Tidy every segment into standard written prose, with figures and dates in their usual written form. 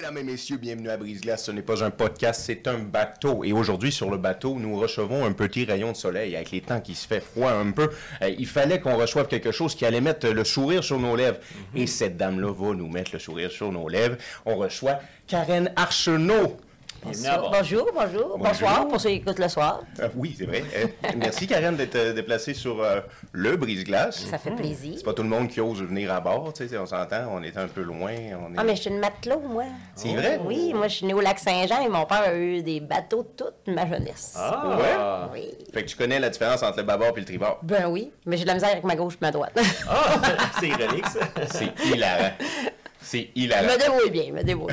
Mesdames et messieurs, bienvenue à Brise-Glace. Ce n'est pas un podcast, c'est un bateau. Et aujourd'hui, sur le bateau, nous recevons un petit rayon de soleil. Avec les temps qui se fait froid un peu, il fallait qu'on reçoive quelque chose qui allait mettre le sourire sur nos lèvres. Et cette dame-là va nous mettre le sourire sur nos lèvres. On reçoit Karen Arsenault. Bonsoir. Bonjour, bonsoir pour ceux qui écoutent le soir. Oui, c'est vrai. Merci Karen d'être déplacée sur le Brise-Glace. Ça fait plaisir. C'est pas tout le monde qui ose venir à bord, tu sais, on s'entend, on est un peu loin. On est... Ah, mais je suis une matelot, moi. C'est vrai? Oui, moi je suis née au Lac-Saint-Jean et mon père a eu des bateaux toute ma jeunesse. Ah! Ouais? Oui. Fait que tu connais la différence entre le bâbord et le tribord. Ben oui, mais j'ai de la misère avec ma gauche et ma droite. Ah! C'est ironique ça! C'est hilarant. C'est hilarant. Me débrouille bien.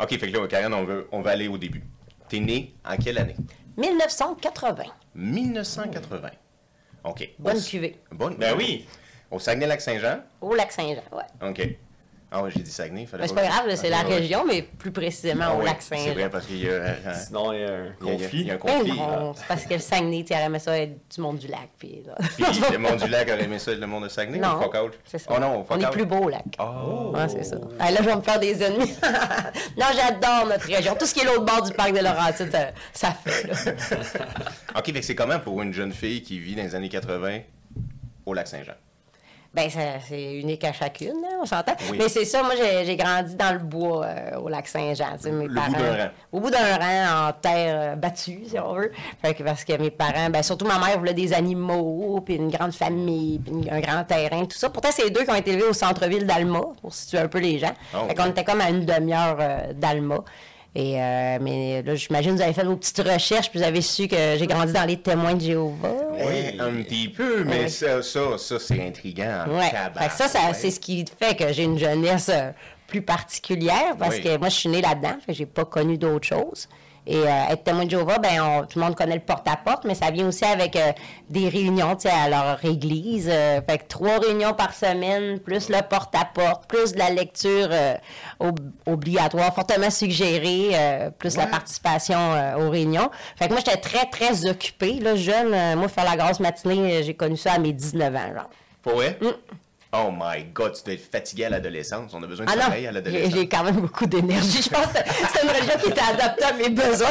OK, fait que là, Karen, on va aller au début. T'es née en quelle année? 1980. 1980. OK. Bonne cuvée. Bonne. Ben oui. Au Saguenay-Lac-Saint-Jean? Au Lac-Saint-Jean, oui. OK. Ah oui, j'ai dit Saguenay. Fallait c'est pas grave, c'est la région, mais plus précisément au Lac-Saint-Jean. C'est vrai, parce qu'il y a... sinon, il y a un conflit. Non, c'est parce que le Saguenay, tu aurais aimé ça être du monde du lac. Puis le monde du lac aurait aimé ça être le monde de Saguenay? Non, c'est ça. Oh non, on est plus beau au lac. Oh! Ouais, c'est ça. Ah, là, je vais me faire des ennemis. Non, j'adore notre région. Tout ce qui est l'autre bord du Parc des Laurentides, ça fait, là. OK, mais c'est comment pour une jeune fille qui vit dans les années 80 au Lac-Saint-Jean? Bien, c'est unique à chacune, hein, on s'entend. Oui. Mais c'est ça, moi, j'ai grandi dans le bois au Lac-Saint-Jean. Au bout d'un rang, en terre battue, si on veut. Fait que, parce que mes parents, bien, surtout ma mère voulait des animaux, puis une grande famille, puis un grand terrain, tout ça. Pourtant, c'est les deux qui ont été élevés au centre-ville d'Alma, pour situer un peu les gens. Oh, fait qu'on était comme à une demi-heure d'Alma. Et mais là, j'imagine que vous avez fait vos petites recherches, puis vous avez su que j'ai grandi dans les Témoins de Jéhovah. Oui, un petit peu, mais ça c'est intriguant. Oui, ça, c'est ce qui fait que j'ai une jeunesse plus particulière, parce que moi, je suis née là-dedans, fait que j'ai pas connu d'autres choses. Et être témoin de Jéhovah, ben, tout le monde connaît le porte-à-porte, mais ça vient aussi avec des réunions, tu sais, à leur église. Fait que 3 réunions par semaine, plus le porte-à-porte, plus de la lecture obligatoire, fortement suggérée, plus la participation aux réunions. Fait que moi, j'étais très, très occupée. Là, jeune, moi, faire la grosse matinée, j'ai connu ça à mes 19 ans, genre. Pour vrai? Oh my God, tu dois être fatigué à l'adolescence. On a besoin de travail à l'adolescence. J'ai quand même beaucoup d'énergie. Je pense que c'est une région qui était adaptée à mes besoins.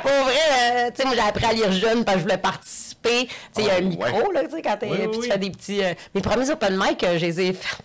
Pour vrai, tu sais, moi, j'ai appris à lire jeune parce que je voulais participer. Tu sais, il y a un micro, là, tu sais, quand tu fais des petits... mes premiers open mic, je les ai faits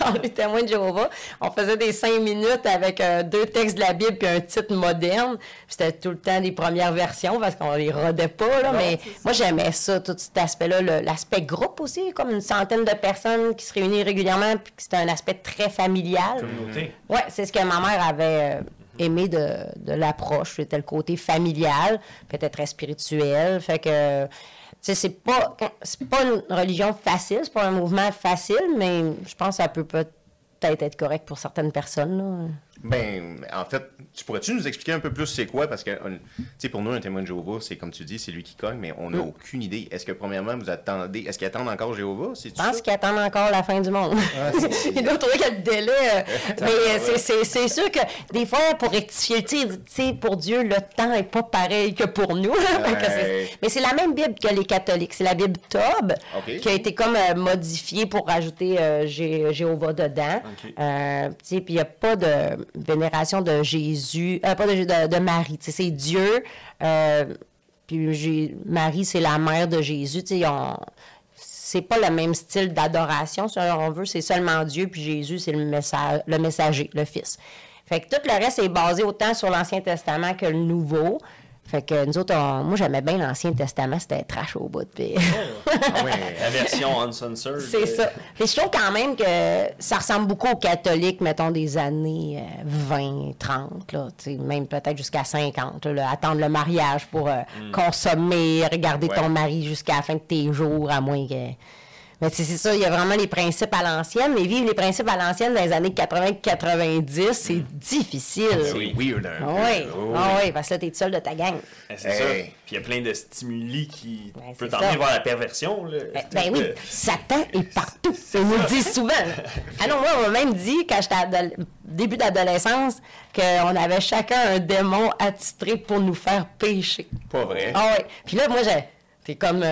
dans les Témoins de Jéhovah. On faisait des 5 minutes avec 2 textes de la Bible puis un titre moderne. C'était tout le temps les premières versions parce qu'on les rodait pas, là. Mais moi, j'aimais ça, tout cet aspect-là. L'aspect groupe aussi, comme une centaine de personnes qui se réunissent régulièrement puis c'était un aspect très familial. Communauté. Oui, c'est ce que ma mère avait... aimé de l'approche, c'était le côté familial, peut-être très spirituel, fait que, tu sais, c'est pas une religion facile, c'est pas un mouvement facile, mais je pense que ça peut peut-être être correct pour certaines personnes, là. Ben, en fait, tu pourrais-tu nous expliquer un peu plus c'est quoi? Parce que, tu sais, pour nous, un témoin de Jéhovah, c'est comme tu dis, c'est lui qui cogne, mais on n'a aucune idée. Est-ce que, premièrement, vous attendez... Est-ce qu'ils attendent encore Jéhovah? Je pense qu'ils attendent encore la fin du monde. Ah, ils doivent trouver quel délai. Mais c'est sûr que, des fois, pour rectifier, tu sais, pour Dieu, le temps n'est pas pareil que pour nous. Mais c'est la même Bible que les catholiques. C'est la Bible Tob, qui a été comme modifiée pour rajouter Jéhovah dedans. Tu sais, puis il n'y a pas de... vénération de Jésus, pas de Marie, tu sais, c'est Dieu, puis Marie, c'est la mère de Jésus, tu sais, c'est pas le même style d'adoration, si on veut, c'est seulement Dieu, puis Jésus, c'est le messager, le Fils. Fait que tout le reste est basé autant sur l'Ancien Testament que le Nouveau. Fait que nous autres, moi, j'aimais bien l'Ancien Testament, c'était trash au bout. La version uncensored. C'est ça. Puis je trouve quand même que ça ressemble beaucoup aux catholiques, mettons, des années 20, 30, là, même peut-être jusqu'à 50, là, attendre le mariage pour consommer, regarder ton mari jusqu'à la fin de tes jours, à moins que... Mais c'est ça, il y a vraiment les principes à l'ancienne, mais vivre les principes à l'ancienne dans les années 80-90, c'est difficile. C'est weird, hein? Oui, parce que là, t'es tout seul de ta gang. C'est ça. Puis il y a plein de stimuli qui peut t'emmener vers la perversion, là. Ben oui, Satan est partout. On nous le dit souvent. Ah non, moi, on m'a même dit, quand j'étais début d'adolescence, qu'on avait chacun un démon attitré pour nous faire pécher. Pas vrai? Ah oui. Puis là, moi, j'ai... C'est comme...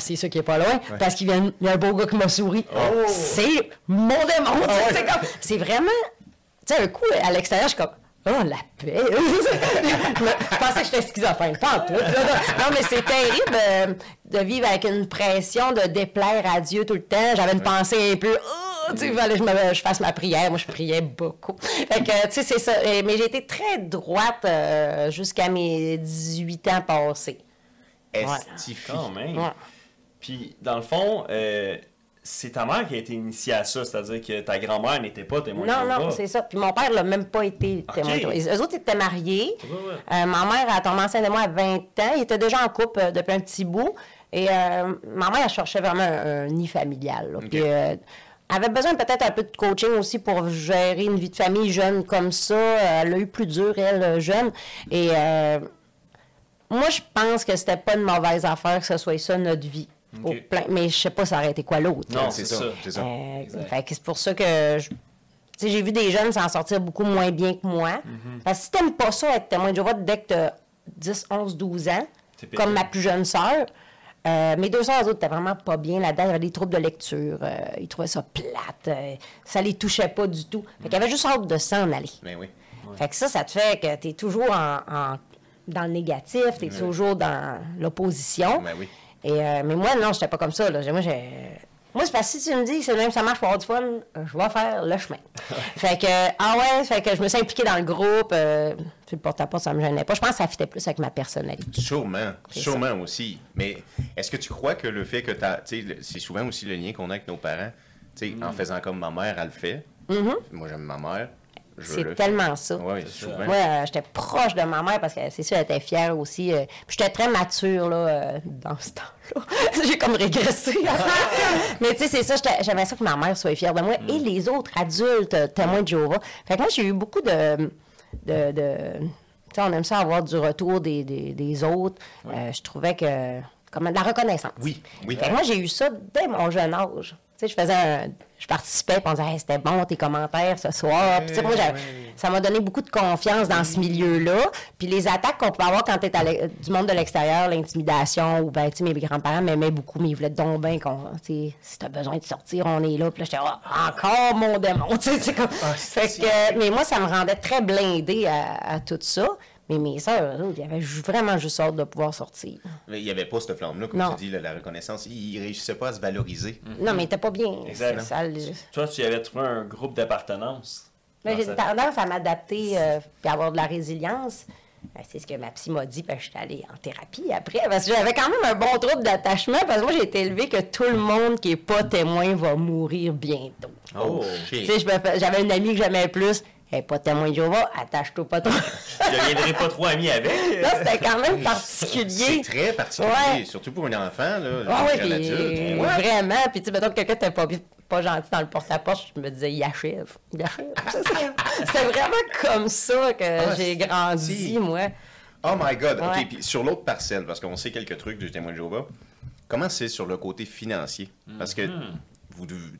c'est ça qui est pas loin, parce qu'il y a un beau gars qui m'a souri. C'est mon démon! C'est comme... C'est vraiment... Tu sais, un coup, à l'extérieur, je suis comme... Oh, la paix! Je pensais que j'étais schizophrène. Pas en tout. Non, mais c'est terrible de vivre avec une pression de déplaire à Dieu tout le temps. J'avais une pensée un peu... Oh, tu sais, fallait que je fasse ma prière. Moi, je priais beaucoup. Fait que, tu sais, c'est ça. Mais j'ai été très droite jusqu'à mes 18 ans passés. Estifi. Quand même. Ouais. Puis, dans le fond... c'est ta mère qui a été initiée à ça, c'est-à-dire que ta grand-mère n'était pas témoin de Jéhovah. Non, c'est ça. Puis mon père l'a même pas été témoin de Jéhovah. Eux autres étaient mariés. Ouais. Ma mère a tombé enceinte de moi à 20 ans. Ils étaient déjà en couple depuis un petit bout. Et ma mère, elle cherchait vraiment un nid familial. Là. Okay. Puis elle avait besoin peut-être un peu de coaching aussi pour gérer une vie de famille jeune comme ça. Elle l'a eu plus dur, elle, jeune. Et moi, je pense que c'était pas une mauvaise affaire que ce soit ça, notre vie. Okay. Mais je sais pas ça aurait été quoi l'autre. Non, c'est ça. C'est pour ça que j'ai vu des jeunes s'en sortir beaucoup moins bien que moi. Parce que si t'aimes pas ça être témoin de Jéhovah dès que t'as 10, 11, 12 ans, comme ma plus jeune sœur, mes deux sœurs, elles autres, étaient vraiment pas bien là-dedans. Elles avaient des troubles de lecture. Ils trouvaient ça plate. Ça les touchait pas du tout. Fait qu'ils avaient juste hâte de s'en aller. Ben oui. Ouais. Fait que ça te fait que t'es toujours dans le négatif, t'es toujours dans l'opposition. Ben oui. Et mais moi, non, j'étais pas comme ça. Là. Moi, c'est parce que si tu me dis que même ça marche pour avoir du fun, je vais faire le chemin. Fait que, fait que je me suis impliquée dans le groupe. Puis le porte-à-porte, ça me gênait pas. Je pense que ça fitait plus avec ma personnalité. Sûrement. Sûrement aussi. Mais est-ce que tu crois que le fait que tu as. C'est souvent aussi le lien qu'on a avec nos parents. En faisant comme ma mère, elle le fait. Moi, j'aime ma mère. C'est tellement ça. Ouais, moi, j'étais proche de ma mère parce que c'est sûr, elle était fière aussi. J'étais très mature là, dans ce temps-là. J'ai comme régressé. Mais tu sais, c'est ça, j'aimais ça que ma mère soit fière de moi et les autres adultes témoins de Jéhovah. Fait que moi, j'ai eu beaucoup de... Tu sais, on aime ça avoir du retour des autres. Oui. Je trouvais que... Comme de la reconnaissance. Oui, oui. Fait que moi, j'ai eu ça dès mon jeune âge. Tu sais, je participais, puis on disait hey, « c'était bon tes commentaires ce soir ». Puis tu sais, moi, ça m'a donné beaucoup de confiance dans ce milieu-là. Puis les attaques qu'on pouvait avoir quand t'es du monde de l'extérieur, l'intimidation, ou bien, tu sais, mes grands-parents m'aimaient beaucoup, mais ils voulaient donc bien qu'on, tu sais, si t'as besoin de sortir, on est là. Puis là, j'étais oh, « encore mon démon », tu sais, comme... Fait que, mais moi, ça me rendait très blindée à tout ça. Mais mes sœurs, il y avait vraiment juste hâte de pouvoir sortir. Mais il n'y avait pas cette flamme-là, comme tu dis, la reconnaissance. Ils ne réussissaient pas à se valoriser. Non, mais ils n'étaient pas bien. Exactement. Toi, tu avais trouvé un groupe d'appartenance. J'ai tendance à m'adapter et avoir de la résilience. C'est ce que ma psy m'a dit, puis je suis allée en thérapie après. Parce que j'avais quand même un bon trouble d'attachement, parce que moi, j'ai été élevée que tout le monde qui n'est pas témoin va mourir bientôt. Oh, j'avais une amie que j'aimais plus. Hey, pas témoin de Jéhovah, attache-toi pas trop. Je ne deviendrai pas trop ami avec. Là, c'était quand même particulier. C'est très particulier, surtout pour un enfant. Là, un adulte, vraiment. Puis, tu sais, mettons que quelqu'un n'était pas gentil dans le porte-à-porte, je me disais, il achève. Il achève. C'est vraiment comme ça que j'ai grandi, moi. Oh my God. Ouais. OK, puis sur l'autre parcelle, parce qu'on sait quelques trucs du témoin de Jéhovah, comment c'est sur le côté financier? Parce que...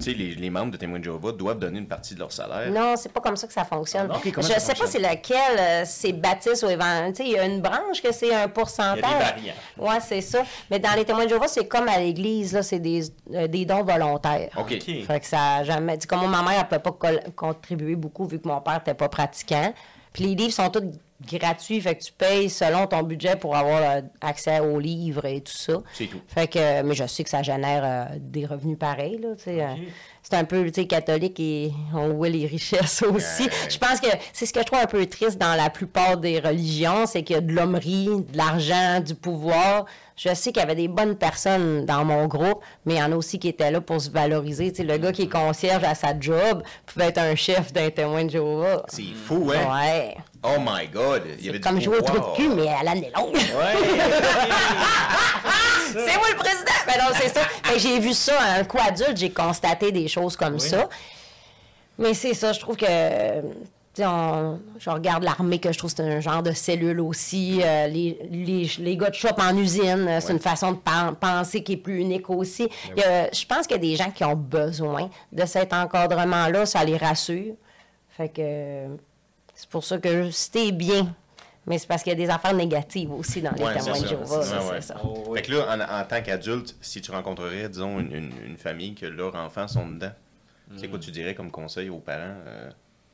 les membres de Témoins de Jéhovah doivent donner une partie de leur salaire. Non, c'est pas comme ça que ça fonctionne. Ah, je sais pas c'est laquelle, c'est Baptiste ou Évangéliste. Il y a une branche que c'est un pourcentage. Il y a des variants. Oui, c'est ça. Mais dans les Témoins de Jéhovah, c'est comme à l'Église, c'est des dons volontaires. OK. Fait que ça jamais... Comme ma mère, elle ne pouvait pas contribuer beaucoup vu que mon père n'était pas pratiquant. Puis les livres sont tous gratuits, fait que tu payes selon ton budget pour avoir accès aux livres et tout ça. C'est tout. Fait que, mais je sais que ça génère des revenus pareils, là, tu sais. C'est un peu, tu sais, catholique et on voit les richesses aussi. Je pense que c'est ce que je trouve un peu triste dans la plupart des religions, c'est qu'il y a de l'hommerie, de l'argent, du pouvoir. Je sais qu'il y avait des bonnes personnes dans mon groupe, mais il y en a aussi qui étaient là pour se valoriser. Tu sais, le gars qui est concierge à sa job pouvait être un chef d'un témoin de Jéhovah. C'est fou, hein? Ouais. Oh my God! C'est comme jouer au trou de cul, mais à l'année longue. Ouais! C'est moi le président! Mais non, c'est ça. J'ai vu ça à un coup adulte, j'ai constaté des choses comme ça. Mais c'est ça, je trouve que... je regarde l'armée, que je trouve c'est un genre de cellule aussi. Les gars de shop en usine, c'est une façon de penser qui est plus unique aussi. Je pense qu'il y a des gens qui ont besoin de cet encadrement-là, ça les rassure. Fait que c'est pour ça que c'était bien. Mais c'est parce qu'il y a des affaires négatives aussi dans les témoins de Jéhovah. C'est ça. Fait que là, en tant qu'adulte, si tu rencontrerais, disons, une famille que leurs enfants sont dedans, c'est quoi tu dirais comme conseil aux parents?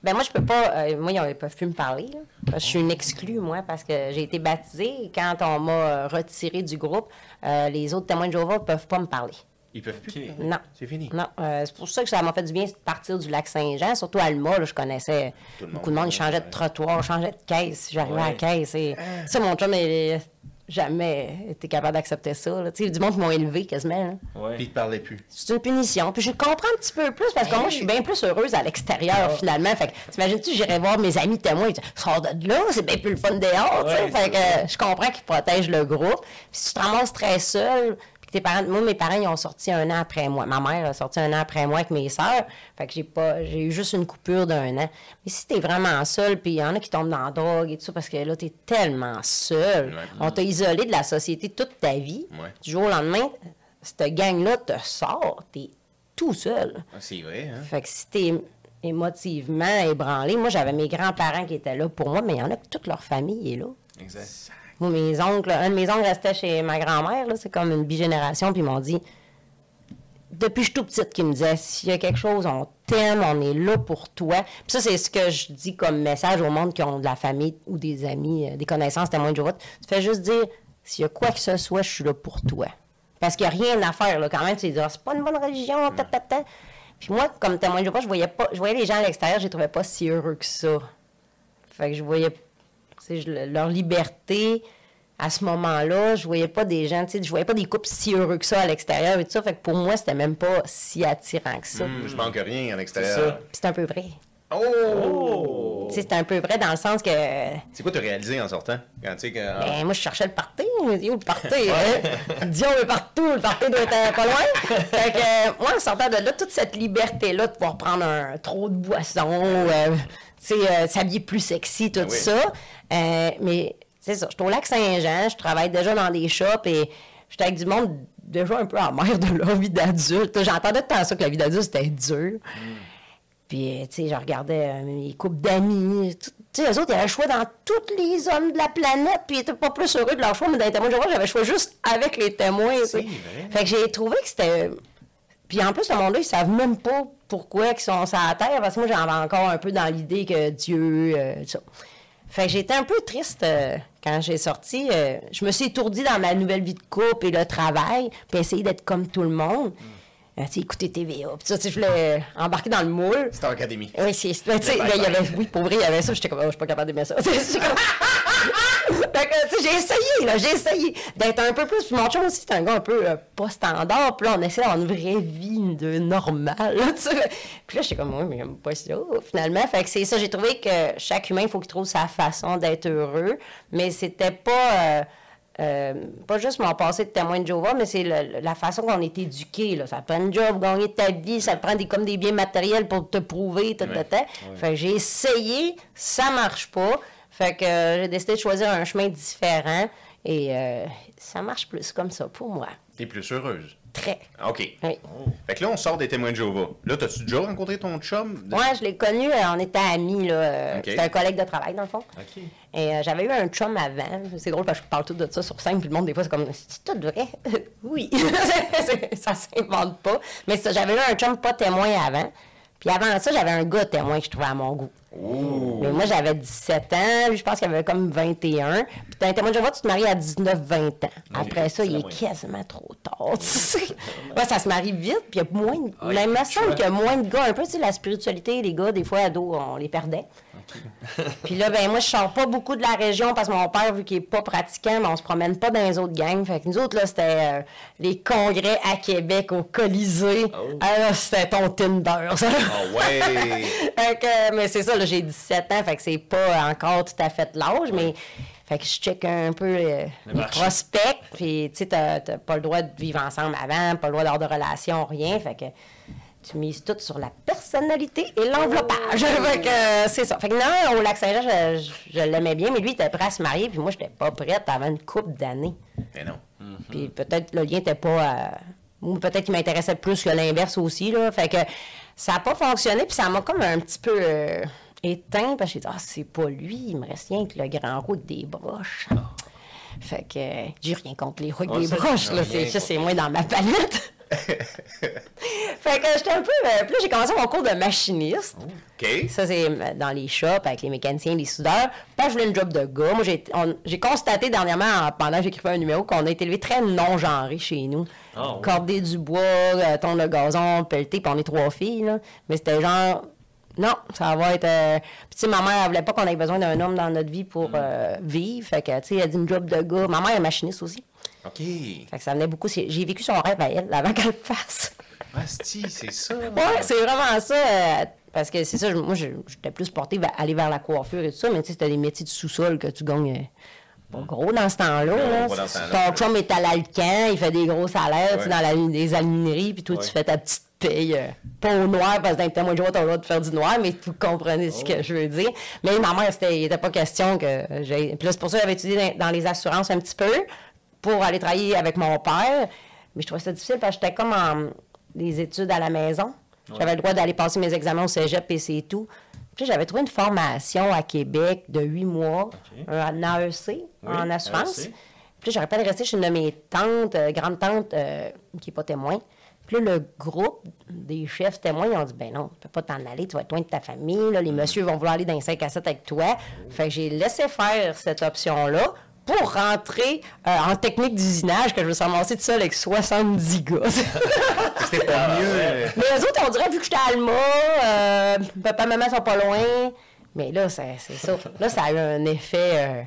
Ben moi, je peux pas... moi, ils peuvent plus me parler. Là, parce que je suis une exclue, moi, parce que j'ai été baptisée. Et quand on m'a retirée du groupe, les autres témoins de Jéhovah ne peuvent pas me parler. Ils peuvent plus? Okay. Non. C'est fini? Non. C'est pour ça que ça m'a fait du bien de partir du Lac-Saint-Jean. Surtout Alma, là, je connaissais beaucoup de monde. Ils changeaient de trottoir, ils changeaient de caisse. J'arrivais à la caisse. Et... ça, mon chum, il n'a jamais été capable d'accepter ça. Là. Du monde qui m'ont élevé quasiment. Ouais. Puis ils ne te parlaient plus. C'est une punition. Puis je comprends un petit peu plus parce que moi, je suis bien plus heureuse à l'extérieur finalement. Fait que t'imagines-tu, j'irais voir mes amis témoins. Ils disent, sors de là, c'est bien plus le fun dehors. Ouais, fait que je comprends qu'ils protègent le groupe. Puis si tu te ramasses très seule. Tes parents, moi, mes parents, ils ont sorti un an après moi. Ma mère a sorti un an après moi avec mes sœurs. Fait que j'ai eu juste une coupure d'un an. Mais si t'es vraiment seul, puis il y en a qui tombent dans la drogue et tout ça, parce que là, t'es tellement seul. Ouais. On t'a isolé de la société toute ta vie. Ouais. Du jour au lendemain, cette gang-là te sort. T'es tout seul. Ah, c'est vrai, hein? Fait que si t'es émotivement ébranlé... Moi, j'avais mes grands-parents qui étaient là pour moi, mais il y en a que toute leur famille est là. Exact. Moi, mes oncles, un de mes oncles restait chez ma grand-mère, c'est comme une bigénération, puis ils m'ont dit, depuis que je suis tout petite, qu'ils me disaient, s'il y a quelque chose, on t'aime, on est là pour toi. Puis ça, c'est ce que je dis comme message au monde qui ont de la famille ou des amis, des connaissances, témoins de Jéhovah. Tu fais juste dire, s'il y a quoi que ce soit, je suis là pour toi. Parce qu'il n'y a rien à faire, là, quand même, tu dis, ah, c'est pas une bonne religion, ta. Puis moi, comme témoin de Jéhovah, je voyais les gens à l'extérieur, je les trouvais pas si heureux que ça. Fait que je voyais pas. Leur liberté, à ce moment-là, je voyais pas des gens, je voyais pas des couples si heureux que ça à l'extérieur et tout ça. Fait que pour moi, c'était même pas si attirant que ça. Je manque rien à l'extérieur. C'est un peu vrai. Oh! C'est un peu vrai dans le sens que... C'est quoi tu as réalisé en sortant? Ben, moi, je cherchais le party. Le party, Dion est partout, le party doit être pas loin. Fait que moi, en sortant de là, toute cette liberté-là de pouvoir prendre un trop de boissons... s'habiller plus sexy, tout ça. Mais c'est ça, je suis au Lac-Saint-Jean, je travaille déjà dans des shops et j'étais avec du monde déjà un peu amer de leur vie d'adulte. J'entendais tant ça que la vie d'adulte, c'était dur. Puis, tu sais, je regardais mes couples d'amis. Tu sais, eux autres, ils avaient le choix dans tous les hommes de la planète, puis ils n'étaient pas plus heureux de leur choix, mais dans les témoins de Jéhovah, j'avais le choix juste avec les témoins. Fait que j'ai trouvé que c'était... Puis en plus, ce monde-là, ils ne savent même pas pourquoi ils sont sur la Terre, parce que moi, j'en avais encore un peu dans l'idée que Dieu... ça. Fait que j'étais un peu triste quand j'ai sorti. Je me suis étourdie dans ma nouvelle vie de couple et le travail, puis essayer d'être comme tout le monde. Écouter TVA, puis ça, je voulais embarquer dans le moule. C'était en académie. Oui, c'est... Oui, pour vrai, il y avait ça, j'étais comme, oh, je suis pas capable d'aimer ça. J'ai essayé, là, d'être un peu plus... Mon chum aussi, c'est un gars un peu pas standard, puis là, on essaie d'avoir une vraie vie de normale, là, tu sais. Puis là, j'étais comme, oui, mais j'aime pas ça, finalement. Fait que c'est ça, j'ai trouvé que chaque humain, il faut qu'il trouve sa façon d'être heureux, mais c'était pas... pas juste mon passé de témoin de Jéhovah, mais c'est la façon qu'on est éduqué. Là. Ça prend un job, gagner ta vie, ça prend des biens matériels pour te prouver, tout le temps. Fait j'ai essayé, ça marche pas. Fait que j'ai décidé de choisir un chemin différent et ça marche plus comme ça pour moi. T'es plus heureuse? Très. OK. Oui. Oh. Fait que là, on sort des témoins de Jéhovah. Là, t'as-tu déjà rencontré ton chum? Moi, je l'ai connu, on était amis, là. Okay. C'était un collègue de travail, dans le fond. OK. Et j'avais eu un chum avant. C'est drôle parce que je parle tout de ça sur scène, puis le monde, des fois, c'est comme, c'est tout vrai? Oui. Ça s'invente pas. Mais j'avais eu un chum pas témoin avant. Puis avant ça, j'avais un gars témoin que je trouvais à mon goût. Ooh. Mais moi, j'avais 17 ans, puis je pense qu'il avait comme 21. Puis t'as un témoin de Jéhovah, tu te maries à 19-20 ans. Après ça, il est quasiment trop tard, tu sais. Ouais, ça se marie vite, puis il y a moins de... il me semble qu'il y a moins de gars. Un peu, tu sais, la spiritualité, les gars, des fois, ados, on les perdait. Okay. Puis là, ben moi, je sors pas beaucoup de la région parce que mon père, vu qu'il est pas pratiquant, ben, on se promène pas dans les autres gangs. Fait que nous autres, là, c'était les congrès à Québec, au Colisée. Oh. Alors, c'était ton Tinder, ça. Ah ouais! Donc, mais c'est ça, là, j'ai 17 ans, fait que c'est pas encore tout à fait l'âge, mais... Fait que je check un peu les prospects, puis tu sais, t'as pas le droit de vivre ensemble avant, pas le droit d'avoir de relation, rien, fait que... Tu mises tout sur la personnalité et l'enveloppage. C'est ça. Fait que non, au Lac-Saint-Jean, je l'aimais bien, mais lui, il était prêt à se marier, puis moi, je n'étais pas prête avant une couple d'années. Mais non. Puis peut-être le lien n'était pas... Ou peut-être qu'il m'intéressait plus que l'inverse aussi, là. Fait que ça n'a pas fonctionné, puis ça m'a comme un petit peu éteint, parce que j'ai dit, ah, c'est pas lui, il me reste rien que le grand roux des broches. Oh. Fait que j'ai rien contre les roux des broches, là. C'est moins dans ma palette. Fait que j'étais un peu... Puis là, j'ai commencé mon cours de machiniste. OK. Ça, c'est dans les shops, avec les mécaniciens, les soudeurs. Puis je voulais une job de gars. Moi, j'ai constaté dernièrement, pendant que j'écrivais un numéro, qu'on a été élevé très non-genré chez nous. Oh. Corder du bois, tondre le gazon, pelleter, puis on est trois filles, là. Mais c'était genre... Non, ça va être... Puis tu sais, ma mère, elle voulait pas qu'on ait besoin d'un homme dans notre vie pour vivre. Fait que, tu sais, elle a dit une job de gars. Ma mère est machiniste aussi. OK. Fait que ça venait beaucoup... J'ai vécu son rêve à elle, avant qu'elle le fasse. Asti, c'est ça! Ouais, c'est vraiment ça. Parce que c'est ça, moi, j'étais plus portée à aller vers la coiffure et tout ça, mais tu sais, c'était des métiers de sous-sol que tu gagnes... gros dans ce temps-là. Ton chum est à l'alcan, il fait des gros salaires dans les alumineries, puis toi, tu fais ta petite paye pas au noir, parce que t'as moins de joie, t'as le droit de faire du noir, mais vous comprenez ce que je veux dire. Mais ma mère, il n'était pas question que j'ai... Puis là, c'est pour ça que j'avais étudié dans les assurances un petit peu, pour aller travailler avec mon père. Mais je trouvais ça difficile, parce que j'étais comme en des études à la maison. J'avais le droit d'aller passer mes examens au cégep, et c'est tout. Puis j'avais trouvé une formation à Québec de 8 mois, un AEC, en assurance. AEC. Puis j'aurais pas de rester chez une de mes tantes, grande-tante, qui n'est pas témoin. Puis là, le groupe des chefs témoins, ils ont dit « Ben non, tu peux pas t'en aller, tu vas être loin de ta famille, là, les messieurs vont vouloir aller dans les 5 à 7 avec toi. » Fait que j'ai laissé faire cette option-là pour rentrer en technique d'usinage, que je me suis ramassée toute seule avec 70 gars. C'était pas mieux. Mais les autres, on dirait, vu que j'étais à Alma, papa et maman sont pas loin. Mais là, c'est ça. Là, ça a eu un effet...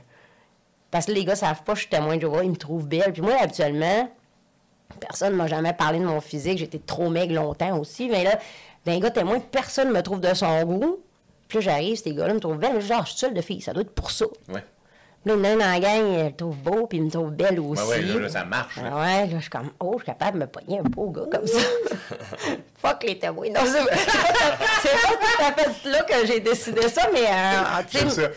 Parce que les gars savent pas, je suis témoin de Jéhovah, ils me trouvent belle. Puis moi, habituellement, personne ne m'a jamais parlé de mon physique. J'étais trop maigre longtemps aussi. Mais là, d'un gars témoin, personne ne me trouve de son goût. Puis là, j'arrive, ces gars-là me trouvent belle. Genre, je suis seule de fille, ça doit être pour ça. Ouais. Là, il y en a dans la gang, elle me trouve beau, puis il me trouve belle aussi. Ouais, là, ça marche. Là. Ouais, là, je suis comme, oh, je suis capable de me pogner un beau gars comme ça. Fuck les témoins. Non, c'est pas tout à fait là que j'ai décidé ça, mais tu sais,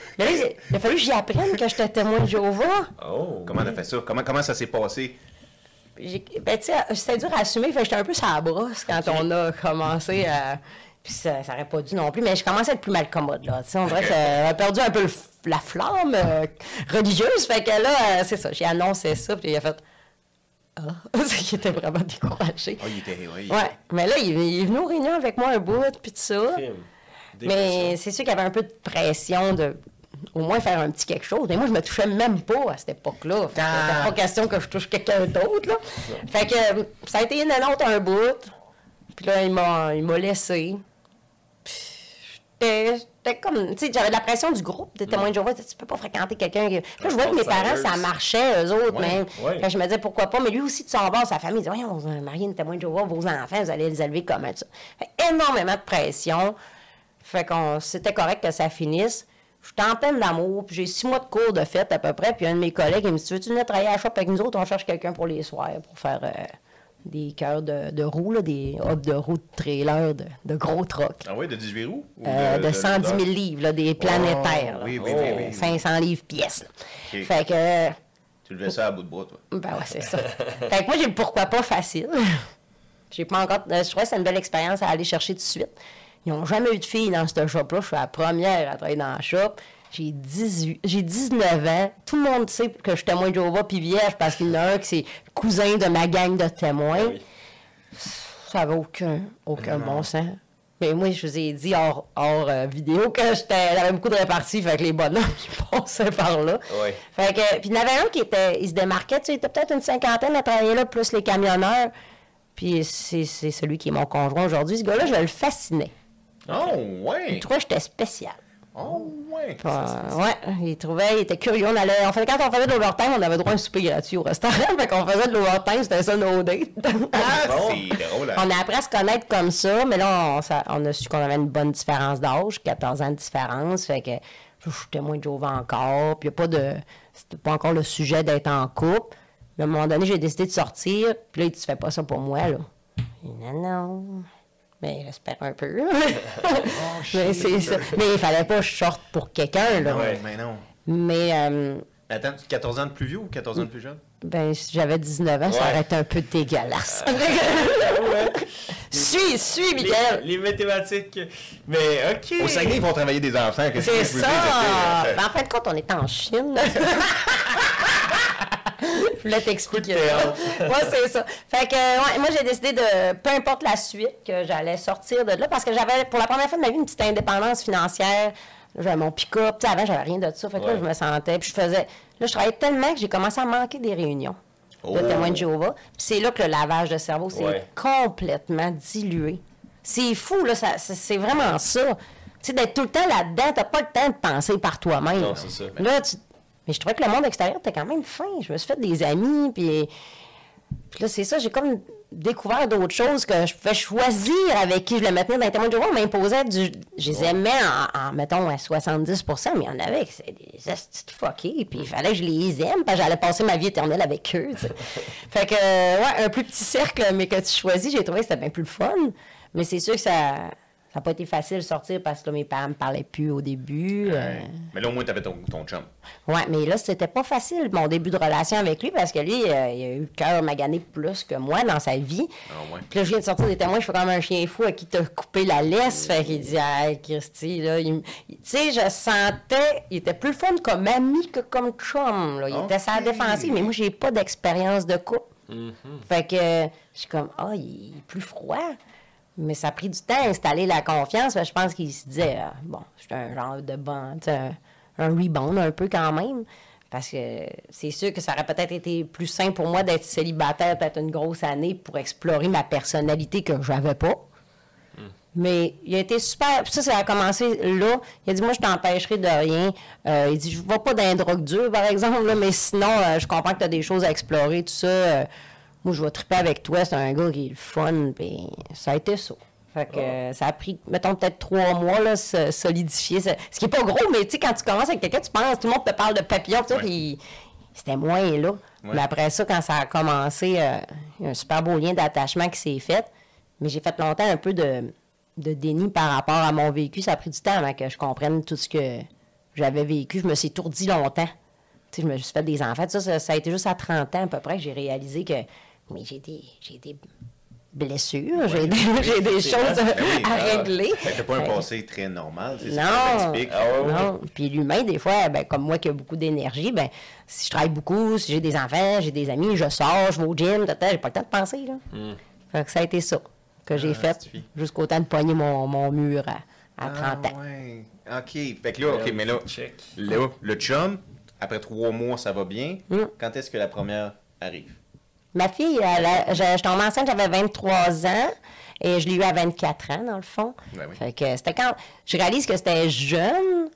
il a fallu que j'y apprenne que j'étais témoin de Jéhovah. Oh, comment on a fait ça? Comment ça s'est passé? Ben, tu sais, c'était dur à assumer, j'étais un peu sur la brosse quand on a commencé à... Puis ça n'aurait pas dû non plus, mais je commençais à être plus malcommode, là. Tu sais, on dirait que j'avais perdu un peu la flamme religieuse. Fait que là, c'est ça, j'ai annoncé ça, puis il a fait... Ah! Oh. Il était vraiment découragé. Ah, oh, il était... Oui. Ouais, mais là, il est venu aux réunions avec moi un bout, puis tout ça. Mais c'est sûr qu'il y avait un peu de pression de... au moins faire un petit quelque chose. Mais moi, je me touchais même pas à cette époque-là. Fait que c'était pas question que je touche quelqu'un d'autre, là. Fait que ça a été une annonce un bout. Puis là, il m'a laissé. J'étais comme, tu sais, j'avais de la pression du groupe des témoins de Jéhovah. Tu peux pas fréquenter quelqu'un. Là, je voyais que mes parents, ça marchait, eux autres, même. Quand je me disais, pourquoi pas? Mais lui aussi, tu s'en vas à sa famille. Il dit, voyons, vous allez marier une témoin de Jéhovah, vos enfants, vous allez les élever comme ça. Fait énormément de pression. Fait qu'on, c'était correct que ça finisse. Je suis en peine d'amour, puis j'ai 6 mois de cours de fête à peu près. Puis un de mes collègues, il me dit, veux-tu venir travailler à la shop avec nous autres? On cherche quelqu'un pour les soirs, pour faire... des cœurs de roues, là, des hubs de roues de trailer, de gros trocs. Ah oui, de 18 roues? Ou de 110 000 livres, là, des planétaires. Oh, oui. 500 livres pièces. Okay. Fait que... Tu levais ça à bout de bras, toi. Ben ouais, c'est ça. Fait que moi, j'ai pourquoi pas facile. J'ai pas encore... Je crois que c'est une belle expérience à aller chercher tout de suite. Ils n'ont jamais eu de filles dans ce shop-là. Je suis la première à travailler dans le shop. J'ai 19 ans. Tout le monde sait que je suis témoin de Jéhovah puis vierge parce qu'il y en a un qui c'est cousin de ma gang de témoins. Ah oui. Ça n'avait aucun bon sens. Mais moi, je vous ai dit hors vidéo que j'avais beaucoup de réparties. Fait que les bonhommes, ils passaient par là. Oui. Fait que, puis il y en avait un qui se démarquait. Tu sais, il était peut-être une cinquantaine à travailler là, plus les camionneurs. Puis c'est celui qui est mon conjoint aujourd'hui. Ce gars-là, je le fascinais. Oh, ouais! Je trouvais que j'étais spécial. Oh, ouais! Il était curieux. Quand on faisait de l'overtime, on avait droit à un souper gratuit au restaurant. Fait qu'on faisait de l'overtime, c'était ça nos dates. C'est drôle, hein? On a appris à se connaître comme ça, mais là, on a su qu'on avait une bonne différence d'âge, 14 ans de différence. Fait que je suis témoin de Jéhovah encore. Puis c'était pas encore le sujet d'être en couple. Mais à un moment donné, j'ai décidé de sortir. Puis là, tu fais pas ça pour moi, là. Non. Mais j'espère un peu. Mais c'est ça. Mais il fallait pas que je sorte pour quelqu'un, là. Oui, mais non. Mais... Attends, 14 ans de plus vieux ou 14 ans de plus jeune? Ben, si j'avais 19 ans, ça aurait été un peu dégueulasse. Suis, Michael! Les mathématiques. Mais, OK. Au Saguenay, ils vont travailler des enfants. C'est ça! En fin de compte, on est en Chine. Puis là, t'expliques. Ouais, c'est ça. Fait que ouais, moi, j'ai décidé de, peu importe la suite, que j'allais sortir de là, parce que j'avais, pour la première fois de ma vie, une petite indépendance financière. J'avais mon pick-up. Tu sais, avant, j'avais rien de ça. Fait que là, je me sentais, puis je faisais... Là, je travaillais tellement que j'ai commencé à manquer des réunions de Témoins de Jéhovah. Puis c'est là que le lavage de cerveau s'est complètement dilué. C'est fou, là. C'est vraiment ça. Tu sais, d'être tout le temps là-dedans, t'as pas le temps de penser par toi-même. Non, c'est ça. Là, tu... Mais je trouvais que le monde extérieur était quand même fin. Je me suis fait des amis, puis... Puis là, c'est ça, j'ai comme découvert d'autres choses que je pouvais choisir avec qui je le maintenais dans les Témoins de Jéhovah. On m'imposait du... Je les aimais en, mettons, à 70%, mais il y en avait qui c'était des astuces fuckées, puis il fallait que je les aime, parce que j'allais passer ma vie éternelle avec eux, tu sais. Fait que, ouais, un plus petit cercle, mais que tu choisis, j'ai trouvé que c'était bien plus le fun. Mais c'est sûr que ça... Ça n'a pas été facile de sortir parce que là, mes parents me parlaient plus au début. Mais là, au moins, tu avais ton chum. Oui, mais là, c'était pas facile, mon début de relation avec lui, parce que lui, il a eu le cœur magané plus que moi dans sa vie. Puis là, je viens de sortir des Témoins, je suis comme un chien fou à qui t'a coupé la laisse. Fait qu'il dit, hey, Christy, là, tu sais, je sentais, il était plus fun comme ami que comme chum. Là. Il était sur la défensive, mais moi, j'ai pas d'expérience de couple. Fait que je suis comme, ah, il est plus froid. Mais ça a pris du temps à installer la confiance. Je pense qu'il se disait, bon, je suis un genre de bon, un rebound un peu quand même. Parce que c'est sûr que ça aurait peut-être été plus simple pour moi d'être célibataire peut-être une grosse année pour explorer ma personnalité que je n'avais pas. Mais il a été super... Ça a commencé là. Il a dit, moi, je t'empêcherai de rien. Il dit, je ne vais pas dans les drogues dures, par exemple, là, mais sinon, je comprends que tu as des choses à explorer, tout ça... moi, je vais triper avec toi, c'est un gars qui est le fun, puis ça a été ça. Fait que ça a pris, mettons, peut-être 3 mois, là, solidifier. Ce qui n'est pas gros, mais tu sais, quand tu commences avec quelqu'un, tu penses, tout le monde te parle de papillon, tout ça, puis c'était moins là. Mais après ça, quand ça a commencé, il y a un super beau lien d'attachement qui s'est fait, mais j'ai fait longtemps un peu de déni par rapport à mon vécu. Ça a pris du temps avant que je comprenne tout ce que j'avais vécu. Je me suis étourdie longtemps. Tu sais, je me suis fait des enfants. Ça a été juste à 30 ans, à peu près, que j'ai réalisé que... Mais j'ai des blessures, j'ai des choses à régler. C'était pas un passé très normal, c'est ça, typique. Non. Puis l'humain, des fois, ben, comme moi qui a beaucoup d'énergie, ben, si je travaille beaucoup, si j'ai des enfants, j'ai des amis, je sors, je vais au gym, j'ai pas le temps de penser. Là. Fait que ça a été ça que j'ai fait jusqu'au temps de pogner mon mur à 30 ans. Ouais. OK. Fait que là, OK, mais là le chum, après 3 mois, ça va bien. Quand est-ce que la première arrive? Ma fille, je tombais enceinte, j'avais 23 ans et je l'ai eu à 24 ans, dans le fond. Fait que c'était quand... Je réalise que c'était jeune,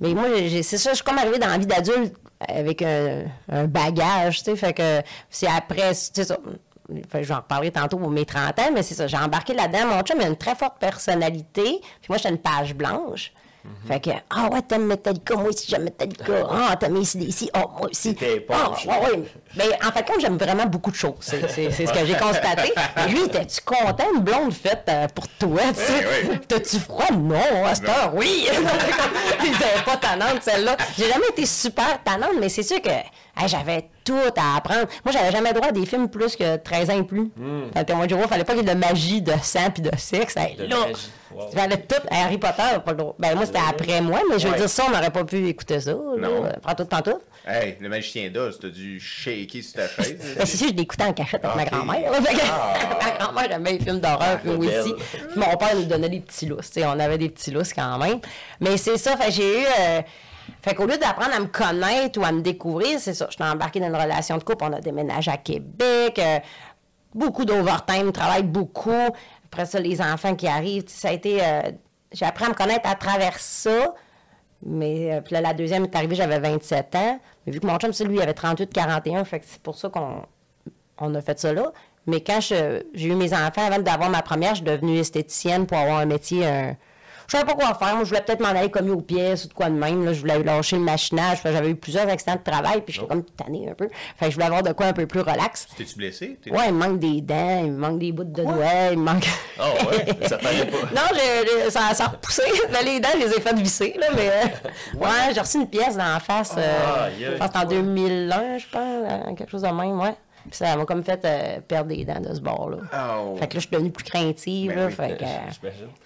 mais moi, c'est ça, je suis comme arrivée dans la vie d'adulte avec un bagage, tu sais, fait que c'est après, tu sais ça, je vais en reparler tantôt pour mes 30 ans, mais c'est ça, j'ai embarqué là-dedans. Mon chum, il a une très forte personnalité, puis moi, j'étais une page blanche. Fait que, ah ouais, t'aimes Metallica, moi aussi j'aime Metallica, ah t'aimes ici, oh moi aussi. Ah, ouais. Mais en fait, j'aime vraiment beaucoup de choses, c'est ce que j'ai constaté. Et lui, t'es-tu content, une blonde faite pour toi, tu sais? T'as-tu froid? Non, à cette heure, oui! Ils n'avaient pas tannante, celle-là. J'ai jamais été super tannante, mais c'est sûr que j'avais tout à apprendre. Moi, j'avais jamais droit à des films plus que 13 ans et plus. Dans le Témoin de Jéhovah, il fallait pas qu'il y ait de magie, de sang puis de sexe. Il fallait tout. Harry Potter, pas le droit. Ben, moi, c'était après moi, mais je veux dire, ça, on n'aurait pas pu écouter ça. Non. Prends tout, prends tout. Hey, le magicien d'Oz, t'as dû shaker sur ta chaise. Ben, c'est sûr, je l'écoutais en cachette avec ma grand-mère. Ma grand-mère aimait les films d'horreur, moi aussi. Mon père nous donnait des petits lousses. On avait des petits lousses quand même. Mais c'est ça, j'ai eu. Fait qu'au lieu d'apprendre à me connaître ou à me découvrir, c'est ça, je suis embarquée dans une relation de couple, on a déménagé à Québec, beaucoup d'overtime, travaille beaucoup, après ça, les enfants qui arrivent, ça a été... j'ai appris à me connaître à travers ça, mais puis là, la deuxième est arrivée, j'avais 27 ans, mais vu que mon chum, lui, il avait 38-41, fait que c'est pour ça qu'on a fait ça là. Mais quand j'ai eu mes enfants, avant d'avoir ma première, je suis devenue esthéticienne pour avoir un métier... Je savais pas quoi faire. Moi, je voulais peut-être m'en aller commis aux pièces ou de quoi de même. Là, je voulais lâcher le machinage. J'avais eu plusieurs accidents de travail, puis j'étais comme tannée un peu. Fait que je voulais avoir de quoi un peu plus relax. T'es-tu blessée? Ouais, il me manque des dents, il me manque des bouts de doigts, il me manque... Ah ouais? Ça fallait pas. Non, ça a repoussé. Les dents, je les ai fait visser, là, mais... Ouais, j'ai reçu une pièce d'en face, je pense en 2001, je pense, quelque chose de même, Puis ça m'a comme fait perdre des dents de ce bord-là. Fait que là, je suis devenue plus craintive. Là, fait que,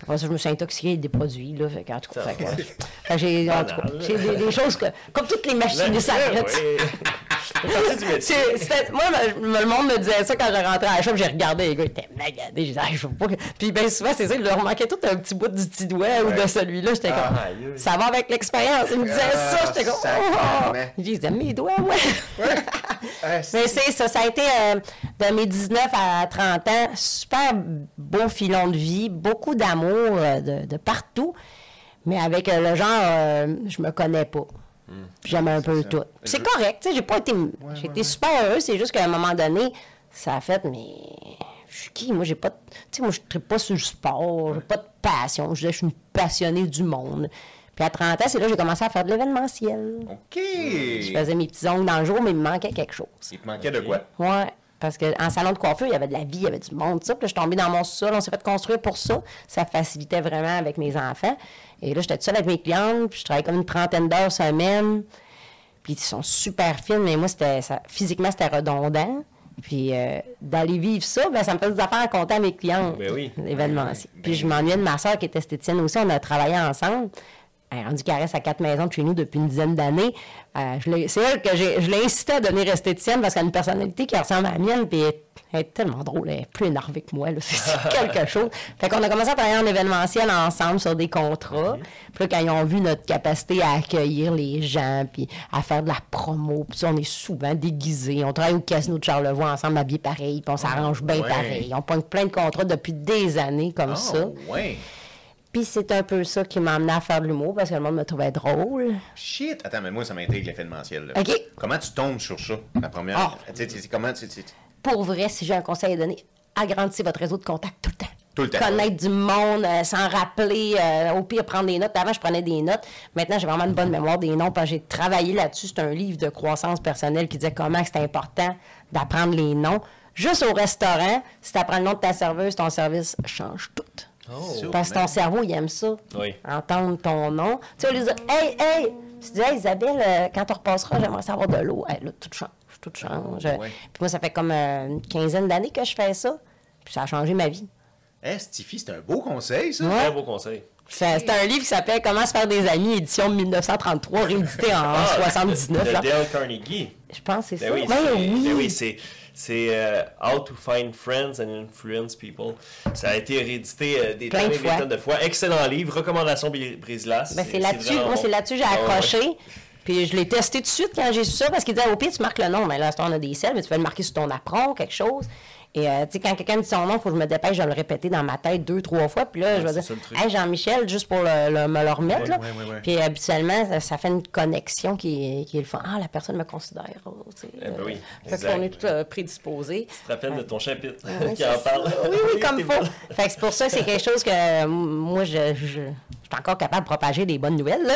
après ça, je me suis intoxiquée des produits. Là, fait que, en tout cas, j'ai des choses que... Comme toutes les machines, ça arrête. Moi, le monde me disait ça quand je rentrais à la shop, j'ai regardé les gars, ils étaient magadés. J'ai dit, ah, je veux pas. Puis bien souvent, c'est ça, ils leur manquaient tout un petit bout du petit doigt ou de celui-là. J'étais comme, ça va avec l'expérience. Ils me disaient ça, j'étais comme, oh! J'ai dit, mes doigts, ouais. Mais c'est ça, ça a été de mes 19 à 30 ans, super beau filon de vie, beaucoup d'amour de partout, mais avec le genre, je me connais pas. J'aimais un peu tout. C'est correct, tu sais, j'ai pas été... j'ai été super heureux, c'est juste qu'à un moment donné, ça a fait, mais... Je suis qui? Moi, j'ai pas... Tu sais, moi, je tripe pas sur le sport, j'ai pas de passion, je suis une passionnée du monde. Puis à 30 ans, c'est là que j'ai commencé à faire de l'événementiel. OK! Je faisais mes petits ongles dans le jour, mais il me manquait quelque chose. Il te manquait de quoi? Ouais. Parce qu'en salon de coiffure, il y avait de la vie, il y avait du monde, tout ça. Puis là, je suis tombée dans mon sol, on s'est fait construire pour ça. Ça facilitait vraiment avec mes enfants. Et là, j'étais toute seule avec mes clientes, puis je travaillais comme une 30aine d'heures semaine. Puis ils sont super fines, mais moi, c'était ça, physiquement, c'était redondant. Puis d'aller vivre ça, bien, ça me fait des affaires à compter à mes clientes. Ben oui. L'événementiel. Ben, puis je m'ennuyais de ma soeur qui est esthéticienne aussi. On a travaillé ensemble. Elle est rendue caresse à 4 maisons de chez nous depuis une dizaine d'années. C'est elle que je l'ai incitée à devenir esthéticienne parce qu'elle a une personnalité qui ressemble à la mienne. Puis elle est tellement drôle. Elle est plus énervée que moi. Là. C'est quelque chose. Fait qu'on a commencé à travailler en événementiel ensemble sur des contrats. Puis là, quand ils ont vu notre capacité à accueillir les gens, puis à faire de la promo, puis on est souvent déguisés. On travaille au casino de Charlevoix ensemble, habillés pareil. Puis on s'arrange bien pareil. On pogne plein de contrats depuis des années comme ça. Ouais. Puis c'est un peu ça qui m'a amené à faire de l'humour, parce que le monde me trouvait drôle. Shit! Attends, mais moi, ça m'intrigue l'événementiel. OK. Comment tu tombes sur ça, la première? Pour vrai, si j'ai un conseil à donner, agrandissez votre réseau de contacts tout le temps. Tout le temps. Connaître du monde, s'en rappeler, au pire, prendre des notes. Avant, je prenais des notes. Maintenant, j'ai vraiment une bonne mémoire des noms, parce que j'ai travaillé là-dessus. C'est un livre de croissance personnelle qui disait comment c'était important d'apprendre les noms. Juste au restaurant, si tu apprends le nom de ta serveuse, ton service change tout. Parce que ton cerveau, il aime ça. Oui. Entendre ton nom. Tu vas lui dire, hey! Tu dis, hey, Isabelle, quand on repassera, j'aimerais savoir de l'eau. Hey, là, tout change. Oui. Puis moi, ça fait comme une quinzaine d'années que je fais ça. Puis ça a changé ma vie. Hey, Stifi, c'est un beau conseil, ça. Ouais. Un beau conseil. C'est un livre qui s'appelle Comment se faire des amis, édition 1933, réédité en 79. De Dale Carnegie. Je pense que c'est ça. Oui, c'est How to Find Friends and Influence People. Ça a été réédité des tonnes de fois. Excellent livre, recommandation Brise-Glace. Ben, c'est là-dessus que j'ai accroché. Ouais. Puis je l'ai testé tout de suite quand j'ai su ça, parce qu'il disait au pire, tu marques le nom. Mais là, on a des selles, mais tu peux le marquer sur ton apron, quelque chose. Et tu sais, quand quelqu'un me dit son nom, il faut que je me dépêche de le répéter dans ma tête 2-3 fois. Puis là, je vais dire, hey, Jean-Michel, juste pour me le remettre. Ouais. Puis habituellement, ça fait une connexion qui est le fond. Ah, la personne me considère. Oui. Fait qu'on est tous prédisposés. Tu te rappelles de ton chapitre qui en parle. Oui, comme il faut. Fait que c'est pour ça que c'est quelque chose que moi, je suis encore capable de propager des bonnes nouvelles.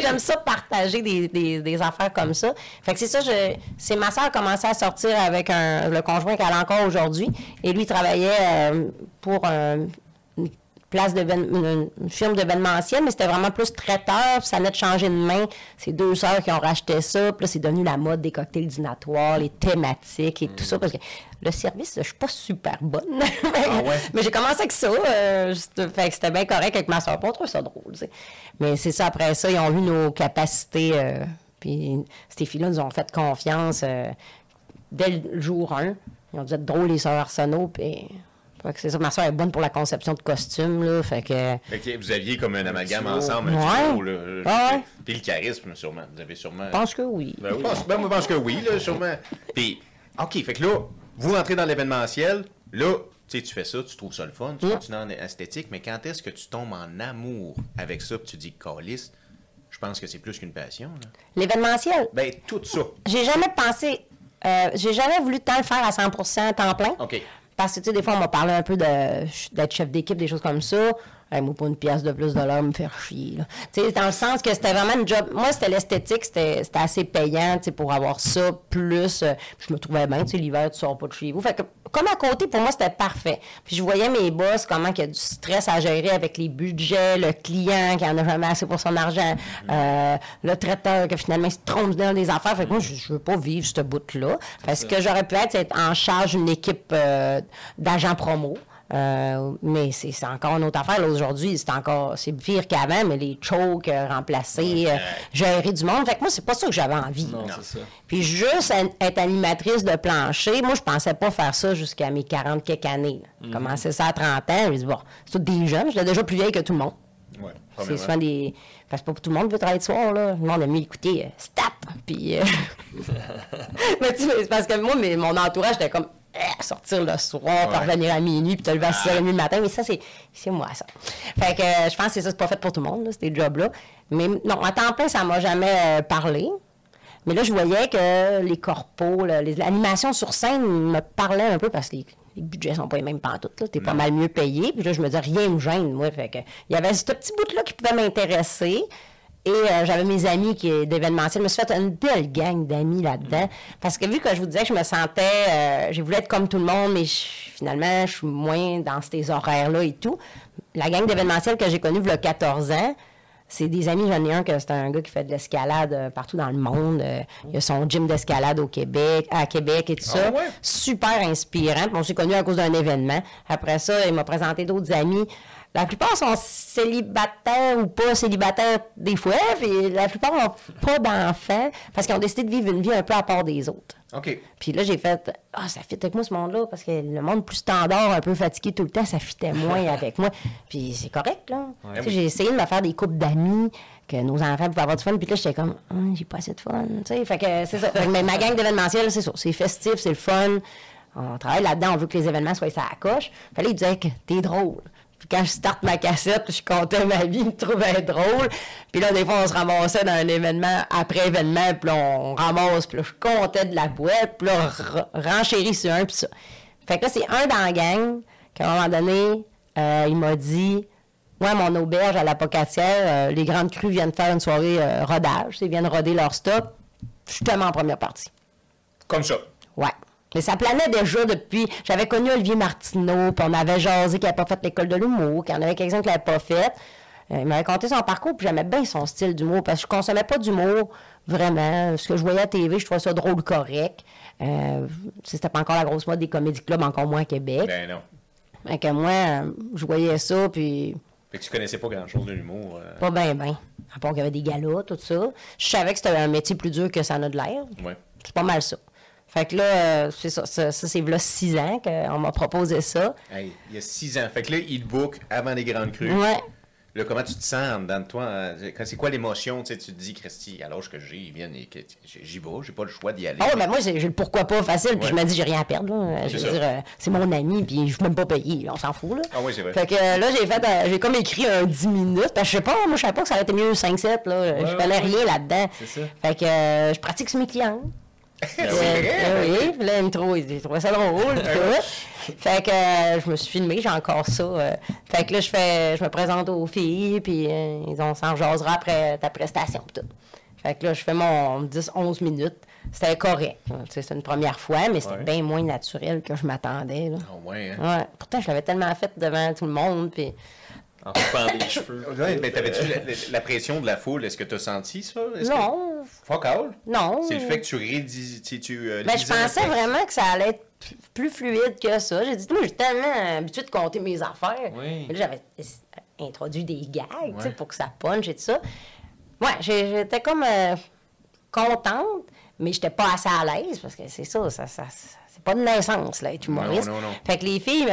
J'aime ça, partager des affaires comme ça. Fait que c'est ça, c'est ma soeur a commencé à sortir avec le conjoint qu'elle a encore aujourd'hui. Et lui, il travaillait pour une firme d'événementiel, mais c'était vraiment plus traiteur. Ça venait de changer de main. C'est deux sœurs qui ont racheté ça. Puis là, c'est devenu la mode des cocktails dînatoires, les thématiques et tout ça. Parce que le service, je suis pas super bonne. Mais j'ai commencé avec ça. Fait que c'était bien correct avec ma soeur. On trouve ça drôle. T'sais. Mais c'est ça, après ça, ils ont vu nos capacités. Puis ces filles-là nous ont fait confiance. Dès le jour 1, ils ont dû être drôles, les sœurs Arsenault, puis c'est ça, ma soeur est bonne pour la conception de costumes, là, fait que vous aviez comme un amalgame ensemble, un duo, là. Puis le charisme, sûrement, vous avez sûrement... Je pense que oui. Moi, je pense que oui, là, sûrement. Puis, OK, fait que là, vous rentrez dans l'événementiel, là, tu sais, tu fais ça, tu trouves ça le fun, tu continues en esthétique, mais quand est-ce que tu tombes en amour avec ça, puis tu dis « calisse », je pense que c'est plus qu'une passion, là. L'événementiel? Ben, tout ça. J'ai jamais pensé... j'ai jamais voulu tant le faire à 100% temps plein. Okay. Parce que, tu sais, des fois, on m'a parlé un peu d'être chef d'équipe, des choses comme ça. Moi, pour une pièce de plus de l'heure, me faire chier. Tu sais, dans le sens que c'était vraiment une job. Moi, c'était l'esthétique, c'était assez payant, tu sais, pour avoir ça. Plus, je me trouvais bien, tu sais, l'hiver, tu sors pas de chez vous. Fait que, comme à côté, pour moi, c'était parfait. Puis, je voyais mes boss, comment qu'il y a du stress à gérer avec les budgets, le client qui en a jamais assez pour son argent, le traiteur qui finalement se trompe dans des affaires. Fait que moi, je veux pas vivre ce bout-là. Parce que j'aurais pu être en charge d'une équipe d'agents promo. Mais c'est encore une autre affaire. Aujourd'hui, c'est encore, c'est pire qu'avant, mais les chokes, remplacer, gérer du monde. Fait que moi, c'est pas ça que j'avais envie. Non, c'est ça. Puis juste être animatrice de plancher, moi, je pensais pas faire ça jusqu'à mes 40 quelques années. J'ai commencé ça à 30 ans. Je me dis, bon, c'est tous des jeunes. J'étais déjà plus vieille que tout le monde. Ouais, c'est souvent des... Parce que pas tout le monde veut travailler de soir, là. Le monde a mis écouter stat, puis... Mais tu sais, parce que moi, mon entourage était comme... sortir le soir, parvenir à minuit, puis te lever à 6h30 le matin. Mais ça, c'est moi, ça. Fait que je pense que c'est ça, c'est pas fait pour tout le monde, là, ces jobs-là. Mais non, à temps plein, ça m'a jamais parlé. Mais là, je voyais que les corpos, l'animation sur scène me parlait un peu parce que les budgets sont pas les mêmes pantoute, là. T'es pas mal mieux payé. Puis là, je me disais, rien me gêne, moi. Fait que il y avait ce petit bout-là qui pouvait m'intéresser. Et j'avais mes amis d'événementiel. Je me suis fait une belle gang d'amis là-dedans. Parce que vu que je vous disais que je me sentais... j'ai voulu être comme tout le monde, mais finalement, je suis moins dans ces horaires-là et tout. La gang d'événementiel que j'ai connue il y a 14 ans, c'est des amis. J'en ai un que c'est un gars qui fait de l'escalade partout dans le monde. Il a son gym d'escalade à Québec et tout ça. Ouais. Super inspirant. Puis on s'est connus à cause d'un événement. Après ça, il m'a présenté d'autres amis. La plupart sont célibataires ou pas célibataires des fois, puis la plupart n'ont pas d'enfants parce qu'ils ont décidé de vivre une vie un peu à part des autres. OK. Puis là, j'ai fait « Ah, ça fit avec moi, ce monde-là, parce que le monde plus standard, un peu fatigué tout le temps, ça fitait moins avec moi. » Puis c'est correct, là. Ouais, j'ai essayé de me faire des couples d'amis, que nos enfants pouvaient avoir du fun, puis là, j'étais comme « j'ai pas assez de fun. » Fait que c'est ça. Mais ma gang d'événementiel, c'est ça. C'est festif, c'est le fun. On travaille là-dedans, on veut que les événements soient ça à la coche. Puis là, ils disaient que « t'es drôle. » Puis quand je starte ma cassette, je comptais ma vie, je me trouvais drôle. Puis là, des fois, on se ramassait dans un événement après événement, puis là, on ramasse, puis là, je comptais de la boîte, puis là, renchéris sur un, puis ça. Fait que là, c'est un dans la gang qu'à un moment donné, il m'a dit, « Moi, mon auberge à la Pocatière, les grandes crues viennent faire une soirée rodage. Ils viennent roder leur stop. Je suis tellement en première partie. » Comme ça? Ouais. Mais ça planait déjà depuis... J'avais connu Olivier Martineau, puis on avait jasé qu'il n'avait pas fait l'école de l'humour, qu'il y en avait quelqu'un qui ne l'avait pas fait. Il m'avait raconté son parcours, puis j'aimais bien son style d'humour, parce que je ne consommais pas d'humour, vraiment. Ce que je voyais à TV, je trouvais ça drôle, correct. C'était pas encore la grosse mode des comédie clubs, encore moins à Québec. Ben non. Fait que moi, je voyais ça, puis... Fait que tu connaissais pas grand-chose de l'humour. Pas bien, bien. À part qu'il y avait des galas, tout ça. Je savais que c'était un métier plus dur que ça en a de l'air. Ouais. C'est pas mal ça. Fait que là, c'est ça, c'est là 6 ans qu'on m'a proposé ça. Hey, il y a 6 ans. Fait que là, il book avant les grandes crues. Ouais. Là, comment tu te sens en dedans de toi? C'est quoi l'émotion? Tu sais, tu te dis, Christy, à l'âge que j'ai, ils viennent et j'y vais, j'ai pas le choix d'y aller. Oh, mais ben moi, j'ai le pourquoi pas facile, puis je me dis, j'ai rien à perdre. Là. Je veux dire, c'est mon ami, puis je suis même pas payé, on s'en fout. Là. Ah oui, c'est vrai. Fait que là, j'ai comme écrit un 10 minutes, parce que je sais pas, moi, je savais pas que ça aurait été mieux 5-7, là. Ouais, je connais rien là-dedans. C'est ça. Fait que je pratique sur mes clients. C'est vrai? Oui, puis là, il trouvait ça drôle, puis tout. Fait que je me suis filmée, j'ai encore ça. Fait que là, je me présente aux filles, puis on s'en jasera après ta prestation, puis tout. Fait que là, je fais mon 10-11 minutes. C'était correct. C'était une première fois, mais c'était bien moins naturel que je m'attendais. Ah ouais, hein? Ouais. Pourtant, je l'avais tellement faite devant tout le monde, puis... En coupant les cheveux. Ouais, mais t'avais-tu la pression de la foule? Est-ce que t'as senti ça? Non. Que... Fuck all? Non. C'est le fait que tu rédis... Je pensais vraiment que ça allait être plus fluide que ça. J'ai dit, moi, j'ai tellement habitué de compter mes affaires. Oui. Mais là, j'avais introduit des gags, tu sais, pour que ça punche et tout ça. Ouais, j'étais comme contente, mais j'étais pas assez à l'aise, parce que c'est ça, c'est pas de naissance, là, être humoriste. Non, non, non. Fait que les filles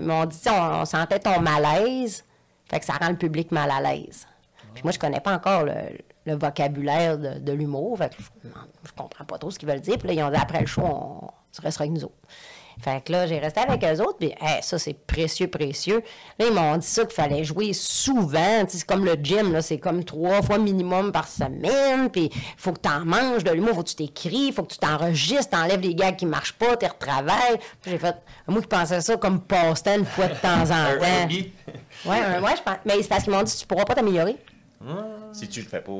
m'ont dit, on sentait ton malaise... Fait que ça rend le public mal à l'aise. Puis moi, je connais pas encore le vocabulaire de l'humour. Fait que je comprends pas trop ce qu'ils veulent dire. Puis là, ils ont dit, après le show, tu resteras avec nous autres. Fait que là, j'ai resté avec eux autres. Puis hey, ça, c'est précieux, précieux. Là, ils m'ont dit ça qu'il fallait jouer souvent. C'est comme le gym, là. C'est comme 3 fois minimum par semaine. Puis il faut que tu en manges de l'humour. Faut que tu t'écris. Faut que tu t'enregistres. T'enlèves les gags qui marchent pas. Tu retravailles. Puis j'ai fait... Moi qui pensais ça comme passe-temps une fois de temps en temps. Oui, je pense. Mais c'est parce qu'ils m'ont dit, tu pourras pas t'améliorer. Si tu le fais pas.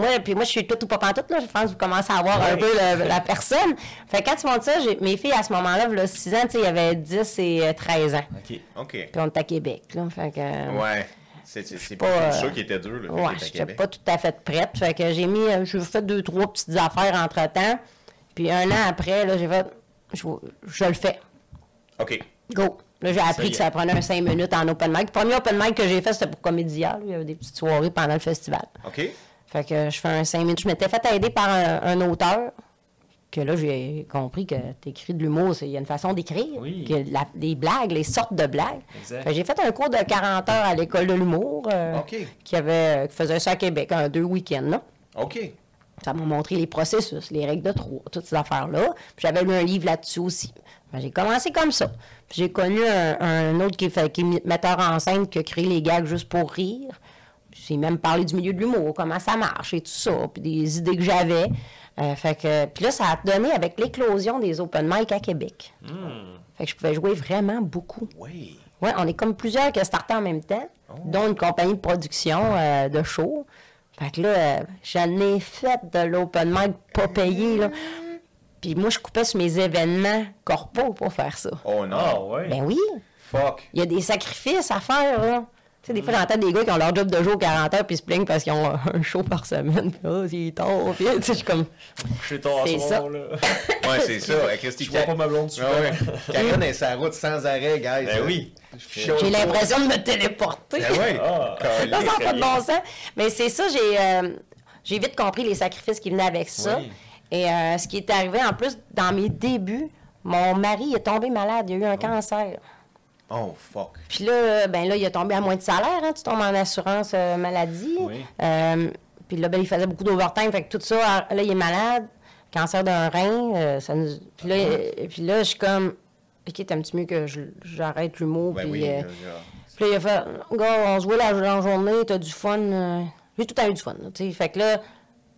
Oui, puis moi, je suis tout ou pas pantoute, là. Je pense que vous commencez à voir un peu la personne. Fait que quand tu montes ça, mes filles, à ce moment-là, là, 6 ans, tu sais, il y avait 10 et 13 ans. OK, OK. Puis on était à Québec, là. Fait que... Ouais. C'est pas ça qui était dur, là. Ouais, j'étais pas tout à fait prête. Fait que j'ai mis... J'ai fait 2-3 petites affaires entre-temps. Puis un an après, là, j'ai fait... Je le fais. OK. Go. Là, j'ai appris que ça prenait un 5 minutes en open mic. Le premier open mic que j'ai fait, c'était pour Comédia. Il y avait des petites soirées pendant le festival. OK. Fait que je fais un 5 minutes. Je m'étais fait aider par un auteur. Que là, j'ai compris que t'écris de l'humour, il y a une façon d'écrire. Oui. Que des blagues, les sortes de blagues. J'ai fait un cours de 40 heures à l'école de l'humour. Qui faisait ça à Québec, un 2 week-ends. Là. OK. Ça m'a montré les processus, les règles de trois, toutes ces affaires-là. J'avais lu un livre là-dessus aussi. J'ai commencé comme ça. J'ai connu un autre qui est metteur en scène, qui a créé les gags juste pour rire. J'ai même parlé du milieu de l'humour, comment ça marche et tout ça, puis des idées que j'avais. Puis là, ça a donné avec l'éclosion des open mic à Québec. Mm. Fait que je pouvais jouer vraiment beaucoup. Oui. Ouais, on est comme plusieurs qui startaient en même temps, dont une compagnie de production de show. Fait que là, j'en ai fait de l'open mic pas payé, là. Puis moi, je coupais sur mes événements corpo pour faire ça. Oh non, oui. Ben oui. Fuck. Il y a des sacrifices à faire, là. Tu sais, des fois, j'entends des gars qui ont leur job de jour 40 heures puis se plaignent parce qu'ils ont un show par semaine. Oh, c'est tard. Tu sais, je suis comme... Je suis tard à soir, là. Ouais, c'est ça. Christy, je vois pas ma blonde. Karen est sa route sans arrêt, guys. Ben oui. J'ai l'impression de me téléporter. Ben oui. Là, ça n'a pas de bon sens. Mais c'est ça, j'ai vite compris les sacrifices qui venaient avec ça. Et ce qui est arrivé, en plus, dans mes débuts, mon mari est tombé malade. Il a eu un cancer. Oh, fuck. Puis là, ben là, il a tombé à moins de salaire. Hein, tu tombes en assurance maladie. Oui. Puis là, ben, il faisait beaucoup d'overtime. Fait que tout ça, là, il est malade. Cancer d'un rein. Ça nous... Puis là, je suis comme... OK, t'aimes-tu mieux que j'arrête l'humour? Ben puis oui, puis là, il a fait... Gars, on se voit la journée, t'as du fun. J'ai tout le temps eu du fun. Là, t'sais. Fait que là...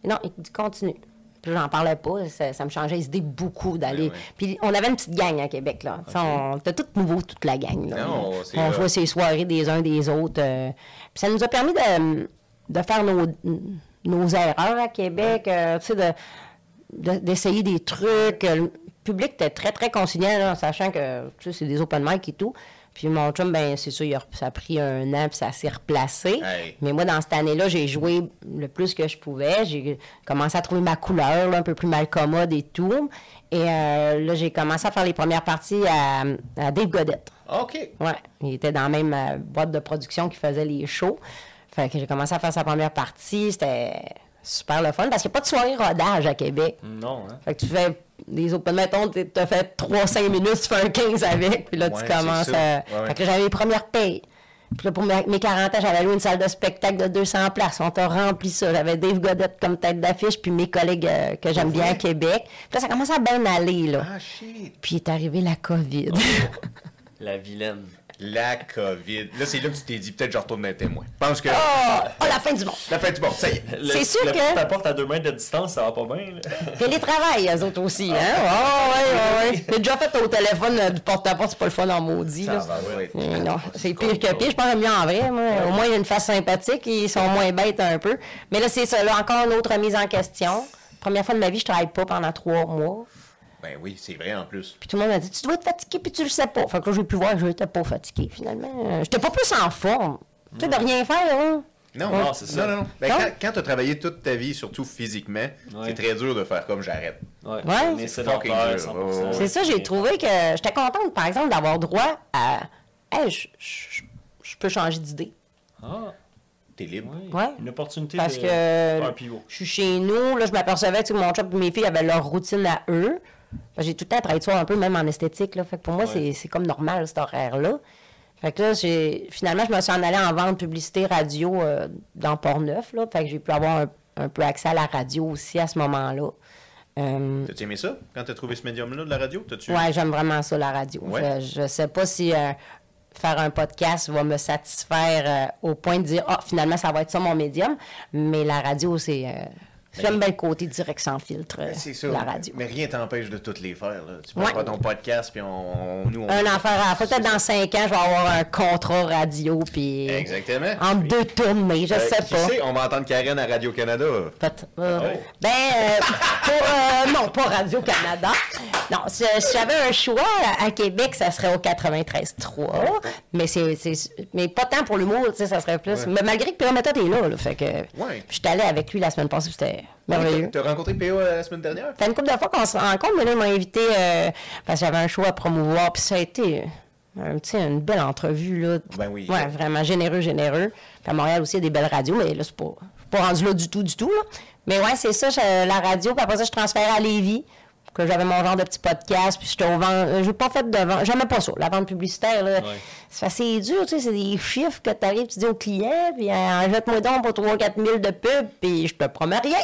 Non, il dit, continue. Puis j'en parlais pas, ça me changeait les idées beaucoup d'aller... Oui, oui. Puis on avait une petite gang à Québec, là. Okay. On était tout nouveau, toute la gang, là. Non, on jouait ces soirées des uns des autres. Puis ça nous a permis de faire nos erreurs à Québec, oui. Tu sais, d'essayer des trucs. Le public était très, très conciliant, là, sachant que, tu sais, c'est des open mic et tout. Puis mon chum, ben c'est sûr, ça a pris un an, puis ça s'est replacé. Hey. Mais moi, dans cette année-là, j'ai joué le plus que je pouvais. J'ai commencé à trouver ma couleur, là, un peu plus malcommode et tout. Et là, j'ai commencé à faire les premières parties à Dave Goddard. OK. Ouais. Il était dans la même boîte de production qui faisait les shows. Fait que j'ai commencé à faire sa première partie. C'était super le fun, parce qu'il n'y a pas de soirée rodage à Québec. Non, hein? Fait que tu fais... Des open, mettons, tu as fait 3-5 minutes, tu fais un 15 avec, puis là, ouais, tu commences à... Ouais, ouais. Fait que j'avais les premières payes. Puis là, pour mes 40 ans, j'avais loué une salle de spectacle de 200 places. On t'a rempli ça. J'avais Dave Goddard comme tête d'affiche, puis mes collègues que j'aime bien à Québec. Puis là, ça commençait à bien aller, là. Ah, shit! Puis est arrivée la COVID. Oh, la vilaine. La COVID. Là, c'est là que tu t'es dit, peut-être je retourne un témoin. Je pense que... Oh, la fin du monde. La fin du monde, ça y est. C'est sûr que... T'apportes à 2 mètres de distance, ça va pas bien. Télétravail, eux autres aussi, hein? Oh, ouais, ouais. J'ai déjà fait au téléphone du porte-à-porte, c'est pas le fun en maudit. Ça va, ouais. Non, c'est pire que pire. Je pense mieux en vrai. Moi. Au moins, il y a une face sympathique. Ils sont moins bêtes un peu. Mais là, c'est ça. Là, encore une autre remise en question. Première fois de ma vie, je travaille pas pendant 3 mois. Ben oui, c'est vrai en plus. Puis tout le monde m'a dit, tu dois être fatigué, puis tu le sais pas. Fait que là, j'ai pu voir que je n'étais pas fatigué, finalement. J'étais pas plus en forme. Tu sais, de rien faire, hein? Non, non, c'est ça. Non, non. Ben, quand tu as travaillé toute ta vie, surtout physiquement, c'est très dur de faire comme j'arrête. Ouais, mais c'est fucking dur. C'est ça, j'ai trouvé que j'étais contente, par exemple, d'avoir droit à... Hey, je peux changer d'idée. Ah! Libre. Oui, ouais. Une opportunité parce de faire un pivot. Je suis chez nous, là, je m'apercevais que mon chum et mes filles avaient leur routine à eux. J'ai tout le temps travaillé de soir un peu, même en esthétique. Là. Fait que pour moi, c'est comme normal, cet horaire-là. Fait que là, finalement, je me suis en allée en vente publicité radio dans Port-Neuf. Là. Fait que j'ai pu avoir un peu accès à la radio aussi à ce moment-là. T'as-tu aimé ça quand t'as trouvé ce médium-là de la radio? Oui, j'aime vraiment ça, la radio. Ouais. Je sais pas si... faire un podcast va me satisfaire au point de dire « Ah, finalement, ça va être ça mon médium. » Mais la radio, c'est... J'aime bien le côté direct sans filtre de la radio. Mais rien t'empêche de toutes les faire. Là. Tu prends ton podcast, puis nous... Un affaire à la fois. Peut-être dans 5 ans, je vais avoir un contrat radio, puis... Exactement. En 2 tournées, je sais pas. Tu sais, on va entendre Karen à Radio-Canada. Non, pas Radio-Canada. Non, si j'avais un choix à Québec, ça serait au 93.3. Mais pas tant pour l'humour, tu sais, ça serait plus... Mais malgré que Pierre Méthode est là, fait que... Je suis allée avec lui la semaine passée, c'était... Tu as rencontré P.O. la semaine dernière? C'était une couple de fois qu'on se rencontre, mais là, ils m'ont invité parce que j'avais un show à promouvoir, puis ça a été Tu sais, une belle entrevue, là. Ben oui. Ouais, vraiment généreux, généreux. Puis à Montréal aussi, il y a des belles radios, mais là, je suis pas rendu là du tout, là. Mais ouais, c'est ça, la radio. Puis après ça, je transfère à Lévis, que j'avais mon genre de petit podcast, puis j'étais au vent. J'ai pas fait de vente. J'aimais pas ça, la vente publicitaire, là. Ouais. C'est assez dur, tu sais, c'est des chiffres que tu arrives, tu dis aux clients, puis enlève-moi donc pour 3 000 à 4 000 de pub, puis je te promets rien.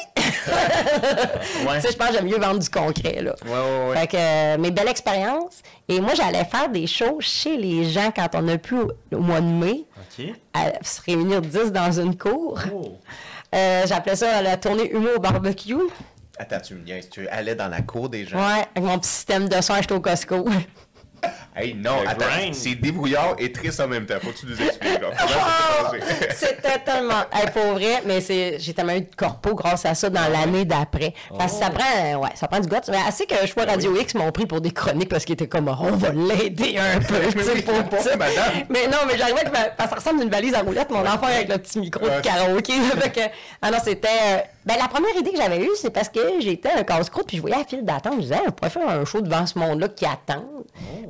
Ouais. Tu sais, je pense que j'aime mieux vendre du concret, là. Ouais, ouais, ouais. Fait que, mes belles expériences. Et moi, j'allais faire des shows chez les gens quand on n'a plus au mois de mai. OK. À se réunir 10 dans une cour. Oh. J'appelais ça la tournée humour barbecue. Attends, tu allais dans la cour des gens? Ouais, avec mon petit système de son, j'étais au Costco. Hey, non, attends, c'est débrouillard et triste en même temps. Faut que tu nous expliques. C'était tellement... Hey, pour vrai, mais j'ai tellement eu de corpo grâce à ça dans l'année d'après. Parce que ça prend du goût. Mais assez que je vois Radio X m'ont pris pour des chroniques parce qu'ils étaient comme, oh, on va l'aider un peu. Mais non, mais j'arrivais que ça ressemble à une valise à roulette, mon enfant avec le petit micro de karaoké. Ah non, c'était... Ben, la première idée que j'avais eue, c'est parce que j'étais un casse-croûte, puis je voyais la file d'attente. Je disais, on pourrait faire un show devant ce monde-là qui attend.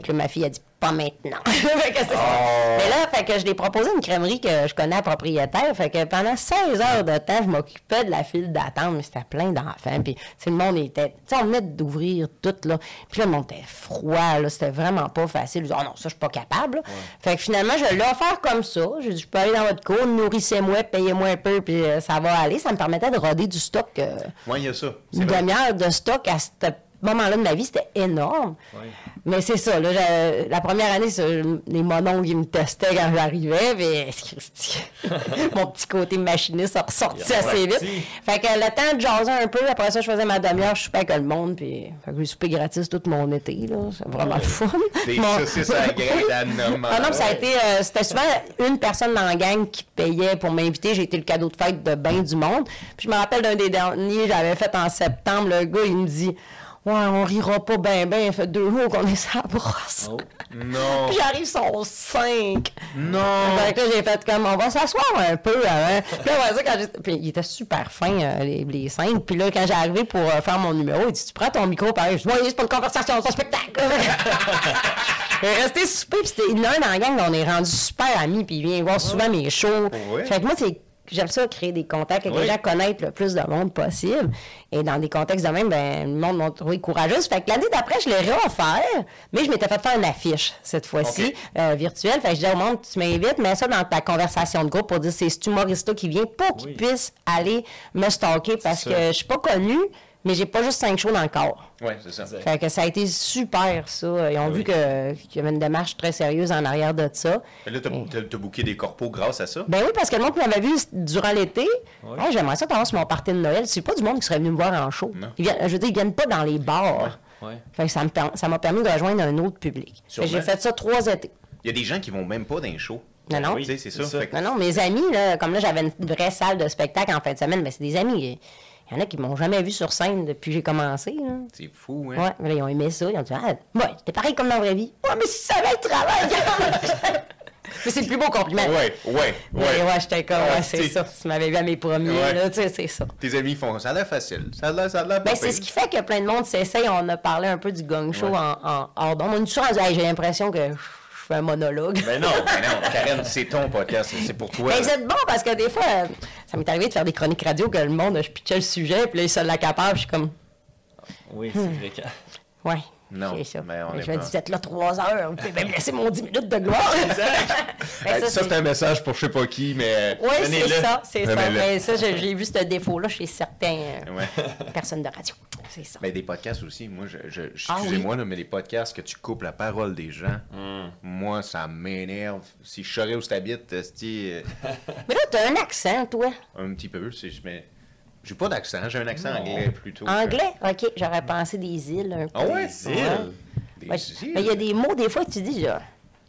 Puis là, ma fille a dit, pas maintenant. Fait que mais là, fait que je l'ai proposé une crèmerie que je connais à propriétaire. Fait que pendant 16 heures de temps, je m'occupais de la file d'attente, mais c'était plein d'enfants. Puis, le monde était. Tu sais, on venait d'ouvrir tout, là. Puis là, le monde était froid, là. C'était vraiment pas facile. Je disais, oh non, ça, je suis pas capable. Ouais. Fait que finalement, je l'ai offert comme ça. J'ai dit, je peux aller dans votre cour, nourrissez-moi, payez-moi un peu, puis ça va aller. Ça me permettait de roder du stock. Oui, il y a ça. Une demi-heure de stock à cette moment-là de ma vie, c'était énorme. Oui. Mais c'est ça. Là, la première année, les mononcles, ils me testaient quand j'arrivais. Mais mon petit côté machiniste, ça ressortit assez vite. Fait que le temps de jaser un peu, après ça, je faisais ma demi-heure, je soupais avec le monde. Puis j'ai soupé gratis tout mon été. C'est vraiment fun. Des saucisses à la graine. Ah non, ça a été... c'était souvent une personne dans la gang qui payait pour m'inviter. J'ai été le cadeau de fête de bien du monde. Puis je me rappelle d'un des derniers, j'avais fait en septembre. Le gars, il me dit... « Ouais, on rira pas ben ben, fait 2 jours qu'on est sur la brosse. Oh. » Non. Puis j'arrive, sont 5. Non. Donc là, j'ai fait comme, on va s'asseoir un peu avant. Puis là, on va dire, puis il était super fin, les 5. Puis là, quand j'ai arrivé pour faire mon numéro, il dit, tu prends ton micro, pareil. Je dis, oui, c'est pas une conversation, c'est un spectacle. Il est resté souper, puis c'était l'un dans la gang, on est rendu super amis, puis il vient voir souvent mes shows. Oui. Fait que moi, j'aime ça, créer des contacts avec les gens, connaître le plus de monde possible. Et dans des contextes de même, ben, le monde m'a trouvé courageuse. Fait que l'année d'après, je l'ai réoffert, mais je m'étais fait faire une affiche, cette fois-ci, virtuelle. Fait que je disais au monde, tu m'invites, mets ça dans ta conversation de groupe pour dire, c'est cet humoriste-là qui vient pour qu'il puisse aller me stalker parce que je suis pas connue, mais j'ai pas juste 5 shows dans le corps. Oui, c'est ça. Fait que ça a été super, ça. Ils ont vu qu'il y avait une démarche très sérieuse en arrière de ça. Et là, t'as booké des corpos grâce à ça? Ben oui, parce que le monde qui m'avait vu durant l'été, oh, j'aimerais ça t'avoir sur mon party de Noël. C'est pas du monde qui serait venu me voir en show. Je veux dire, ils viennent pas dans les bars. Ouais. Fait que ça m'a permis de rejoindre un autre public. J'ai fait ça 3 étés. Il y a des gens qui vont même pas dans les shows. Non, non. Oui, c'est ça. Non, non, mes amis, là, comme là, j'avais une vraie salle de spectacle en fin de semaine, mais c'est des amis... Il y en a qui m'ont jamais vu sur scène depuis que j'ai commencé. C'est fou, hein? Ouais, ils ont aimé ça. Ils ont dit, ah, ouais, t'es pareil comme dans la vraie vie. Ouais, mais si ça va être travail! Mais c'est le plus beau compliment. Ouais, j'étais comme, c'est ça. Tu m'avais vu à mes premiers, là, tu sais, c'est ça. Tes amis font, ça a l'air facile. Ça a l'air ben, c'est ce qui fait que plein de monde s'essaye. On a parlé un peu du gong show en hors d'onde. On est toujours j'ai l'impression que... Je fais un monologue. Mais non, Karen, c'est ton podcast, c'est pour toi. Mais vous êtes bon parce que des fois, ça m'est arrivé de faire des chroniques radio que le monde, je pitchais le sujet, puis là, il se l'accaparent, je suis comme... Oui, c'est vrai que... Oui. Non, ça. Mais on je me dis, vous êtes là 3 heures, vous pouvez même laisser mon 10 minutes de gloire. Ça c'est un message pour je sais pas qui, mais oui, c'est ça, c'est ça. Mais ça, j'ai vu ce défaut-là chez certaines personnes de radio. C'est ça. Mais des podcasts aussi, moi, excusez-moi, mais les podcasts que tu coupes la parole des gens, moi, ça m'énerve. Si je saurais où t'habites, mais là, t'as un accent, toi. Un petit peu, j'ai pas d'accent, j'ai un accent anglais plutôt. Anglais? OK, j'aurais pensé des îles un peu. Ah ouais, des îles? Des îles? Mais il y a des mots, des fois, que tu dis, genre,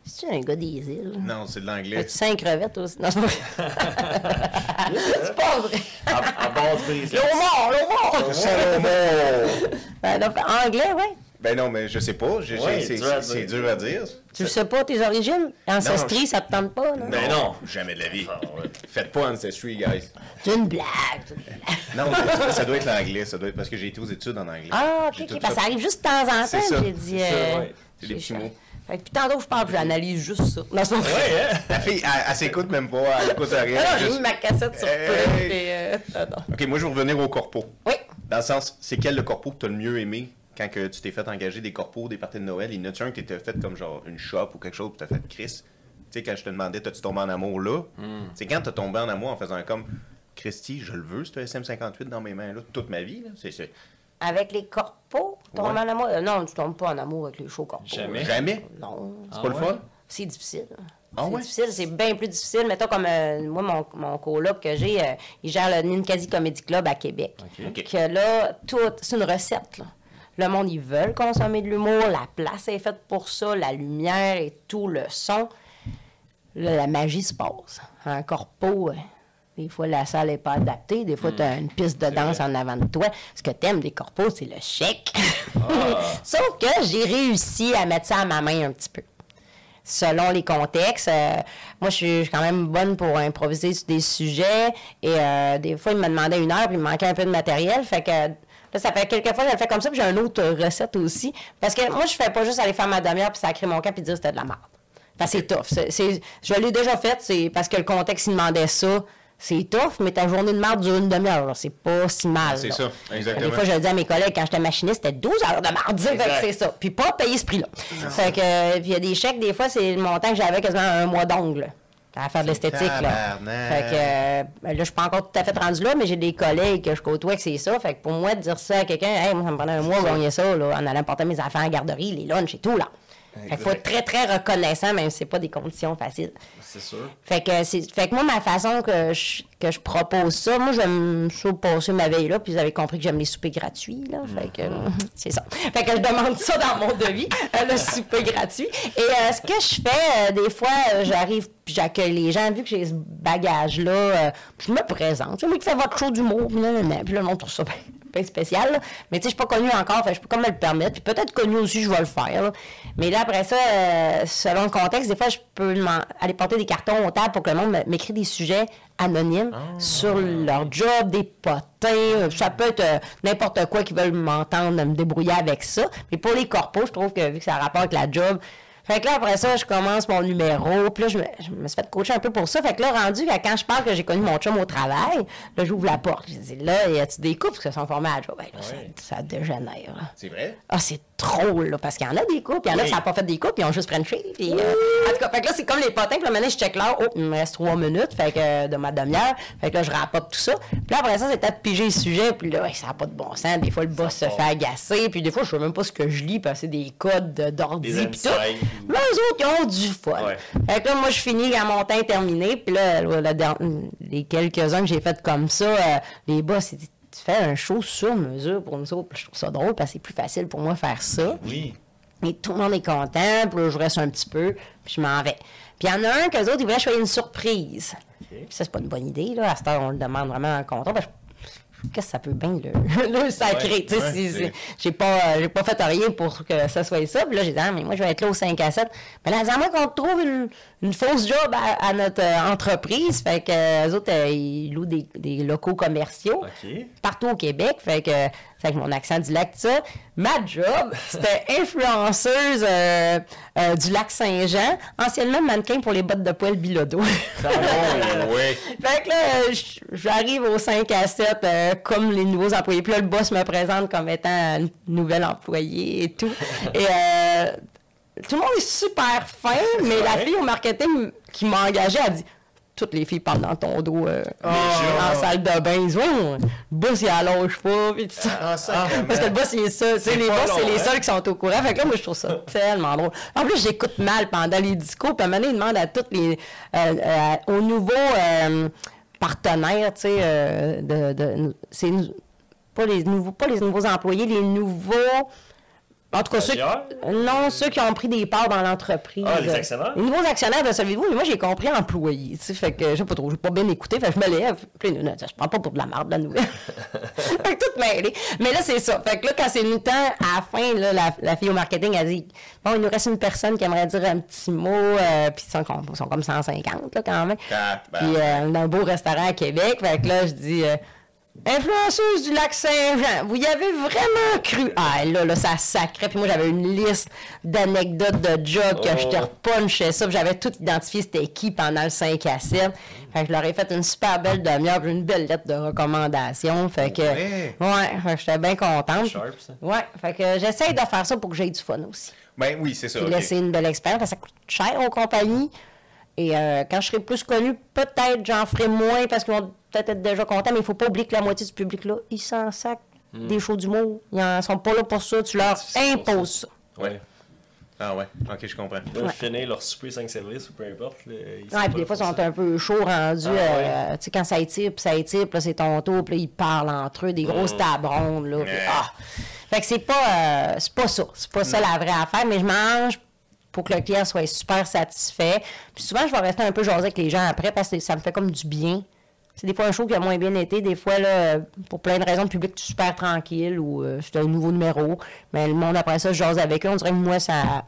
c'est-tu un gars des îles? Non, c'est de l'anglais. As-tu 5 crevettes aussi? Non, c'est pas vrai. C'est pas vrai. À base des... Le mort! C'est le mort! Anglais, oui. Ben non, mais je sais pas. C'est dur à dire. Tu sais pas tes origines? Ancestry, ça te tente pas, là? Ben non, jamais de la vie. Faites pas Ancestry, guys. C'est une blague. Non, ça doit être l'anglais. Ça doit être parce que j'ai été aux études en anglais. Ah, OK, parce que ça arrive juste de temps en temps. J'ai dit... C'est des petits mots. Fait que puis tantôt, je parle, puis j'analyse juste ça. Dans son La fille, elle s'écoute même pas, elle écoute rien. Non, j'ai mis ma cassette sur peu, et OK, moi, je veux revenir au corpo. Oui. Dans le sens, c'est quel le corpo que tu as le mieux aimé quand que tu t'es fait engager des corpos, des parties de Noël? Il y en a-tu un que tu t'es fait comme genre une shop ou quelque chose, puis t'as fait Chris? Tu sais, quand je te demandais, t'as-tu tombé en amour là? C'est quand t'as tombé en amour en faisant comme Christy, je le veux, c'est un SM58 dans mes mains là, toute ma vie. Là. C'est... Avec les corpos, tombes en amour? Non, tu tombes pas en amour avec les shows corpos. Jamais? Jamais? Non. C'est pas le fun? C'est difficile. Difficile, c'est bien plus difficile. Mettons comme moi, mon coloc que j'ai, il gère le Ninkasi Comedy Club à Québec. Que là, c'est une recette, là. Le monde, ils veulent consommer de l'humour, la place est faite pour ça, la lumière et tout, le son. Là, la magie se passe. Un corpo, des fois, la salle n'est pas adaptée. Des fois, tu as une piste de danse en avant de toi. Ce que t'aimes des corpos, c'est le chèque. Sauf que j'ai réussi à mettre ça à ma main un petit peu. Selon les contextes, moi, je suis quand même bonne pour improviser sur des sujets. Et des fois, ils me demandaient une heure, puis il me manquait un peu de matériel. Fait que... Là, ça fait quelques fois que je le fais comme ça, puis j'ai une autre recette aussi. Parce que moi, je fais pas juste aller faire ma demi-heure, puis sacrer mon camp, puis dire c'était de la merde. Parce que c'est tough. Je l'ai déjà fait, c'est parce que le contexte, il demandait ça. C'est tough, mais ta journée de merde dure une demi-heure. C'est pas si mal. C'est ça, exactement. Des fois, je le dis à mes collègues, quand j'étais machiniste, c'était 12 heures de merde. C'est ça. Puis pas payer ce prix-là. Fait que, puis il y a des chèques, des fois, c'est le montant que j'avais quasiment un mois d'ongle. À faire de l'esthétique, là. Fait que, là, je suis pas encore tout à fait rendu là, mais j'ai des collègues que je côtoie que c'est ça. Fait que pour moi, de dire ça à quelqu'un, hey, moi, ça me prenait un mois de gagner ça, là, en allant porter mes affaires à la garderie, les lunchs et tout, là. Exact. Fait qu'il faut être très, très reconnaissant, même si c'est pas des conditions faciles. C'est sûr. Fait que moi, ma façon que je propose ça, moi, j'aime ça passer ma veille là, puis vous avez compris que j'aime les soupers gratuits, là. Fait que c'est ça. Fait que je demande ça dans mon devis, le souper gratuit. Et ce que je fais, des fois, j'arrive, puis j'accueille les gens, vu que j'ai ce bagage-là, je me présente. Tu sais, fais votre show d'humour, puis là, on trouve ça bien spécial, là. Mais tu sais, je suis pas connue encore, fait que je peux quand même me le permettre, puis peut-être connue aussi, je vais le faire, là. Mais là, après ça, selon le contexte, des fois, je peux aller porter des cartons aux tables pour que le monde m'écrit des sujets anonymes sur leur job, des potins, ça peut être n'importe quoi qu'ils veulent m'entendre, me débrouiller avec ça. Mais pour les corpos, je trouve que vu que ça a rapport avec la job, fait que là, après ça, je commence mon numéro, puis là, je me suis fait coacher un peu pour ça. Fait que là, rendu, quand je parle que j'ai connu mon chum au travail, là, j'ouvre la porte. Je dis, là, y a-tu des couples qui se sont formés à la job? Ben, là, ça dégénère. C'est vrai? Ah, c'est drôle, là, parce qu'il y en a des couples, il y en a qui n'ont pas fait des couples, ils ont juste frenché. Puis, en tout cas, fait que là, c'est comme les potins, puis là, maintenant, je check l'heure, il me reste 3 minutes, fait que de ma demi-heure, fait que là, je rapote tout ça. Puis là, après ça, c'est peut-être piger le sujet, puis là, ça n'a pas de bon sens. Des fois, le boss se fait agacer, puis des fois, je sais même pas ce que je lis, parce que c'est des codes d'ordi, puis tout. Mais eux autres, ils ont du fun. Fait que là, moi, je finis à mon temps terminé. Puis là, les quelques-uns que j'ai fait comme ça, les boss, ils disent, tu fais un show sur mesure pour nous autres. Puis je trouve ça drôle parce que c'est plus facile pour moi faire ça. Oui. Et tout le monde est content. Puis là, je reste un petit peu. Puis je m'en vais. Puis il y en a un qu'eux autres, ils voulaient que je fasse une surprise. Okay. Puis ça, c'est pas une bonne idée, là. À cette heure, on le demande vraiment en comptant. Qu'est-ce que ça peut bien le sacré? J'ai pas fait rien pour que ça soit ça. Puis là, j'ai dit, ah, mais moi, je vais être là au 5 à 7. Mais là, à moi qu'on trouve une fausse job à notre entreprise. Fait que eux autres, ils louent des locaux commerciaux partout au Québec. Fait que c'est avec mon accent du lac, ça. Ma job, c'était influenceuse du Lac-Saint-Jean, anciennement mannequin pour les bottes de poêle Bilodeau. Fait que là, j'arrive au 5 à 7 comme les nouveaux employés. Puis là, le boss me présente comme étant une nouvelle employée et tout. Et tout le monde est super fin, mais la fille au marketing qui m'a engagée, elle dit... Toutes les filles parlent dans ton dos en salle de bain. Ils disent, ouais, le boss, il allonge pas. Puis tout ça. Parce que le boss, il est seul. Les boss, c'est les seuls qui sont au courant. Fait que là, moi, je trouve ça tellement drôle. En plus, j'écoute mal pendant les discours. Puis à un moment donné, ils demandent à toutes les... aux nouveaux partenaires, tu sais, c'est pas les nouveaux employés, les nouveaux... En tout cas, ceux qui ont pris des parts dans l'entreprise. Ah, les actionnaires? Les nouveaux actionnaires, ben, savez-vous, mais moi, j'ai compris employé. Fait que, je sais pas trop, j'ai pas bien écouté, fait que je me lève. Puis, non, je prends pas pour de la merde, la nouvelle. Fait que tout mêlé. Mais là, c'est ça. Fait que là, quand c'est le temps, à la fin, là, la fille au marketing, elle dit, bon, il nous reste une personne qui aimerait dire un petit mot, puis ils sont comme 150, là, quand même. Puis, on a un beau restaurant à Québec. Fait que là, je dis... Influenceuse du Lac-Saint-Jean, vous y avez vraiment cru? Ah, là, ça sacrait. Puis moi, j'avais une liste d'anecdotes de job que je te repunchais ça. J'avais tout identifié, c'était qui pendant le 5 à 7. Fait que je leur ai fait une super belle demi-heure, une belle lettre de recommandation. Fait que, ouais, j'étais bien contente. Sharp, ça. Ouais, fait que j'essaye de faire ça pour que j'aie du fun aussi. Ben oui, c'est ça. Puis laisser une belle expérience, parce que ça coûte cher aux compagnies. Et quand je serai plus connue, peut-être j'en ferai moins parce qu'ils vont peut-être être déjà contents, mais il ne faut pas oublier que la moitié du public-là, ils s'en sacrent des shows d'humour. Ils ne sont pas là pour ça, tu leur imposes ça. Oui. Ah ouais, ok, je comprends. Ils peuvent finir leur souper sans service ou peu importe. Là, ouais, puis des fois, ils sont un peu chauds rendus. Tu sais, quand ça étire, c'est ton tour, puis là, ils parlent entre eux, des grosses tables rondes. Là, pis, fait que c'est pas ça. C'est pas ça la vraie affaire, mais je mange pour que le client soit super satisfait. Puis souvent, je vais rester un peu jaser avec les gens après parce que ça me fait comme du bien. C'est des fois un show qui a moins bien été. Des fois, là, pour plein de raisons, le public est super tranquille ou c'est un nouveau numéro. Mais le monde, après ça, je jase avec eux. On dirait que moi, ça,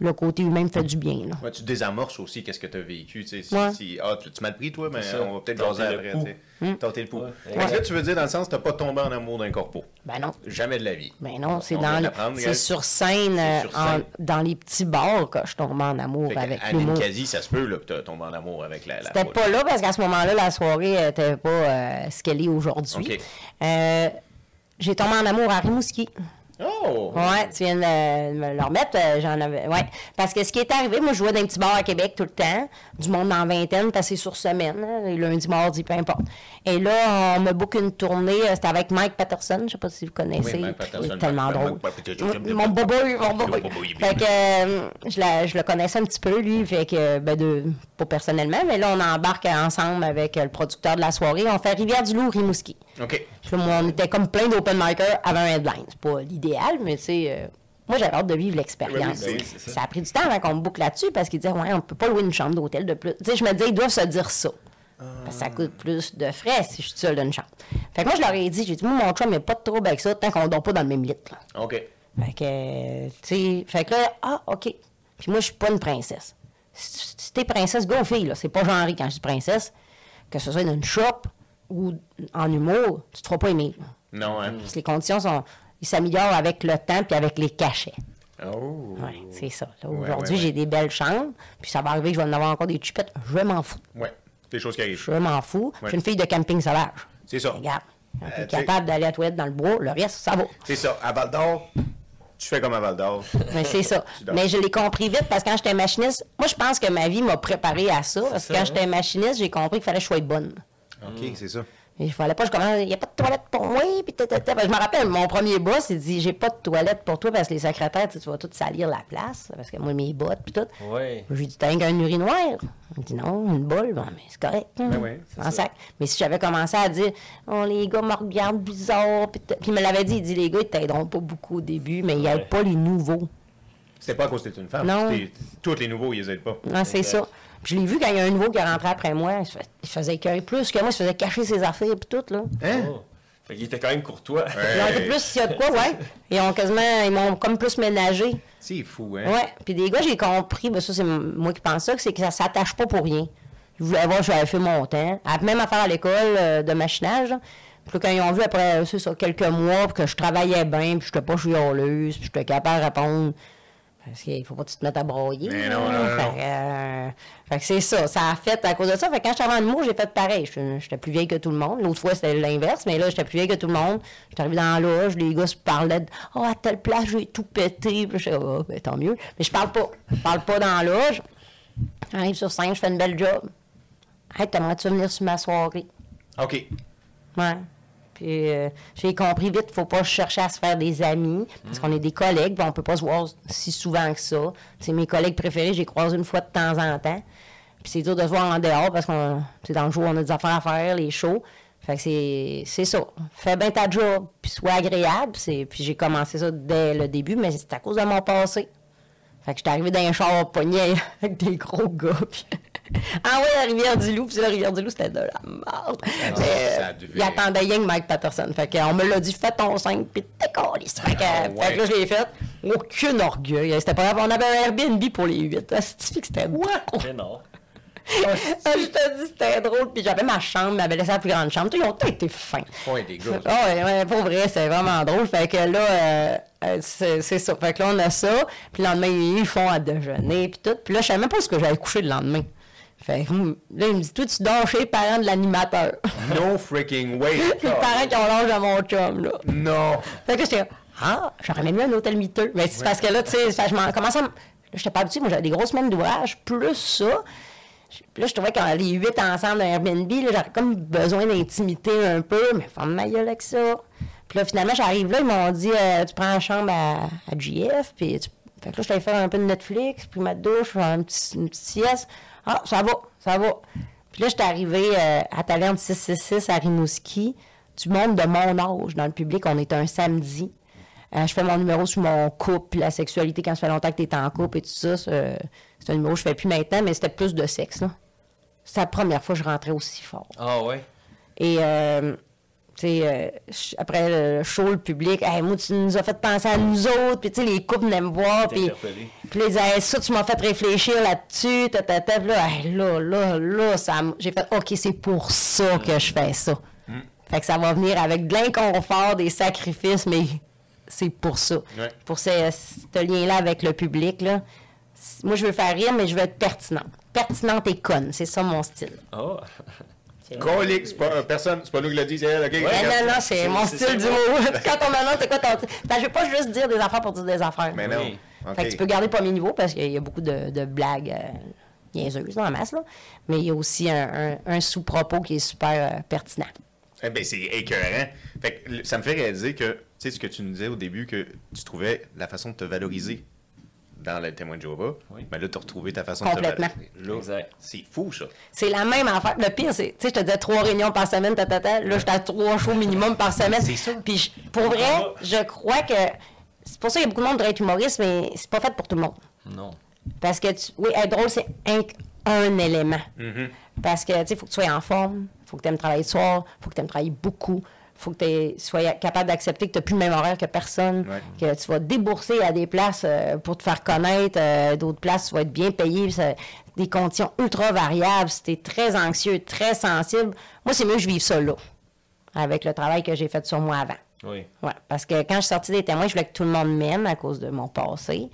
le côté humain me fait du bien. Là. Ouais, tu désamorces aussi qu'est-ce que tu as vécu. Tu sais, tu m'as pris, toi, mais on va peut-être jaser après. Tenter le pouls. Est-ce que tu veux dire, dans le sens, tu n'as pas tombé en amour d'un corpo? Ben non. Jamais de la vie. Ben non, c'est sur scène, dans les petits bars que je tombe en amour avec l'humour. Quasi, ça se peut là, que tu tombes en amour avec la... C'était pas là, parce qu'à ce moment-là, la soirée n'était pas ce qu'elle est aujourd'hui. Okay. J'ai tombé en amour à Rimouski. Oh! Ouais, tu viens de me le remettre, j'en avais... Ouais, parce que ce qui est arrivé, moi, je jouais dans un petit bar à Québec tout le temps, du monde en vingtaine, passé sur semaine, hein, lundi, mardi, peu importe. Et là, on me book une tournée, c'était avec Mike Patterson, je sais pas si vous connaissez, il est tellement drôle. Mon bobo, Fait que je le connaissais un petit peu, lui, fait que, pas personnellement, mais là, on embarque ensemble avec le producteur de la soirée, on fait Rivière-du-Loup, Rimouski. OK. Puis moi, on était comme plein d'open micers avant un headline. C'est pas l'idéal, mais tu sais, moi, j'avais hâte de vivre l'expérience. Oui, ça a pris du temps avant qu'on me boucle là-dessus parce qu'ils disaient, ouais, on peut pas louer une chambre d'hôtel de plus. Tu sais, je me disais, ils doivent se dire ça. Parce que ça coûte plus de frais si je suis seule d'une chambre. Fait que moi, je leur ai dit, j'ai dit, moi, mon chum, il n'y a pas de trouble avec ça tant qu'on ne dort pas dans le même lit. Là. OK. Fait que, tu sais, fait que là, OK. Puis moi, je suis pas une princesse. Si t'es princesse, go fille, là. C'est pas genré quand je dis princesse. Que ce soit dans une shop ou en humour, tu te feras pas aimer. Non, hein? Parce que les conditions s'améliorent avec le temps puis avec les cachets. Oh! Ouais, c'est ça. Aujourd'hui, j'ai des belles chambres, puis ça va arriver que je vais en avoir encore des chupettes. Je m'en fous. Ouais, des choses qui arrivent. Je m'en fous. Ouais. Je suis une fille de camping sauvage. C'est ça. Regarde, on est capable d'aller à la toilette dans le bois, le reste, ça va. C'est ça. À Val-d'Or, tu fais comme à Val-d'Or. Mais c'est ça. Mais je l'ai compris vite parce que quand j'étais machiniste, moi, je pense que ma vie m'a préparée à ça. Parce que quand j'étais machiniste, j'ai compris qu'il fallait que je sois bonne. OK, c'est ça. Il fallait pas, je commence, il n'y a pas de toilette pour moi, puis je me rappelle, mon premier boss, il dit, j'ai pas de toilette pour toi, parce que les secrétaires, tu vas tout salir la place, parce que moi, mes bottes, puis tout. Oui. Je lui dis, t'as un urinoir? Il me dit, non, une boule, bon, mais c'est correct. Ben oui, c'est ça. Mais si j'avais commencé à dire, oh, les gars me regardent bizarre, puis il me l'avait dit, il dit, les gars, ils t'aideront pas beaucoup au début, mais ils aident pas les nouveaux. C'était pas à cause que t'es une femme. Non. Tous les nouveaux, ils les aident pas. Non, c'est ça. Je l'ai vu quand il y a un nouveau qui est rentré après moi. Il faisait écœurer plus que moi. Il se faisait cacher ses affaires et tout, là. Hein? Oh. Fait qu'il était quand même courtois. Ouais. Plus s'il y a de quoi, ouais. Ils m'ont comme plus ménagé. C'est fou, hein? Ouais. Puis des gars, j'ai compris, ben ça, c'est moi qui pense ça, c'est que ça s'attache pas pour rien. Je voulais voir, j'avais fait mon temps. Même affaire à l'école de machinage, là. Puis quand ils ont vu, après ça, quelques mois, puis que je travaillais bien, puis j'étais pas chialeuse, puis j'étais capable de répondre. Parce qu'il faut pas que tu te mettes à broyer. Mais non. Fait que c'est ça. Ça a fait à cause de ça. Fait que quand j'étais avant le mot, j'ai fait pareil. J'étais plus vieille que tout le monde. L'autre fois, c'était l'inverse. Mais là, j'étais plus vieille que tout le monde. J'étais arrivée dans la loge. Les gars se parlaient de « Oh, à telle place, j'ai tout pété. » Puis je dis « Oh, ben, tant mieux. » Mais je parle pas. Je parle pas dans la loge. J'arrive sur scène, je fais une belle job. « Hey, t'aimerais-tu venir sur ma soirée? » OK. Ouais. Puis j'ai compris vite, faut pas chercher à se faire des amis, parce qu'on est des collègues, puis on peut pas se voir si souvent que ça. C'est mes collègues préférés, j'ai croisé une fois de temps en temps. Puis c'est dur de se voir en dehors, parce qu'on dans le jour, on a des affaires à faire, les shows. Fait que c'est ça. Fais bien ta job, puis sois agréable. Puis j'ai commencé ça dès le début, mais c'est à cause de mon passé. Fait que j'étais arrivée dans un char pogné avec des gros gars, puis... Ah ouais, la Rivière-du-Loup, puis la Rivière-du-Loup, c'était de la merde. Il attendait rien que Mike Patterson. Fait qu'on me l'a dit, fais ton 5, puis t'es collé. Fait que là, je l'ai fait. Aucun orgueil. C'était pas grave. On avait un Airbnb pour les 8. C'était wow. Je te dis, c'était drôle. Puis j'avais ma chambre, ma belle-sœur, la plus grande chambre. Ils ont tous été fins. Oui, des gros. Ouais, pour vrai, c'est vraiment drôle. Fait que là, c'est ça. Fait que là, on a ça. Puis le lendemain, ils font à déjeuner. Puis tout. Puis là, je savais même pas ce que j'allais coucher le lendemain. Fait que là, il me dit, toi, tu dors chez les parents de l'animateur. No freaking way. Les parents qui ont l'âge de mon chum, là. Non. Fait que j'étais, ah, j'aurais même eu un hôtel miteux. Mais c'est parce que là, tu sais, je m'en commençais à. J'étais pas habituée, moi, j'avais des grosses semaines d'ouvrage, plus ça. Là, je trouvais qu'on les 8 ensemble dans Airbnb, là, j'avais comme besoin d'intimité un peu, mais ferme ma gueule avec ça. Puis là, finalement, j'arrive là, ils m'ont dit, tu prends la chambre à GF, puis tu... Fait que là, je t'allais faire un peu de Netflix, puis ma douche, une petite sieste. Ah, ça va, ça va. Puis là, j'étais arrivée à Taverne 666 à Rimouski. Du monde de mon âge, dans le public, on était un samedi. Je fais mon numéro sur mon couple, la sexualité, quand ça fait longtemps que t'es en couple et tout ça. C'est un numéro que je fais plus maintenant, mais c'était plus de sexe, là. C'était la première fois que je rentrais aussi fort. Ah ouais? Et, tu sais, après le show, le public, « Hey, moi, tu nous as fait penser à nous autres. » Puis, tu sais, les couples venaient me voir. Puis, ils disaient, hey, « Ça, tu m'as fait réfléchir là-dessus. » Puis là, hey, là, ça... J'ai fait, « OK, c'est pour ça que je fais ça. Mm. » Fait que ça va venir avec de l'inconfort, des sacrifices, mais... C'est pour ça. Ouais. Pour ce lien-là avec le public, là. Moi, je veux faire rire, mais je veux être pertinente. Pertinente et conne. C'est ça, mon style. Oh! Colique, c'est pas personne, c'est pas nous qui l'a dit, c'est elle, OK? Ouais, non, c'est mon style du mot. Quand on m'annonce, c'est quoi ton style? Je veux pas juste dire des affaires pour dire des affaires. Mais non. Oui. Okay. Fait que tu peux garder pas mes niveaux, parce qu'il y a beaucoup de blagues niaiseuses dans la masse, là. Mais il y a aussi un sous-propos qui est super pertinent. Eh bien, c'est écœurant. Fait que ça me fait réaliser que, tu sais, ce que tu nous disais au début, que tu trouvais la façon de te valoriser dans le témoin de Jéhovah, oui. Mais là, tu as retrouvé ta façon de te valoriser. Complètement. C'est fou, ça. C'est la même affaire. Le pire, c'est, tu sais, je te disais 3 réunions par semaine, tatata. Là, j'étais à 3 shows minimum par semaine. C'est ça. Puis, pour vrai, je crois que. C'est pour ça qu'il y a beaucoup de monde qui voudrait être humoriste, mais c'est pas fait pour tout le monde. Non. Parce que, oui, être drôle, c'est un élément. Mm-hmm. Parce que, tu sais, il faut que tu sois en forme. Faut que tu aimes travailler le soir, faut que tu aimes travailler beaucoup, faut que tu sois capable d'accepter que tu n'as plus le même horaire que personne, ouais. Que tu vas débourser à des places pour te faire connaître, d'autres places, tu vas être bien payé, des conditions ultra variables, si tu es très anxieux, très sensible. Moi, c'est mieux que je vive ça là, avec le travail que j'ai fait sur moi avant. Oui. Ouais, parce que quand je suis sortie des témoins, je voulais que tout le monde m'aime à cause de mon passé.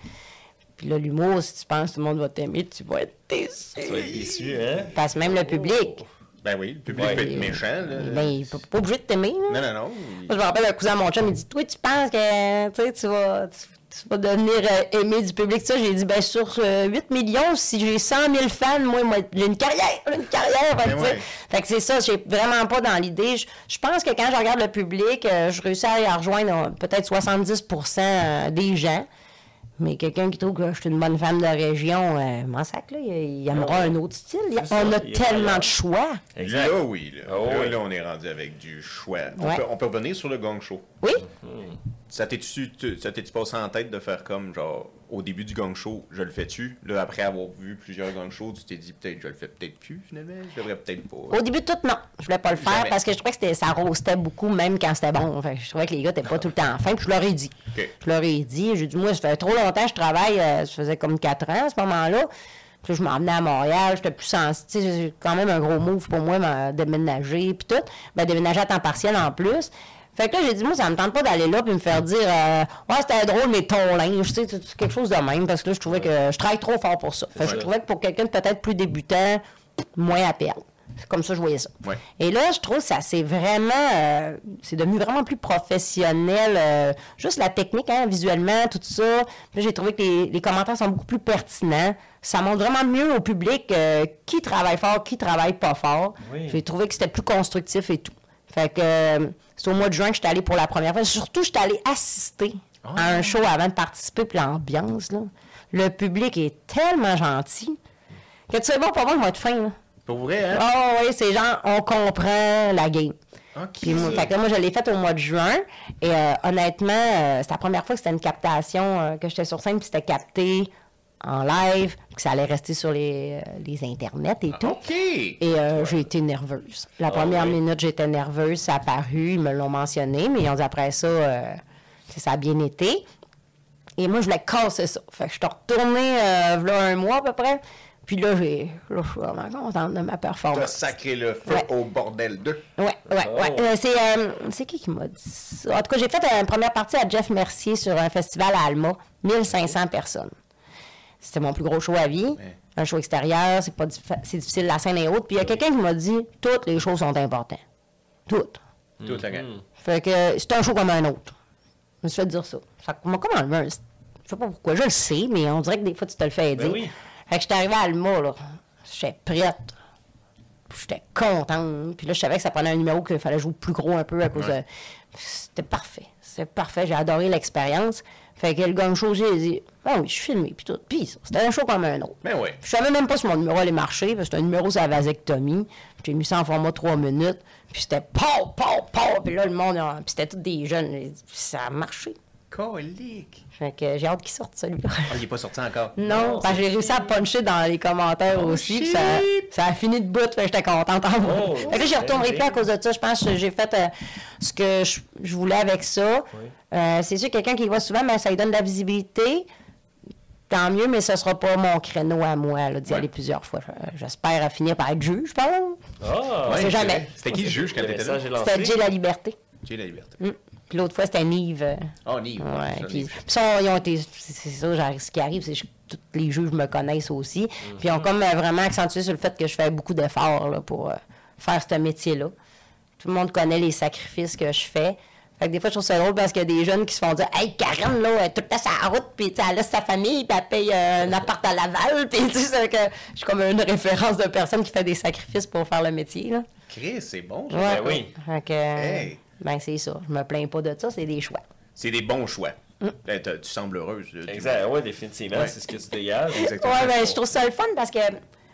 Puis là, l'humour, si tu penses que tout le monde va t'aimer, tu vas être déçu. Tu vas être déçu, hein? Parce que même le public... Ben oui, le public peut être méchant. Là. Ben, il n'est pas obligé de t'aimer. Non, non, non. Il... Moi, je me rappelle un cousin à mon chum, il dit, toi, tu penses que tu vas devenir aimé du public. Ça, j'ai dit, ben sur 8 millions, si j'ai 100 000 fans, moi, j'ai une carrière. Une carrière, ben, ouais. Fait que c'est ça, j'ai vraiment pas dans l'idée. Je pense que quand je regarde le public, je réussis à rejoindre peut-être 70% des gens. Mais quelqu'un qui trouve que je suis une bonne femme de région, m'en sac, là, il aimera un autre style. On a tellement de choix. Exact. Là, oui. Là. Oh, là, oui. Là, on est rendu avec du choix. Ouais. On peut revenir sur le gong show. Oui. Mm-hmm. Ça t'es-tu passé en tête de faire comme, genre, au début du gong show, je le fais-tu? Là, après avoir vu plusieurs gong shows, tu t'es dit, peut-être, je le fais peut-être plus, finalement? Je devrais peut-être pas. Au début de tout, non. Je voulais pas le faire parce que je trouvais que ça roastait beaucoup, même quand c'était bon. Enfin, je trouvais que les gars n'étaient pas tout le temps en fin, puis je leur ai dit. Okay. Je leur ai dit, j'ai dit, moi, ça fait trop longtemps que je travaille, ça faisait comme 4 ans à ce moment-là. Puis je m'en venais à Montréal, j'étais plus sensible. C'est quand même un gros move pour moi, déménager, puis tout. Ben, déménager à temps partiel en plus. Fait que là, j'ai dit, moi, ça me tente pas d'aller là puis me faire dire, ouais, c'était drôle, mais ton linge, tu sais, c'est quelque chose de même, parce que là, je trouvais que je travaille trop fort pour ça. Fait que je trouvais que pour quelqu'un de peut-être plus débutant, moins à perdre. Comme ça, je voyais ça. Ouais. Et là, je trouve que ça, c'est vraiment, c'est devenu vraiment plus professionnel. Juste la technique, hein, visuellement, tout ça. Puis j'ai trouvé que les commentaires sont beaucoup plus pertinents. Ça montre vraiment mieux au public qui travaille fort, qui travaille pas fort. Oui. J'ai trouvé que c'était plus constructif et tout. Fait que c'est au mois de juin que je suis allée pour la première fois. Surtout, je suis allée assister à un show avant de participer. Puis l'ambiance, là. Le public est tellement gentil que tu sais, bon, pour moi, je vais être fin, là. Pour vrai, hein? Ah oui, c'est genre, on comprend la game. Okay. Fait que là, moi, je l'ai faite au mois de juin. Et honnêtement, c'était la première fois que c'était une captation, que j'étais sur scène, puis c'était capté en live, que ça allait rester sur les internets et tout. Okay. Et j'ai été nerveuse. La première minute, j'étais nerveuse, ça a paru, ils me l'ont mentionné, mais ils ont dit après ça, ça a bien été. Et moi, je voulais casser ça. Fait que je suis retournée, voilà un mois à peu près, Puis là, je suis vraiment contente de ma performance. Tu as sacré le feu au bordel 2. Oui. C'est qui m'a dit ça? En tout cas, j'ai fait une première partie à Jeff Mercier sur un festival à Alma. 1500 personnes. C'était mon plus gros show à vie. Ouais. Un show extérieur, c'est difficile, la scène est haute. Puis il y a quelqu'un qui m'a dit, toutes les shows sont importantes. Toutes. Toutes, la gang. Fait que c'est un show comme un autre. Je me suis fait dire ça. Ça m'a comme enlevé un... Je sais pas pourquoi, je le sais, mais on dirait que des fois, tu te le fais dire. Ben oui. Fait que j'étais arrivée à Alma, là. J'étais prête. J'étais contente. Puis là, je savais que ça prenait un numéro qu'il fallait jouer plus gros un peu à cause de... C'était parfait. C'était parfait. J'ai adoré l'expérience. Fait que le gang show, j'ai dit, ah oui, je suis filmée, puis tout. Puis c'était un show comme un autre. Mais oui. Je savais même pas si mon numéro allait marcher, parce que c'était un numéro sur la vasectomie. J'ai mis ça en format 3 minutes. Puis c'était pow, pow, pow. Puis là, le monde, puis c'était tous des jeunes. Ça a marché. Colique. Fait que j'ai hâte qu'il sorte celui-là. Oh, il n'est pas sorti encore. Non, j'ai réussi à puncher dans les commentaires aussi. Ça a fini de bout, fait que j'étais contente en moi. Fait que là, je ne retournerai plus à cause de ça. Je pense que j'ai fait ce que je voulais avec ça. Oui. C'est sûr, quelqu'un qui y voit souvent, mais ça lui donne de la visibilité. Tant mieux, mais ce ne sera pas mon créneau à moi d'y aller plusieurs fois. J'espère finir par être juge, je pense. Ah, c'est jamais. C'était qui le juge quand tu étais là? C'était Jay La Liberté. Jay La Liberté. Puis l'autre fois, c'était Nive. Oh, Nive. Ouais, puis ils ont été... C'est ça, genre, ce qui arrive, c'est que tous les juges me connaissent aussi. Puis ils ont comme vraiment accentué sur le fait que je fais beaucoup d'efforts pour faire ce métier-là. Tout le monde connaît les sacrifices que je fais. Fait que des fois, je trouve ça drôle parce qu'il y a des jeunes qui se font dire « Hey, Karen, là, toute la sa route, puis elle laisse sa famille, puis elle paye un appart à Laval. » Puis tu sais, que je suis comme une référence de personne qui fait des sacrifices pour faire le métier, là. Chris, c'est bon. Ouais, oui. Fait que... Hey. Ben c'est ça. Je me plains pas de ça, c'est des choix. C'est des bons choix. Ben, tu sembles heureuse. Exact, oui, définitivement, c'est ce que tu dégages. Oui, ben je trouve ça le fun parce que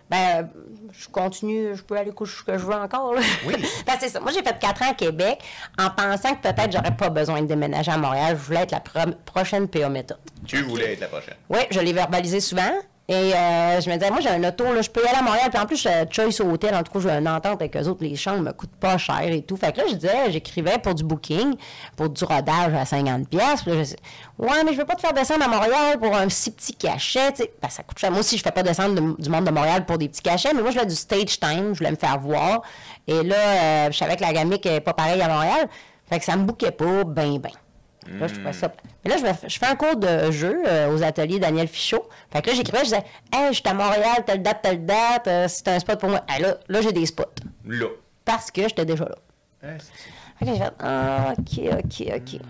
ben je continue, je peux aller coucher ce que je veux encore. Là. Oui. Ben, c'est ça. Moi, j'ai fait 4 ans à Québec en pensant que peut-être j'aurais pas besoin de déménager à Montréal. Je voulais être la prochaine PA méthode. Tu voulais être la prochaine. Oui, je l'ai verbalisé souvent. Et je me disais, moi, j'ai un auto, là, je peux y aller à Montréal. Puis en plus, je choice au hôtel. En tout cas, j'ai une entente avec eux autres. Les chambres me coûtent pas cher et tout. Fait que là, je disais, j'écrivais pour du booking, pour du rodage à 50$. Puis là, je disais, ouais, mais je veux pas te faire descendre à Montréal pour un si petit cachet. Tu sais, ben, ça coûte cher. Moi aussi, je fais pas descendre du monde de Montréal pour des petits cachets. Mais moi, je voulais du stage time. Je voulais me faire voir. Et là, je savais que la gamique n'est pas pareille à Montréal. Fait que ça me bouquait pas ben. Là, je trouvais ça. Mais là, je fais un cours de jeu aux ateliers Daniel Fichot. Fait que là, j'écrivais, je disais, hey, je suis à Montréal, telle date, c'est un spot pour moi. Ah, là j'ai des spots. Là. Parce que j'étais déjà là. Fait que j'ai fait, OK.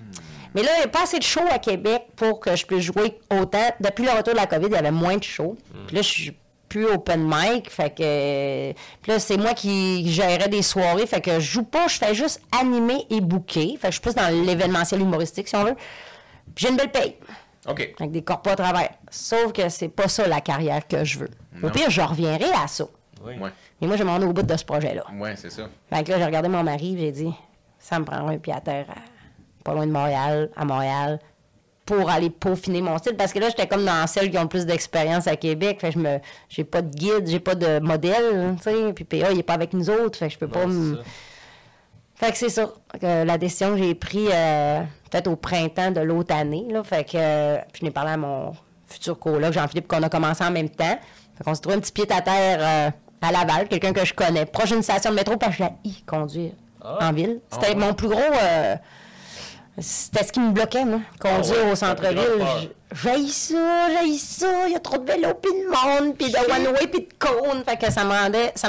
Mais là, il n'y a pas assez de show à Québec pour que je puisse jouer autant. Depuis le retour de la COVID, il y avait moins de show. Puis là, je suis plus open mic. Fait que. Puis là, c'est moi qui gérais des soirées. Fait que je joue pas, je fais juste animer et booker. Fait que je suis plus dans l'événementiel humoristique, si on veut. J'ai une belle paye. OK. Avec des corps pas à travers. Sauf que c'est pas ça la carrière que je veux. Non. Au pire, je reviendrai à ça. Oui. Mais moi, je m'en ai au bout de ce projet-là. Oui, c'est ça. Fait que là, j'ai regardé mon mari et j'ai dit, ça me prendra un pied à terre pas loin de Montréal, à Montréal, pour aller peaufiner mon style. Parce que là, j'étais comme dans celles qui ont le plus d'expérience à Québec. Fait que j'ai pas de guide, j'ai pas de modèle, tu sais. Puis PA, il est pas avec nous autres. Fait que je peux pas me... Fait que c'est ça. La décision que j'ai prise peut-être au printemps de l'autre année. Là, fait que je n'ai parlé à mon futur coloc, Jean-Philippe, qu'on a commencé en même temps. Fait qu'on se trouve un petit pied à terre à Laval, quelqu'un que je connais, proche d'une station de métro, parce que j'ai conduire en ville. C'était mon plus gros... c'était ce qui me bloquait, moi. Conduire au centre-ville. J'haïs ça, il y a trop de vélos, puis de monde, puis de one-way, puis de cônes. Fait que ça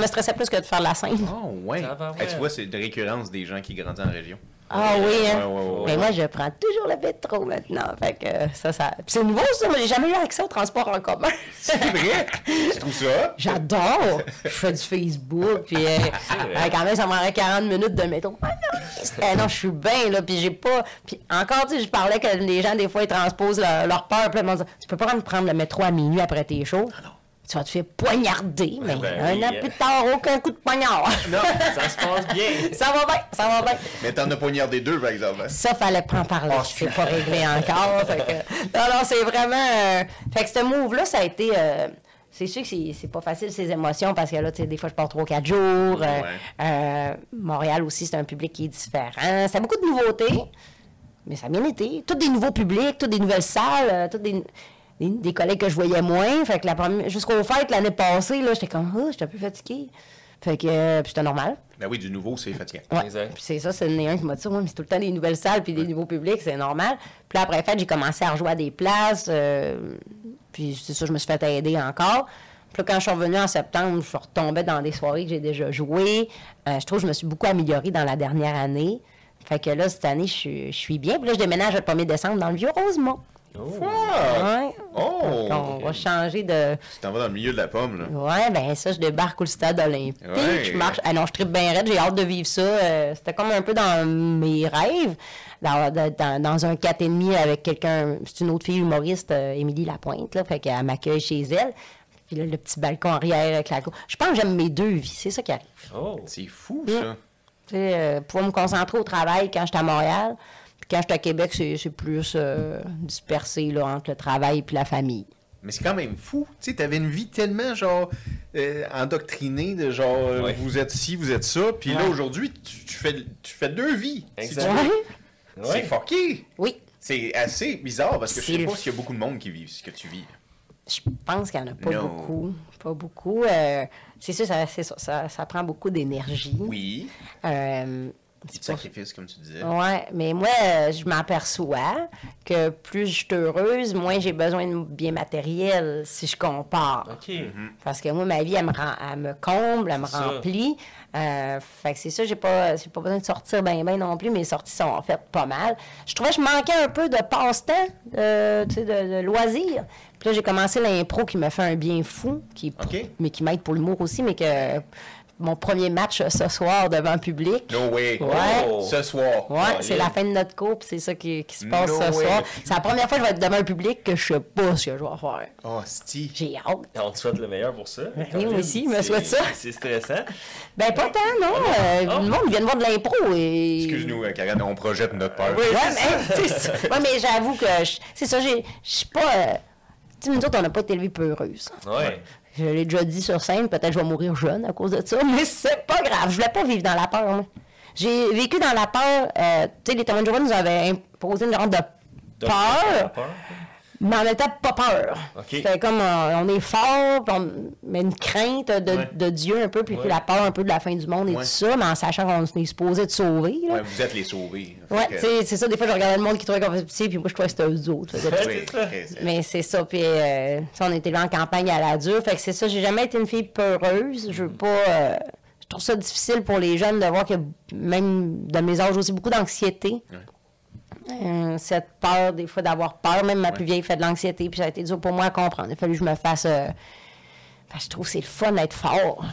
me stressait plus que de faire la scène. Oh, ouais. Tu vois, c'est de récurrence des gens qui grandissent en région. Ah oui, hein. Mais moi, je prends toujours le métro maintenant. Fait que ça... c'est nouveau, ça. J'ai jamais eu accès au transport en commun. C'est vrai? Tu trouves ça? J'adore. Je fais du Facebook, puis quand même, ça m'aurait 40 minutes de métro. Ah non, je suis bien, là, puis j'ai pas... Puis encore, tu sais, je parlais que les gens, des fois, ils transposent leur peur, puis ils m'ont dit, tu peux pas prendre le métro à minuit après tes shows? Ah non. Tu vas te faire poignarder, mais un an plus tard, aucun coup de poignard. Non, ça se passe bien. Ça va bien. Mais t'en as poignardé 2, par exemple. Hein? Ça, fallait pas en parler. C'est pas réglé encore. Fait que... Non, c'est vraiment... Fait que ce move-là, ça a été... C'est sûr que c'est pas facile, ces émotions, parce que là, tu sais, des fois, je pars 3-4 jours. Montréal aussi, c'est un public qui est différent. Ça a beaucoup de nouveautés, mais ça a bien été. Tous des nouveaux publics, toutes des nouvelles salles, des collègues que je voyais moins. Fait que la première, jusqu'aux fêtes l'année passée, là, j'étais comme, oh, j'étais un peu fatiguée. Fait que, puis c'était normal. Ben oui, du nouveau, c'est fatiguant. Ouais. Puis c'est ça, c'est le néant qui m'a dit ça. Ouais, mais c'est tout le temps des nouvelles salles puis des nouveaux publics, c'est normal. Puis là, après fête, j'ai commencé à rejouer à des places. Puis c'est ça, je me suis fait aider encore. Puis là, quand je suis revenue en septembre, je retombais dans des soirées que j'ai déjà jouées. Je trouve que je me suis beaucoup améliorée dans la dernière année. Fait que là, cette année, je suis bien. Puis là, je déménage le 1er décembre dans le Vieux-Rosemont. Oh! Ouais. Oh. On va changer de... Tu t'en vas dans le milieu de la pomme, là. Ouais, ben ça, je débarque au stade olympique. Ouais. Je marche... Ah non, je tripe bien raide, j'ai hâte de vivre ça. C'était comme un peu dans mes rêves, dans un 4,5 avec quelqu'un... C'est une autre fille humoriste, Émilie Lapointe, là. Fait qu'elle m'accueille chez elle. Puis là, le petit balcon arrière avec la cour. Je pense que j'aime mes deux vies, c'est ça qui arrive. Oh! C'est fou, ça! Tu sais, pouvoir me concentrer au travail quand j'étais à Montréal... Quand je suis à Québec, c'est plus dispersé là, entre le travail et la famille. Mais c'est quand même fou. Tu sais, tu avais une vie tellement genre endoctrinée de genre ouais. Vous êtes ci, vous êtes ça. Puis ouais. Là, aujourd'hui, tu fais deux vies. Exactement. Si ouais. C'est fucké. Oui. C'est assez bizarre parce que je sais pas s'il y a beaucoup de monde qui vit ce que tu vis. Je pense qu'il n'y en a pas beaucoup. Pas beaucoup. C'est sûr, ça prend beaucoup d'énergie. Oui. Des sacrifices, comme tu disais. Oui, mais moi, je m'aperçois que plus je suis heureuse, moins j'ai besoin de biens matériels si je compare. OK. Mm-hmm. Parce que moi, ma vie, elle me comble, elle me remplit. Fait que c'est ça, j'ai pas besoin de sortir bien non plus. Mes sorties sont en fait pas mal. Je trouvais que je manquais un peu de passe-temps, de loisirs. Puis là, j'ai commencé l'impro qui me fait un bien fou, mais qui m'aide pour l'humour aussi, mais que... Mon premier match ce soir devant public. No way! Ouais. Oh. Ce soir. Ouais, oh, c'est la fin de notre cours, puis c'est ça qui se passe ce soir. C'est la première fois que je vais être devant un public que je sais pas ce que je vais faire. Oh, c'ti! J'ai hâte. On te souhaite le meilleur pour ça. Ben, oui, moi aussi, je me souhaite ça. C'est stressant. Ben, pas tant, non. Le monde vient de voir de l'impro et... Excuse-nous, Karen, on projette notre peur. Oui, mais j'avoue que... C'est ça, je suis pas... Tu sais, nous autres, on n'a pas été élevés peu heureuses. Ouais. Je l'ai déjà dit sur scène, peut-être je vais mourir jeune à cause de ça, mais c'est pas grave. Je voulais pas vivre dans la peur, moi. J'ai vécu dans la peur. Tu sais, les Témoins de Jéhovah nous avaient imposé une sorte de peur, mais en même temps, pas peur. Okay. C'était comme on est fort, mais une crainte de Dieu un peu, puis la peur un peu de la fin du monde et tout ça, mais en sachant qu'on est supposé être sauvés. Ouais, vous êtes les sauvés. Oui, c'est ça. Des fois, je regardais le monde qui trouvait qu'on faisait pitié, puis moi, je trouvais que c'était eux autres. Mais c'est ça. Puis on était là en campagne à la dure. Fait que c'est ça. J'ai jamais été une fille peureuse. Je veux pas. Je trouve ça difficile pour les jeunes de voir que, même de mes âges aussi, beaucoup d'anxiété. Ouais. Cette peur, des fois, d'avoir peur. Même ma plus vieille fait de l'anxiété, puis ça a été dur pour moi à comprendre. Il a fallu que je me fasse... Ben, je trouve que c'est le fun d'être fort.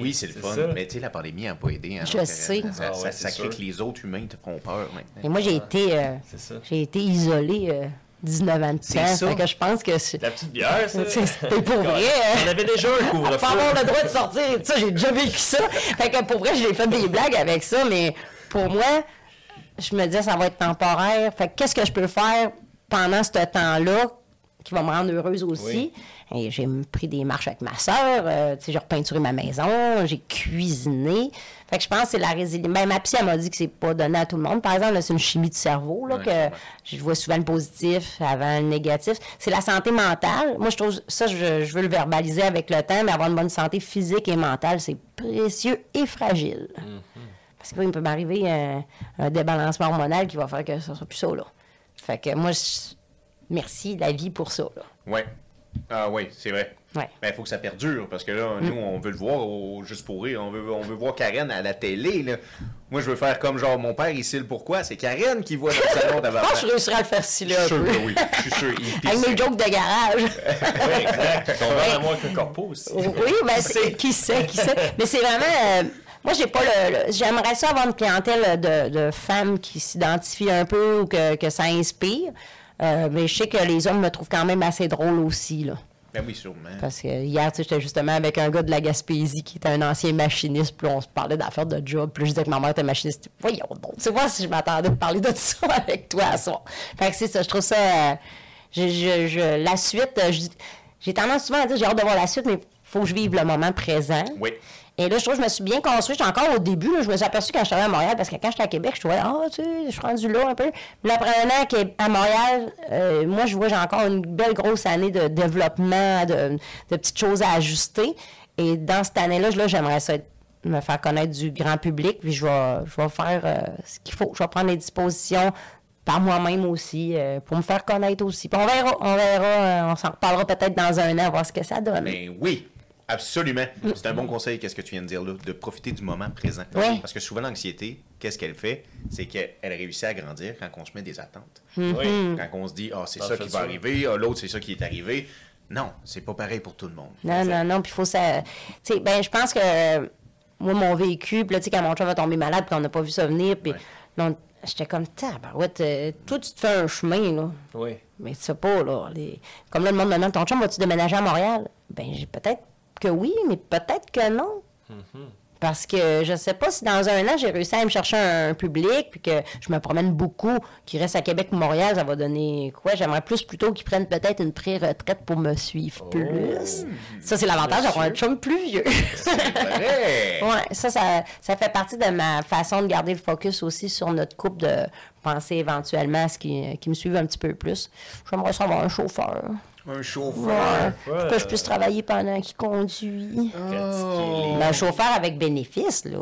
Oui, c'est le fun. Ça. Mais tu sais, la pandémie n'a pas aidé. Hein, je sais. Ça crée que les autres humains te font peur maintenant. Et moi, j'ai été isolée... 19 ans de temps, que je pense que... La petite bière, ça. C'était pour vrai. On avait déjà un couvre-feu. Pas avoir le droit de sortir, ça, j'ai déjà vécu ça. Fait que pour vrai, j'ai fait des blagues avec ça, mais pour moi... Je me disais, ça va être temporaire. Fait qu'est-ce que je peux faire pendant ce temps-là qui va me rendre heureuse aussi? Oui. Et j'ai pris des marches avec ma soeur. J'ai repeinturé ma maison. J'ai cuisiné. Fait que je pense que c'est la résilience. Même ma psy, elle m'a dit que c'est pas donné à tout le monde. Par exemple, c'est une chimie du cerveau, là, que je vois souvent le positif avant le négatif. C'est la santé mentale. Moi, je trouve ça, je veux le verbaliser avec le temps, mais avoir une bonne santé physique et mentale, c'est précieux et fragile. Mm-hmm. Parce qu'il peut m'arriver un débalancement hormonal qui va faire que ça soit plus ça, là. Fait que moi, merci la vie pour ça, là. Oui. Ah oui, c'est vrai. Ouais. Ben, il faut que ça perdure, parce que là, nous, on veut le voir juste pour rire. On veut voir Karen à la télé, là. Moi, je veux faire comme genre mon père ici, le pourquoi. C'est Karen qui voit le salon d'avant. Je pense que je réussirai à le faire si là. Je suis sûr que oui. Je suis sûr. Avec mes jokes de garage. Oui, exact. Ils sont vraiment moins que corpo aussi. Oui, ben c'est qui sait. Mais c'est vraiment... Moi, j'ai pas le. J'aimerais ça avoir une clientèle de femmes qui s'identifient un peu ou que ça inspire. Mais je sais que les hommes me trouvent quand même assez drôle aussi, là. Ben oui, sûrement. Parce que hier, tu sais, j'étais justement avec un gars de la Gaspésie qui était un ancien machiniste, puis on se parlait d'affaires de job, puis je disais que ma mère était machiniste. Voyons donc, tu vois, si je m'attendais à parler de ça avec toi à soir. Fait que c'est ça, je trouve ça. La suite, J'ai tendance souvent à dire, j'ai hâte de voir la suite, mais il faut que je vive le moment présent. Oui. Et là, je trouve que je me suis bien construite. J'étais encore au début. Là, je me suis aperçue quand je suis allée à Montréal, parce que quand j'étais à Québec, je trouvais, tu sais, je suis rendue là un peu. Mais après un an à Montréal, moi, je vois, j'ai encore une belle grosse année de développement, de petites choses à ajuster. Et dans cette année-là, j'aimerais ça me faire connaître du grand public. Puis je vais faire ce qu'il faut. Je vais prendre les dispositions par moi-même aussi, pour me faire connaître aussi. Puis on verra, on s'en reparlera peut-être dans un an, voir ce que ça donne. Mais oui! Absolument. C'est un bon conseil, qu'est-ce que tu viens de dire là, de profiter du moment présent. Oui. Parce que souvent, l'anxiété, qu'est-ce qu'elle fait? C'est qu'elle réussit à grandir quand on se met des attentes. Mm-hmm. Quand on se dit, c'est ça qui va arriver, l'autre, c'est ça qui est arrivé. Non, c'est pas pareil pour tout le monde. Non. Puis il faut ça. Tu sais, je pense que moi, mon vécu, puis là, tu sais, quand mon chat va tomber malade, puis qu'on n'a pas vu ça venir, puis j'étais comme, tabarouette, toi, tu te fais un chemin, là. Oui. Mais tu sais pas, là. Comme là, le monde me demande, ton chum, vas-tu déménager à Montréal? J'ai peut-être. Que oui, mais peut-être que non. Mm-hmm. Parce que je sais pas si dans un an, j'ai réussi à me chercher un public, puis que je me promène beaucoup, qu'ils restent à Québec ou Montréal, ça va donner quoi? J'aimerais plutôt qu'ils prennent peut-être une pré-retraite pour me suivre plus. Ça, c'est l'avantage d'avoir un chum plus vieux. C'est vrai. Ça fait partie de ma façon de garder le focus aussi sur notre couple, de penser éventuellement à ce qui me suivent un petit peu plus. J'aimerais savoir un chauffeur. Un chauffeur. Pour que je puisse travailler pendant qu'il conduit. Un chauffeur avec bénéfice, là.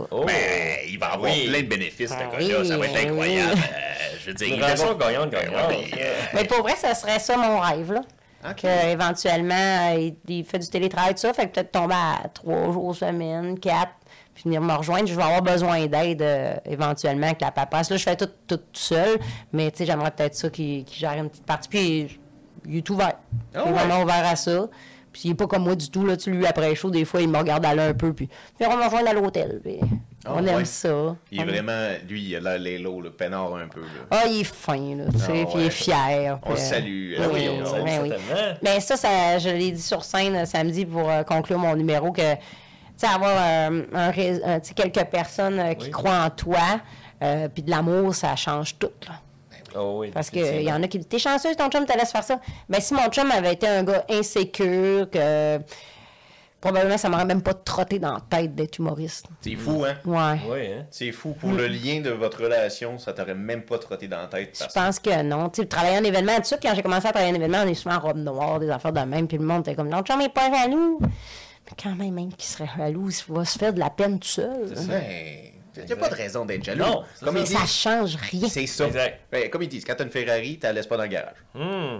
Il va avoir plein de bénéfices, là. Ça va être incroyable. Je veux dire, il va avoir gagnant. Mais pour vrai, ça serait ça mon rêve, là. Okay. Éventuellement, il fait du télétravail, tout ça. Fait que peut-être tomber à 3 jours semaine, 4. Puis venir me rejoindre, je vais avoir besoin d'aide éventuellement avec la paperasse. Là, je fais tout seul. Mais tu sais, j'aimerais peut-être ça qui gère une petite partie. Puis il est ouvert. Il est vraiment ouvert à ça. Puis il n'est pas comme moi du tout. Là, tu lui, après chaud, des fois, il me regarde aller un peu. Puis on me rejoint à l'hôtel. On aime ça. Il est vraiment, lui, il a l'air lélo, le peinard un peu. Il est fin, là. Tu sais, puis il est fier. On le salue. Oui, on le salue certainement. Mais ça, je l'ai dit sur scène samedi pour conclure mon numéro que, tu sais, avoir quelques personnes qui croient en toi, puis de l'amour, ça change tout, là. Parce qu'il y en a qui disent, t'es chanceuse, ton chum te laisse faire ça. Mais si mon chum avait été un gars insécure, que probablement ça m'aurait même pas trotté dans la tête d'être humoriste. C'est fou, hein? Oui. C'est fou. Pour le lien de votre relation, ça t'aurait même pas trotté dans la tête. Je pense que non. Tu sais, travailler en événement, tout ça, quand j'ai commencé à travailler en événement, on est souvent en robe noire, des affaires de même, puis le monde était comme, non, ton chum n'est pas jaloux. Mais quand même qu'il serait jaloux, il va se faire de la peine tout seul. C'est ça. Il n'y a pas de raison d'être jaloux. Non, ça ne change rien. C'est ça. Exact. Ouais, comme ils disent, quand tu as une Ferrari, tu ne la laisses pas dans le garage. Non,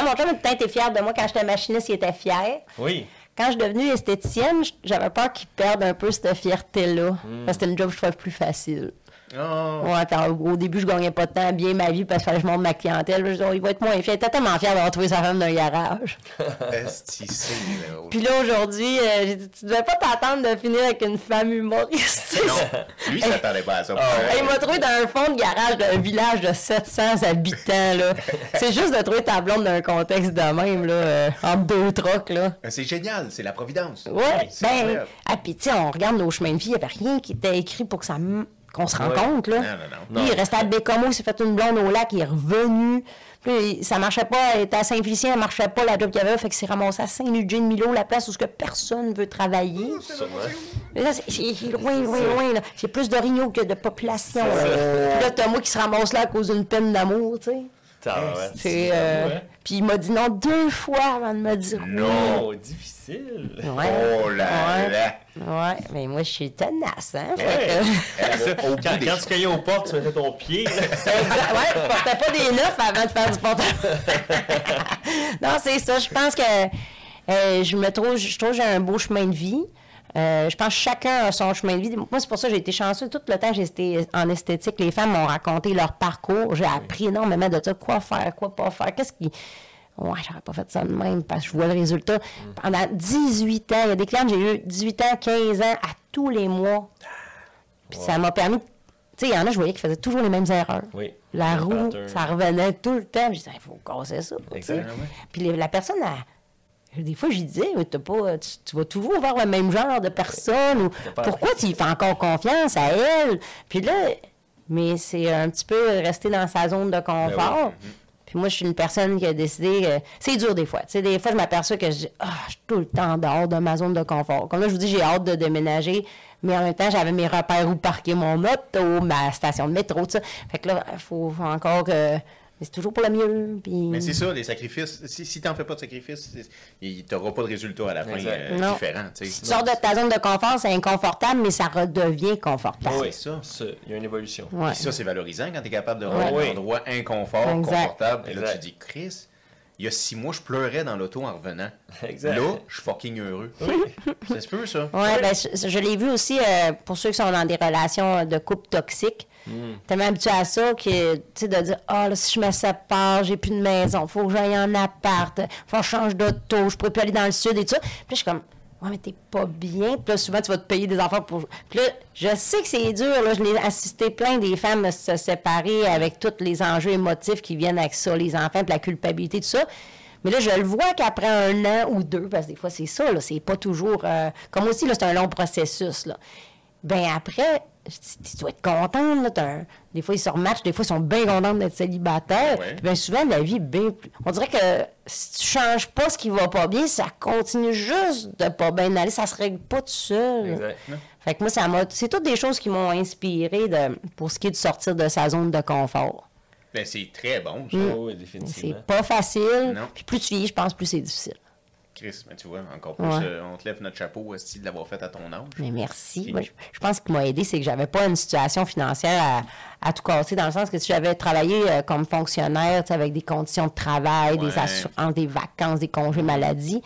mon chum a peut-être été fier de moi. Quand j'étais machiniste, il était fier. Oui. Quand je suis devenue esthéticienne, j'avais peur qu'il perde un peu cette fierté-là. Parce que c'était une job que je trouvais plus facile. Au début, je ne gagnais pas de temps bien ma vie parce que je montre ma clientèle. Je disais, il va être moins fier. Il était tellement fier d'avoir trouvé sa femme d'un garage. Puis là, aujourd'hui, j'ai dit, tu devais pas t'attendre de finir avec une femme humoriste. Non, lui, il s'attendait pas à ça. Il m'a trouvé dans un fond de garage d'un village de 700 habitants. C'est juste de trouver ta blonde d'un contexte de même, là, entre deux trocs. C'est génial, c'est la providence. Puis tu sais, on regarde nos chemins de vie, il n'y avait rien qui était écrit pour que ça... qu'on se rencontre, là. Lui, il restait à Bécomo, il s'est fait une blonde au lac, il est revenu. Puis, ça marchait pas, il était à Saint-Félicien, ça marchait pas, la job qu'il avait, fait qu'il s'est ramassé à Saint-Ludger-de-Milot, la place où ce que personne veut travailler. C'est loin, là. C'est plus d'orignaux que de population. Là, t'as moi qui se ramasse là à cause d'une peine d'amour, tu sais. Puis il m'a dit non 2 fois avant de me dire oui. Non, difficile. Ouais, mais moi, je suis tenace, hein? Quand tu cueillais aux portes, tu mettais ton pied. Je portais pas des 9 avant de faire du pantalon. Non, c'est ça. Je pense que je trouve que j'ai un beau chemin de vie. Je pense que chacun a son chemin de vie. Moi, c'est pour ça que j'ai été chanceuse. Tout le temps, j'ai été en esthétique. Les femmes m'ont raconté leur parcours. J'ai appris énormément de ça. Quoi faire, quoi pas faire. Qu'est-ce qui... j'aurais pas fait ça de même parce que je vois le résultat. Pendant 18 ans, il y a des clients que j'ai eu 18 ans, 15 ans, à tous les mois. Puis ça m'a permis... Tu sais, il y en a, je voyais qu'ils faisaient toujours les mêmes erreurs. La roue, ça revenait tout le temps. Je disais, il faut casser ça. Puis la personne a... Des fois, je disais, tu vas toujours vers le même genre de personne. Pourquoi tu y fais encore confiance à elle? Puis là, mais c'est un petit peu rester dans sa zone de confort. Puis moi, je suis une personne qui a décidé... c'est dur des fois. Tu sais, des fois, je m'aperçois que je suis tout le temps dehors de ma zone de confort. Comme là, je vous dis, j'ai hâte de déménager, mais en même temps, j'avais mes repères où parquer mon auto, ma station de métro, tout ça. Fait que là, il faut encore que... Mais c'est toujours pour le mieux. Puis... Mais c'est ça, les sacrifices. Si tu n'en fais pas de sacrifices, tu n'auras pas de résultats à la fin différents. Si tu sors de ta zone de confort, c'est inconfortable, mais ça redevient confortable. Oui, c'est ça. Il y a une évolution. Ouais. Puis ça, c'est valorisant quand tu es capable de rendre un endroit inconfort, confortable. Et là, tu dis, Chris, il y a 6 mois, je pleurais dans l'auto en revenant. Exact. Là, je suis fucking heureux. Oui. Ça se peut, ça. Oui, ben, je l'ai vu aussi pour ceux qui sont dans des relations de couple toxiques. Tellement habitué à ça que, tu sais, de dire, là, si je me sépare, j'ai plus de maison, faut que j'aille en appart, faut que je change d'auto, je pourrais plus aller dans le sud et tout ça. Puis là, je suis comme, ouais, mais t'es pas bien. Puis là, souvent, tu vas te payer des enfants pour. Puis là, je sais que c'est dur, là, je l'ai assisté plein des femmes se séparer avec tous les enjeux émotifs qui viennent avec ça, les enfants, puis la culpabilité, tout ça. Mais là, je le vois qu'après 1 an ou 2, parce que des fois, c'est ça, là, c'est pas toujours. Comme aussi, là, c'est un long processus, là. Ben après, tu dois être contente, là, des fois, ils se rematchent, des fois, ils sont bien contents d'être célibataires. Ouais. Puis bien souvent, la vie est bien plus... On dirait que si tu changes pas ce qui va pas bien, ça continue juste de pas bien aller, ça se règle pas tout seul. Exactement. Fait que moi, ça m'a... C'est toutes des choses qui m'ont inspiré pour ce qui est de sortir de sa zone de confort. Ben c'est très bon, ça. Oui, définitivement. C'est pas facile. Non. Puis plus tu vieillis, je pense, plus c'est difficile. Chris, mais tu vois, encore plus, on te lève notre chapeau aussi de l'avoir fait à ton âge. Mais merci. Moi, je pense que ce qui m'a aidé, c'est que j'avais pas une situation financière à tout casser, dans le sens que si j'avais travaillé comme fonctionnaire, avec des conditions de travail, des assurances, des vacances, des congés maladie,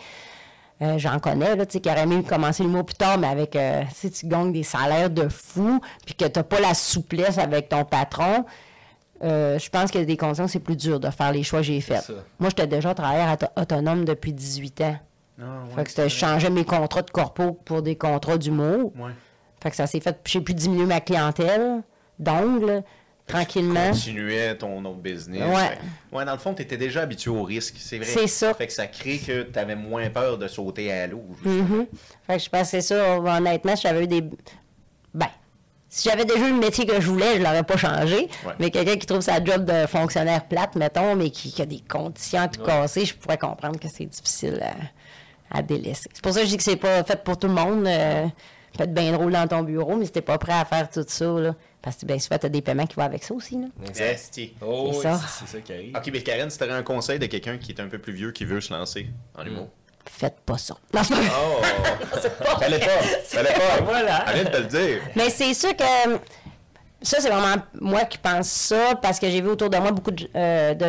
j'en connais, là, tu sais, qui aurait même commencé le mois plus tard, mais avec, si tu gagnes des salaires de fou, puis que t'as pas la souplesse avec ton patron... je pense que des conditions, c'est plus dur de faire les choix que j'ai faits. Moi, j'étais déjà travailleur autonome depuis 18 ans. Fait que je changeais mes contrats de corpo pour des contrats d'humour. Fait que ça s'est fait... J'ai pu diminuer ma clientèle d'ongles, tranquillement. Tu continuais ton autre business. Dans le fond, tu étais déjà habitué au risque, c'est vrai. C'est ça. Fait que ça crée que tu avais moins peur de sauter à l'eau. Fait que je pense que c'est ça. Honnêtement, j'avais eu des... Si j'avais déjà eu le métier que je voulais, je ne l'aurais pas changé. Mais quelqu'un qui trouve sa job de fonctionnaire plate, mettons, mais qui a des conditions à tout casser, je pourrais comprendre que c'est difficile à délaisser. C'est pour ça que je dis que c'est pas fait pour tout le monde. Faites bien drôle dans ton bureau, mais si t'es pas prêt à faire tout ça, là, parce que bien souvent, tu as des paiements qui vont avec ça aussi. C'est ça qui arrive. OK, mais Karen, si tu aurais un conseil de quelqu'un qui est un peu plus vieux, qui veut se lancer en l'humour? Faites pas ça. Non, c'est pas vrai. Fallait pas. Fallait pas. Voilà. Arrête de le dire. Mais c'est sûr que... Ça, c'est vraiment moi qui pense ça, parce que j'ai vu autour de moi beaucoup de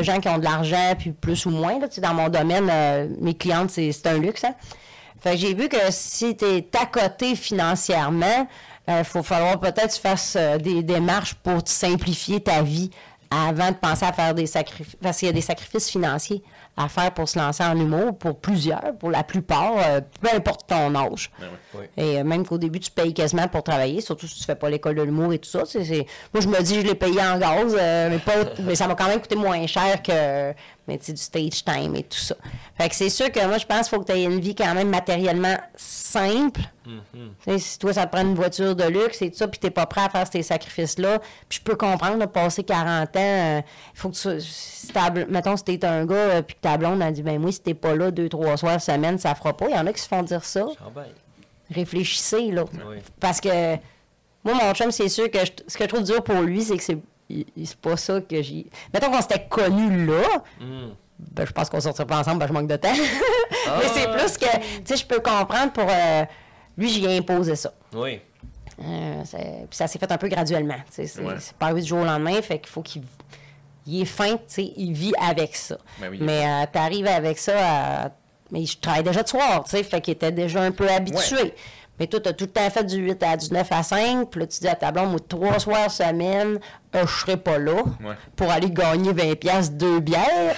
gens qui ont de l'argent, puis plus ou moins. Là, tu sais, dans mon domaine, mes clientes, c'est un luxe. Fait que j'ai vu que si tu es à côté financièrement, faut falloir peut-être que tu fasses des démarches pour te simplifier ta vie avant de penser à faire des sacrifices. Parce qu'il y a des sacrifices financiers à faire pour se lancer en humour, pour plusieurs, pour la plupart, peu importe ton âge. Et même qu'au début, tu payes quasiment pour travailler, surtout si tu fais pas l'école de l'humour et tout ça. Moi, je me dis, je l'ai payé en gaz, mais ça m'a quand même coûté moins cher que du stage time et tout ça. Fait que c'est sûr que moi, je pense qu'il faut que tu aies une vie quand même matériellement simple. Si toi, ça te prend une voiture de luxe et tout ça, puis t'es pas prêt à faire ces sacrifices-là, puis je peux comprendre, de passer 40 ans, faut que tu... mettons, si t'es un gars, puis que ta blonde a dit, ben oui, si t'es pas là 2-3 soirs semaine, ça fera pas. Il y en a qui se font dire ça. Réfléchissez, là. Parce que, moi, mon chum, c'est sûr que ce que je trouve dur pour lui, c'est que c'est pas ça que j'ai... Mettons qu'on s'était connus là... Ben, je pense qu'on sortirait pas ensemble, ben, je manque de temps. Mais c'est plus que... Tu sais, je peux comprendre pour... lui, j'y ai imposé ça. Puis ça s'est fait un peu graduellement. C'est pas arrivé du jour au lendemain, fait qu'il faut qu'il... Il est fin, tu sais, il vit avec ça. Mais t'arrives avec ça à... Mais je travaille déjà de soir, tu sais, fait qu'il était déjà un peu habitué. Mais toi, t'as tout le temps fait du 8 à du 9 à 5, puis là, tu dis à ta blonde, moi, 3 soirs semaine, je serai pas là pour aller gagner 20$ 2 bières.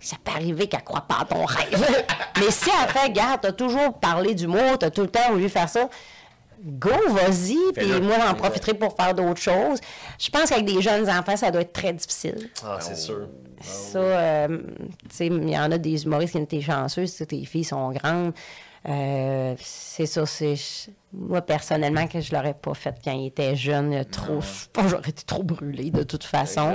Ça peut arriver qu'elle croit pas à ton rêve. Mais si après, regarde, t'as toujours parlé d'humour, t'as tout le temps voulu faire ça, go, vas-y, puis moi, j'en profiterai pour faire d'autres choses. Je pense qu'avec des jeunes enfants, ça doit être très difficile. C'est sûr. Ça, tu sais, il y en a des humoristes qui ont été chanceux, si tes filles sont grandes. C'est ça, c'est... Moi, personnellement, que je l'aurais pas fait quand il était jeune, j'aurais été trop brûlée, de toute façon.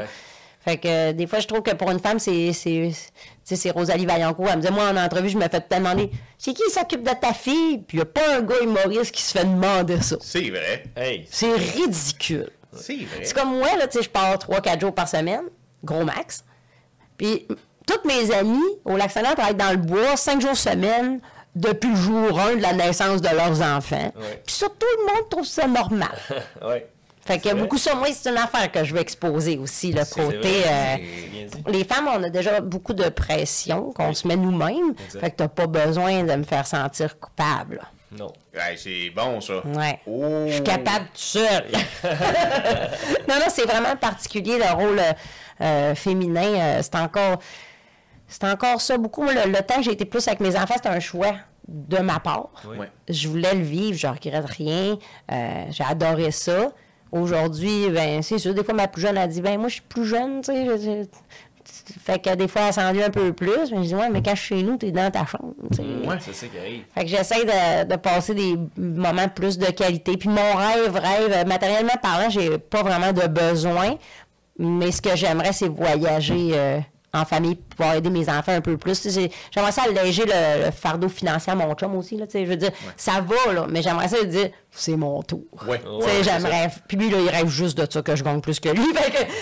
Fait que des fois, je trouve que pour une femme, c'est Rosalie Vaillancourt. Elle me disait, moi, en entrevue, je me fais demander, c'est qui s'occupe de ta fille? Puis il n'y a pas un gars humoriste qui se fait demander ça. C'est vrai. Hey. C'est ridicule. C'est vrai. C'est comme moi, là, tu sais, je pars 3-4 jours par semaine, gros max. Puis toutes mes amies au Lac-Saint-Jean travaillent dans le bois 5 jours semaine depuis le jour 1 de la naissance de leurs enfants. Ouais. Puis surtout, le monde trouve ça normal. Oui. Fait que beaucoup ça, moi, c'est une affaire que je veux exposer aussi, le côté... les femmes, on a déjà beaucoup de pression qu'on se met nous-mêmes. Fait que t'as pas besoin de me faire sentir coupable. Non. Ouais, c'est bon, ça. Ouais. Oh. Je suis capable tout seul. Non, non, c'est vraiment particulier, le rôle féminin. C'est encore ça beaucoup. Le temps que j'ai été plus avec mes enfants, c'était un choix de ma part. Oui. Je voulais le vivre, je ne regrette rien. J'ai adoré ça. Aujourd'hui, ben, c'est sûr, des fois, ma plus jeune a dit, ben, moi, je suis plus jeune, tu sais. Fait que des fois, elle s'ennuie un peu plus. Mais je dis, ouais, mais quand je suis chez nous, t'es dans ta chambre, tu sais. Ouais, c'est ça qui arrive. Fait que j'essaie de passer des moments plus de qualité. Puis mon rêve, matériellement parlant, j'ai pas vraiment de besoin. Mais ce que j'aimerais, c'est voyager en famille, pouvoir aider mes enfants un peu plus. J'aimerais ça alléger le fardeau financier à mon chum aussi, là, je veux dire, ça va, là, mais j'aimerais ça dire, c'est mon tour. Ouais, j'aimerais. Puis lui, là, il rêve juste de ça, que je gagne plus que lui.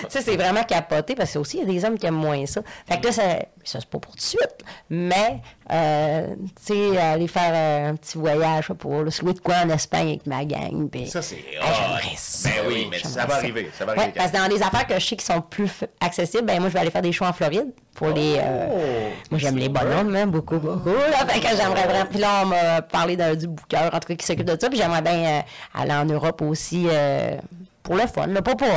C'est vraiment capoté, parce que aussi, il y a des hommes qui aiment moins ça. Fait que là, ça c'est pas pour tout de suite, mais, tu sais, aller faire un petit voyage pour le souhait de quoi en Espagne avec ma gang. Pis, ça, c'est... Oh, j'aimerais ça. Ben oui, mais ça va arriver. Ça va arriver parce que dans les affaires que je sais qui sont plus accessibles, ben moi, je vais aller faire des shows en Floride. Pour les, moi, j'aime les bonhommes, hein, beaucoup, beaucoup. Là, fait que j'aimerais vraiment... Puis là, on m'a parlé du booker, en tout cas, qui s'occupe de ça. Puis j'aimerais bien aller en Europe aussi pour le fun. Là, pas pour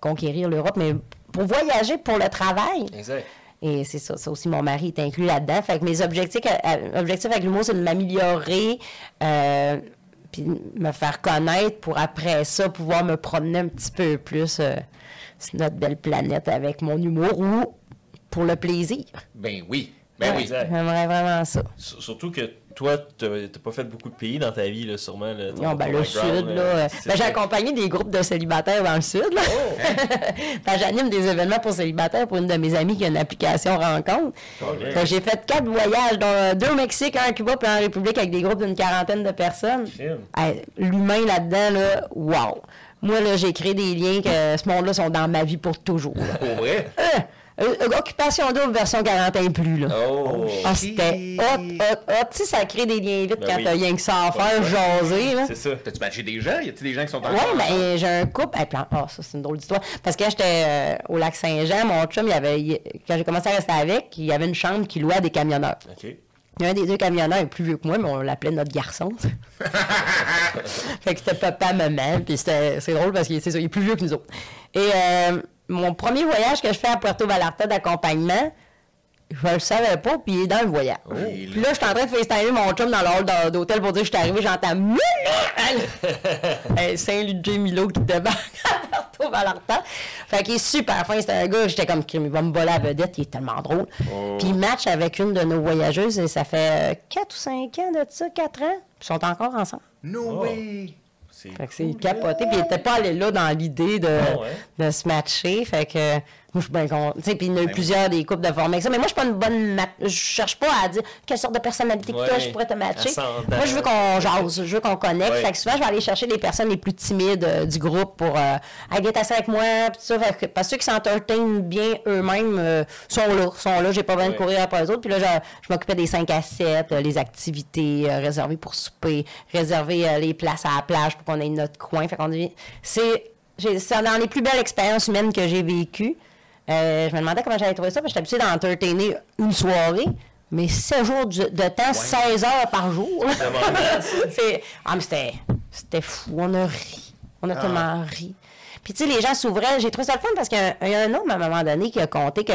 conquérir l'Europe, mais pour voyager, pour le travail. Exact. Et c'est ça. Ça aussi, mon mari est inclus là-dedans. Fait que mes objectifs avec l'humour, c'est de m'améliorer, puis me faire connaître pour après ça, pouvoir me promener un petit peu plus sur notre belle planète avec mon humour ou... Pour le plaisir. Ben oui. Ben oui. J'aimerais vraiment ça. Surtout que toi, tu n'as pas fait beaucoup de pays dans ta vie, là, sûrement. Là, non, ben le sud, là. Ben, j'ai accompagné des groupes de célibataires dans le sud, là. Oh. Ben, j'anime des événements pour célibataires pour une de mes amies qui a une application rencontre. Okay. Ben, j'ai fait 4 voyages, dont 2 au Mexique, 1 à Cuba, puis 1 en République avec des groupes d'une 40aine de personnes. Hey, l'humain là-dedans, là, wow. Moi, là, j'ai créé des liens que ce monde-là sont dans ma vie pour toujours. Pour vrai? Occupation double version 41 plus, là. Oh! Ah, c'était hot. Tu sais, ça crée des liens vite quand t'as rien que ça à faire, jaser, là. C'est ça. T'as-tu matché des gens? Y a-t-il des gens qui sont en train de... Oui, ben, j'ai un couple. Ah, ça, c'est une drôle d'histoire. Parce que j'étais au Lac-Saint-Jean, mon chum, quand j'ai commencé à rester avec, il y avait une chambre qui louait à des camionneurs. OK. Un des 2 camionneurs est plus vieux que moi, mais on l'appelait notre garçon. Fait que c'était papa-maman, puis c'est drôle parce qu'il est plus vieux que nous autres. Et mon premier voyage que je fais à Puerto Vallarta d'accompagnement, je le savais pas, puis il est dans le voyage. Oui, puis là, je suis en train de FaceTimer mon chum dans le hall d'hôtel pour dire que je suis arrivé, j'entends Saint-Ludger-de-Milot qui débarque à Puerto Vallarta. Fait qu'il est super fin, c'est un gars, j'étais comme, il va me voler la vedette, il est tellement drôle. Oh. Puis il match avec une de nos voyageuses, et ça fait 4 ou 5 ans de ça, 4 ans, ils sont encore ensemble. No way! Fait que c'est capoté, puis il n'était pas allé là dans l'idée de se matcher, fait que moi je suis bien contente. Puis il y en a eu plusieurs des couples de formes avec ça, mais moi je suis pas une bonne... Je cherche pas à dire quelle sorte de personnalité que toi je pourrais te matcher. Moi je veux qu'on jase, je veux qu'on connecte, fait que souvent je vais aller chercher les personnes les plus timides du groupe pour aller tasser avec moi, puis tout ça, fait que, parce que ceux qui s'entertainent bien eux-mêmes sont là, j'ai pas besoin de courir après les autres, puis là je m'occupais des 5 à 7, les activités réservées pour souper, réserver les places à la plage pour qu'on ait notre coin, fait qu'on dit... C'est dans les plus belles expériences humaines que j'ai vécues. Je me demandais comment j'allais trouver ça, parce que j'étais habituée d'entertainer une soirée, mais 7 jours de temps, 16 heures par jour. C'était fou. On a ri. On a tellement ri. Puis, tu sais, les gens s'ouvraient. J'ai trouvé ça le fun parce qu'il y a un homme, à un moment donné, qui a compté que...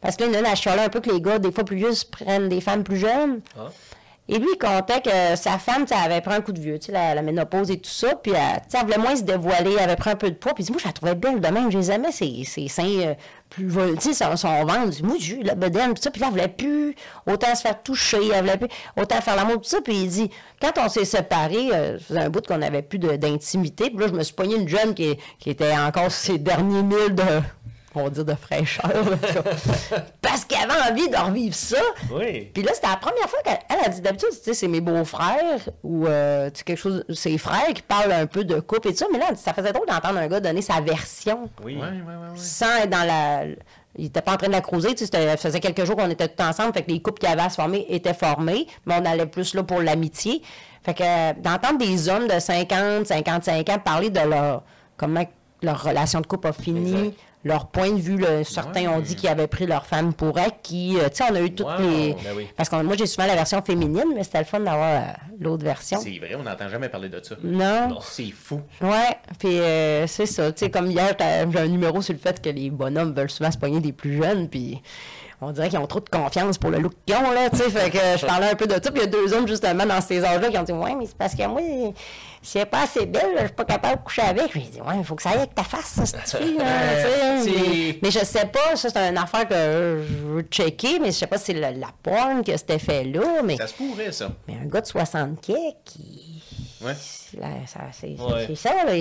Parce que là, il y en a chialé un peu que les gars, des fois, plus vieux, prennent des femmes plus jeunes. Ah. Et lui, il comptait que sa femme, tu sais, avait pris un coup de vieux, tu sais, la ménopause et tout ça, puis elle voulait moins se dévoiler, elle avait pris un peu de poids, puis il dit, moi, je la trouvais belle de même, je les aimais, ses seins plus volés, tu sais, son ventre, il dit, moi, j'ai eu la bedaine, puis ça, puis là, elle voulait plus autant se faire toucher, elle voulait plus autant faire l'amour, tout ça, puis il dit, quand on s'est séparés, ça faisait un bout qu'on n'avait plus d'intimité, puis là, je me suis poignée une jeune qui était encore sur ses derniers milles de... on va dire de fraîcheur. Parce qu'elle avait envie de revivre ça. Oui. Puis là, c'était la première fois qu'elle a dit, d'habitude, tu sais, c'est mes beaux-frères ou quelque chose, ses frères qui parlent un peu de couple et tout ça. Mais là, ça faisait drôle d'entendre un gars donner sa version. Oui, oui, oui. Oui. Sans être dans la... Il n'était pas en train de la croiser. Ça faisait quelques jours qu'on était tous ensemble. Fait que les couples qui avaient à se former étaient formés. Mais on allait plus là pour l'amitié. Fait que d'entendre des hommes de 50, 55 ans parler de leur... Comment leur relation de couple a fini... Exact. Leur point de vue, là, certains ont dit qu'ils avaient pris leur femme pour acquis. Tu sais, on a eu toutes les... Ben oui. Parce que moi, j'ai souvent la version féminine, mais c'était le fun d'avoir l'autre version. C'est vrai, on n'entend jamais parler de ça. Non. Non, c'est fou. Ouais, puis c'est ça. Tu sais, comme hier, j'ai un numéro sur le fait que les bonhommes veulent souvent se pogner des plus jeunes, puis... On dirait qu'ils ont trop de confiance pour le look qu'ils ont, là, tu sais. Fait que je parlais un peu de ça. Puis il y a deux hommes, justement, dans ces âges-là, qui ont dit, ouais, mais c'est parce que moi, si elle n'est pas assez belle, je suis pas capable de coucher avec. J'ai dit, ouais, il faut que ça aille avec ta face, ça, cette fille, là, tu sais. Mais je sais pas, ça, c'est une affaire que je veux checker, mais je sais pas si c'est la porn que cet effet-là. Mais... Ça se pourrait, ça. Mais un gars de 60 qui. Ouais. C'est ça, là.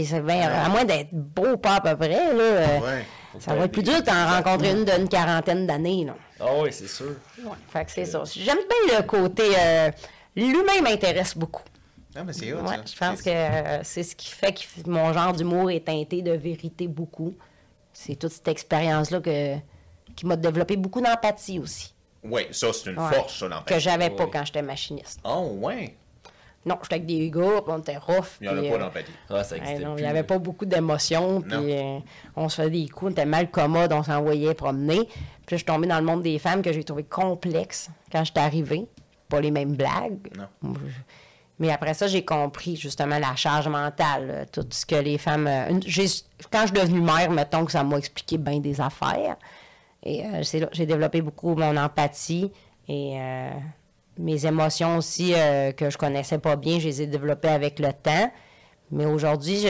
À moins d'être beau, pas à peu près, là. Ouais. Ça va être plus dur d'en rencontrer une d'une quarantaine d'années, là. Ah oui, c'est sûr. Ouais, fait que c'est ça. J'aime bien le côté... L'humain m'intéresse beaucoup. Ah, mais c'est hot, ça. Je pense que c'est ce qui fait que mon genre d'humour est teinté de vérité beaucoup. C'est toute cette expérience-là qui m'a développé beaucoup d'empathie aussi. Oui, ça, c'est une force, ça, l'empathie. Que j'avais pas quand j'étais machiniste. Oh, ouais. Non, j'étais avec des gars, on était rough. Il n'y en avait pas d'empathie. Ah, ça existait plus. Il n'y avait pas beaucoup d'émotions. Puis on se faisait des coups, on était mal commode, on s'envoyait promener. Puis je suis tombée dans le monde des femmes que j'ai trouvé complexe quand j'étais arrivée. Pas les mêmes blagues. Non. Mais après ça, j'ai compris justement la charge mentale, tout ce que les femmes... Quand je suis devenue mère, mettons que ça m'a expliqué bien des affaires. Et j'ai développé beaucoup mon empathie et... Mes émotions aussi que je connaissais pas bien, je les ai développées avec le temps. Mais aujourd'hui, tu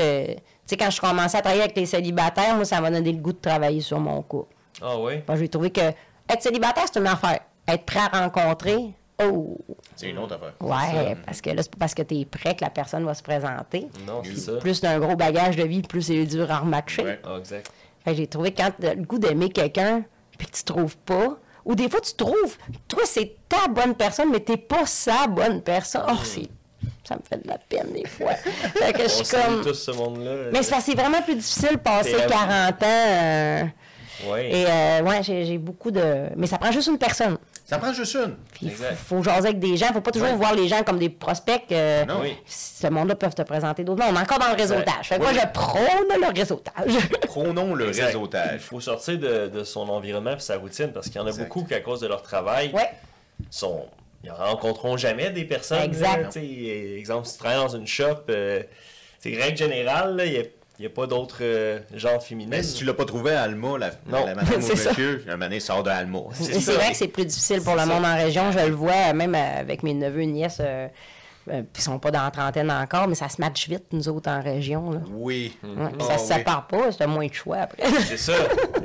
sais, quand je commençais à travailler avec les célibataires, moi, ça m'a donné le goût de travailler sur mon couple. Ah oui? J'ai trouvé que être célibataire, c'est une affaire. Être prêt à rencontrer, oh! C'est une autre affaire. Ouais, parce que là, c'est pas parce que t'es prêt que la personne va se présenter. Non, c'est ça. Plus d'un gros bagage de vie, plus c'est dur à rematcher. Ouais, exact. Fait que j'ai trouvé que quand t'as le goût d'aimer quelqu'un, puis que tu trouves pas... Ou des fois, tu trouves, toi, c'est ta bonne personne, mais t'es pas sa bonne personne. Oh, ça me fait de la peine, des fois. Fait que je suis comme... tout ce monde-là. Mais c'est vraiment plus difficile de passer 40 ans. Et ouais, j'ai beaucoup de... Mais ça prend juste une personne. Ça prend juste une. Il faut jaser avec des gens. Il ne faut pas toujours voir les gens comme des prospects. Non, ce monde-là peut te présenter d'autres mondes. Encore dans le réseautage. Fait que moi, je prône le réseautage. Prônons le réseautage. Il faut sortir de son environnement et sa routine parce qu'il y en a beaucoup qui, à cause de leur travail, ils ne rencontreront jamais des personnes. Exact. Exemple, si tu travailles dans une shop, règle générale, il y a... Il n'y a pas d'autres genres féminins. Mais si tu ne l'as pas trouvé à Alma, la madame ou monsieur, la manée sort de Alma. C'est vrai que c'est plus difficile pour le monde en région. Je le vois, même avec mes neveux et nièces, qui ne sont pas dans la trentaine encore, mais ça se match vite, nous autres, en région. Là. Oui. Ouais, ça ne se sépare pas, c'est moins de choix après. C'est ça,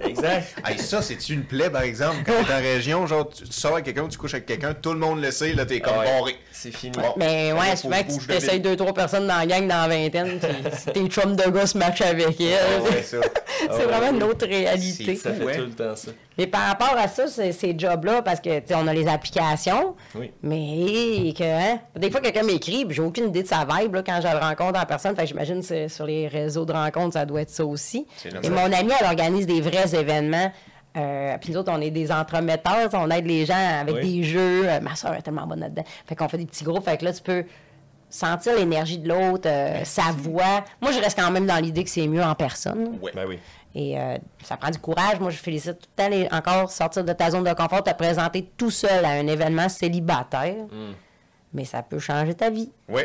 exact. Hey, ça, c'est-tu une plaie, par exemple, quand tu es en région, genre, tu sors avec quelqu'un, tu couches avec quelqu'un, tout le monde le sait, là, t'es comme barré. C'est fini. Bon, mais ouais, souvent que tu t'essayes 2-3 personnes dans la gang dans la vingtaine, puis tes chums de gars se matchent avec elle. C'est vraiment une autre réalité. Ça fait tout le temps, ça. Mais par rapport à ça, ces jobs-là, parce que, tu sais, on a les applications, mais que, des fois, quelqu'un m'écrit, puis j'ai aucune idée de sa vibe, là, quand je le rencontre en personne, fait que j'imagine que sur les réseaux de rencontres, ça doit être ça aussi. Et mon amie, elle organise des vrais événements, puis nous autres, on est des entremetteurs, on aide les gens avec des jeux, ma soeur est tellement bonne là-dedans, fait qu'on fait des petits groupes, fait que là, tu peux... sentir l'énergie de l'autre, sa voix. Moi, je reste quand même dans l'idée que c'est mieux en personne. Oui, ben oui. Et ça prend du courage. Moi, je félicite tout le temps encore sortir de ta zone de confort, te présenter tout seul à un événement célibataire. Mm. Mais ça peut changer ta vie. Oui.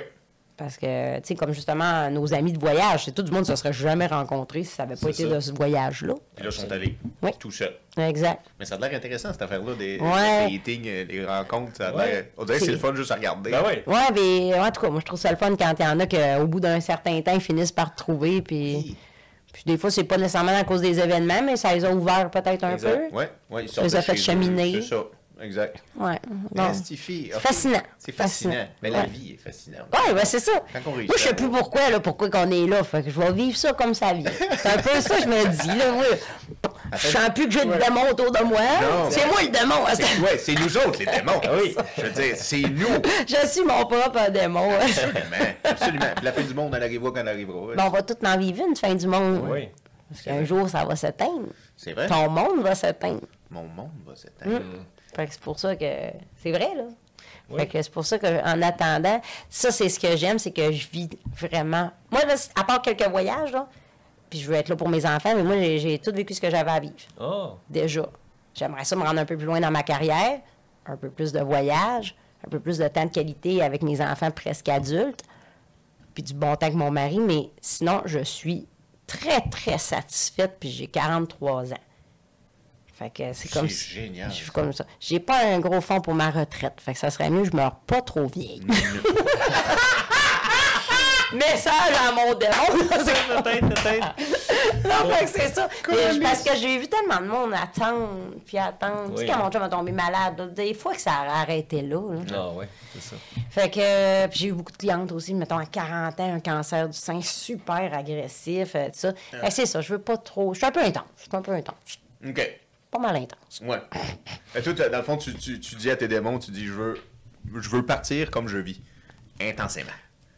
Parce que, tu sais, comme justement nos amis de voyage, c'est tout du monde ne se serait jamais rencontré si ça n'avait pas été de ce voyage-là. Puis là, ils sont allés tout seuls. Exact. Mais ça a l'air intéressant, cette affaire-là, des meetings, des rencontres. Ça a l'air... On dirait que c'est le fun juste à regarder. Ben oui, mais en tout cas, moi, je trouve ça le fun quand il y en a qu'au bout d'un certain temps, ils finissent par trouver. Puis des fois, c'est pas nécessairement à cause des événements, mais ça les a ouverts peut-être un peu. Oui, ils sont les a fait cheminer. C'est ça. Exact. Oui. C'est fascinant. C'est fascinant. Mais la vie est fascinante. Oui, c'est ça. Quand on réussit, moi, je ne sais plus pourquoi qu'on est là. Fait que je vais vivre ça comme ça vient. C'est un peu ça, je me dis. Là, Je sens plus que j'ai de démons autour de moi. C'est moi le démon. Oui, c'est nous autres les démons. Oui. Je veux dire, c'est nous. Je suis mon propre démon. Absolument. Absolument. La fin du monde, elle arrivera quand elle arrivera. Ben, on va tous en vivre une fin du monde. Oui. Parce qu'un jour, ça va s'éteindre. C'est vrai. Ton monde va s'éteindre. Mon monde va s'éteindre. Fait que c'est pour ça que... C'est vrai, là. Oui. Fait que c'est pour ça qu'en attendant, ça, c'est ce que j'aime, c'est que je vis vraiment... Moi, là, à part quelques voyages, là, puis je veux être là pour mes enfants, mais moi, j'ai tout vécu ce que j'avais à vivre. Oh. Déjà. J'aimerais ça me rendre un peu plus loin dans ma carrière, un peu plus de voyages, un peu plus de temps de qualité avec mes enfants presque adultes, puis du bon temps avec mon mari, mais sinon, je suis très, très satisfaite, puis j'ai 43 ans. Fait que c'est comme si, génial. Je suis comme ça. J'ai pas un gros fond pour ma retraite. Fait que ça serait mieux que je meurs pas trop vieille. Message à mon démon. Peut-être. Non, fait que c'est ça. Parce que j'ai vu tellement de monde attendre, puis attendre. Oui, tu sais, quand mon chum a tombé malade, des fois que ça a arrêté là. Ah oui, c'est ça. Fait que j'ai eu beaucoup de clientes aussi, mettons, à 40 ans, un cancer du sein super agressif, tout ça. Fait que c'est ça, je veux pas trop... Je suis un peu intense. OK. Pas mal intense. Ouais. Et toi, dans le fond, tu dis à tes démons, tu dis, je veux partir comme je vis, intensément.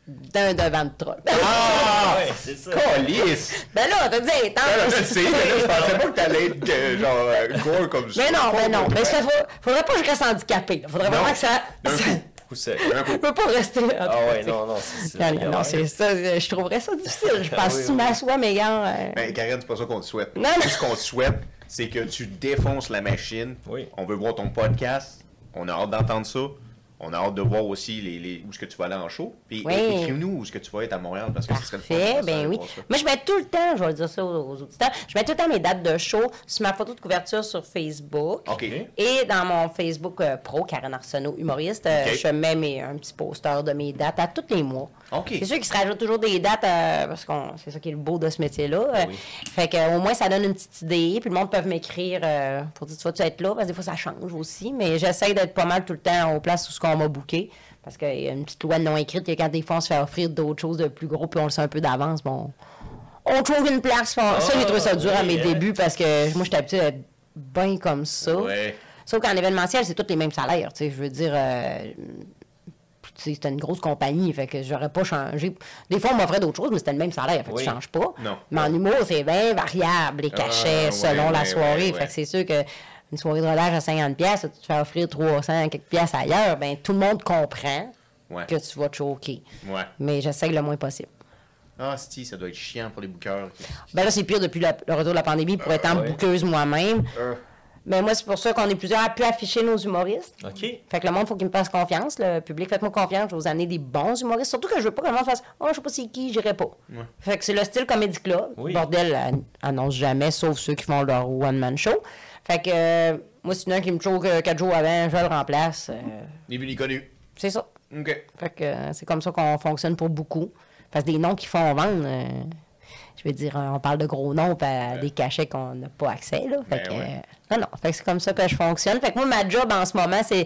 D'un devant de trop. Ah! Ouais, c'est ça. Colisse! Ben là, t'as dit intense. Ben là, je sais, mais là, je pensais pas que t'allais être, genre, gore comme ça. Mais non, mais non. Mais ça, faudrait pas que je reste handicapé, là. Faudrait vraiment que ça... Je peux pas rester là. Ah ouais, non, c'est ça. Non, c'est ça. Je trouverais ça difficile. Je pense que tu m'assois, mais gars... Ben, Karen, c'est pas ça qu'on te souhaite. Non, non. Ce qu'on te souhaite, c'est que tu défonces la machine. Oui. On veut voir ton podcast. On a hâte d'entendre ça. On a hâte de voir aussi où est-ce que tu vas aller en show. Puis écris-nous où est-ce que tu vas être à Montréal, parce que ce serait le ben oui. Moi, je mets tout le temps, je vais dire ça aux auditeurs, je mets tout le temps mes dates de show sur ma photo de couverture sur Facebook. Okay. Et dans mon Facebook pro, Karen Arsenault, humoriste, je mets un petit poster de mes dates à tous les mois. Okay. C'est sûr qu'il se rajoute toujours des dates, parce que c'est ça qui est le beau de ce métier-là. Oui. Fait qu'au moins, ça donne une petite idée. Puis le monde peut m'écrire pour dire, tu vas être là, parce que des fois, ça change aussi. Mais j'essaie d'être pas mal tout le temps aux places où ce qu'on m'a booké. Parce qu'il y a une petite loi non écrite que quand des fois, on se fait offrir d'autres choses de plus gros, puis on le sait un peu d'avance, bon, on trouve une place. Ça, j'ai trouvé ça dur à mes débuts, parce que moi, j'étais habituée à être bien comme ça. Ouais. Sauf qu'en événementiel, c'est tous les mêmes salaires. Je veux dire... c'était une grosse compagnie, fait que j'aurais pas changé. Des fois, on m'offrait d'autres choses, mais c'était le même salaire, fait que tu changes pas. Non. Mais en humour, c'est bien variable, les cachets selon la soirée. Fait que c'est sûr qu'une soirée de relâche à 50$, tu te fais offrir 300 quelques piastres ailleurs, bien, tout le monde comprend que tu vas te choquer. Ouais. Mais j'essaie le moins possible. Ah, si, ça doit être chiant pour les bookers. Ben là, c'est pire depuis le retour de la pandémie, pour être en bookeuse moi-même. Mais moi, c'est pour ça qu'on est plusieurs à plus afficher nos humoristes. OK. Fait que le monde, faut qu'il me fasse confiance. Le public, faites-moi confiance. Je vais vous amener des bons humoristes. Surtout que je veux pas que le monde fasse « Oh, je sais pas c'est qui, j'irai pas. Ouais. » Fait que c'est le style Comédie Club. Oui. Bordel, annonce jamais, sauf ceux qui font leur one-man show. Fait que moi, c'est un qui me choque 4 jours avant, je le remplace. Ni vu ni connu. C'est ça. OK. Fait que c'est comme ça qu'on fonctionne pour beaucoup. Parce que des noms qui font vendre... je veux dire, on parle de gros noms, des cachets qu'on n'a pas accès, là. Fait que, non, fait que c'est comme ça que je fonctionne. Fait que moi, ma job en ce moment, c'est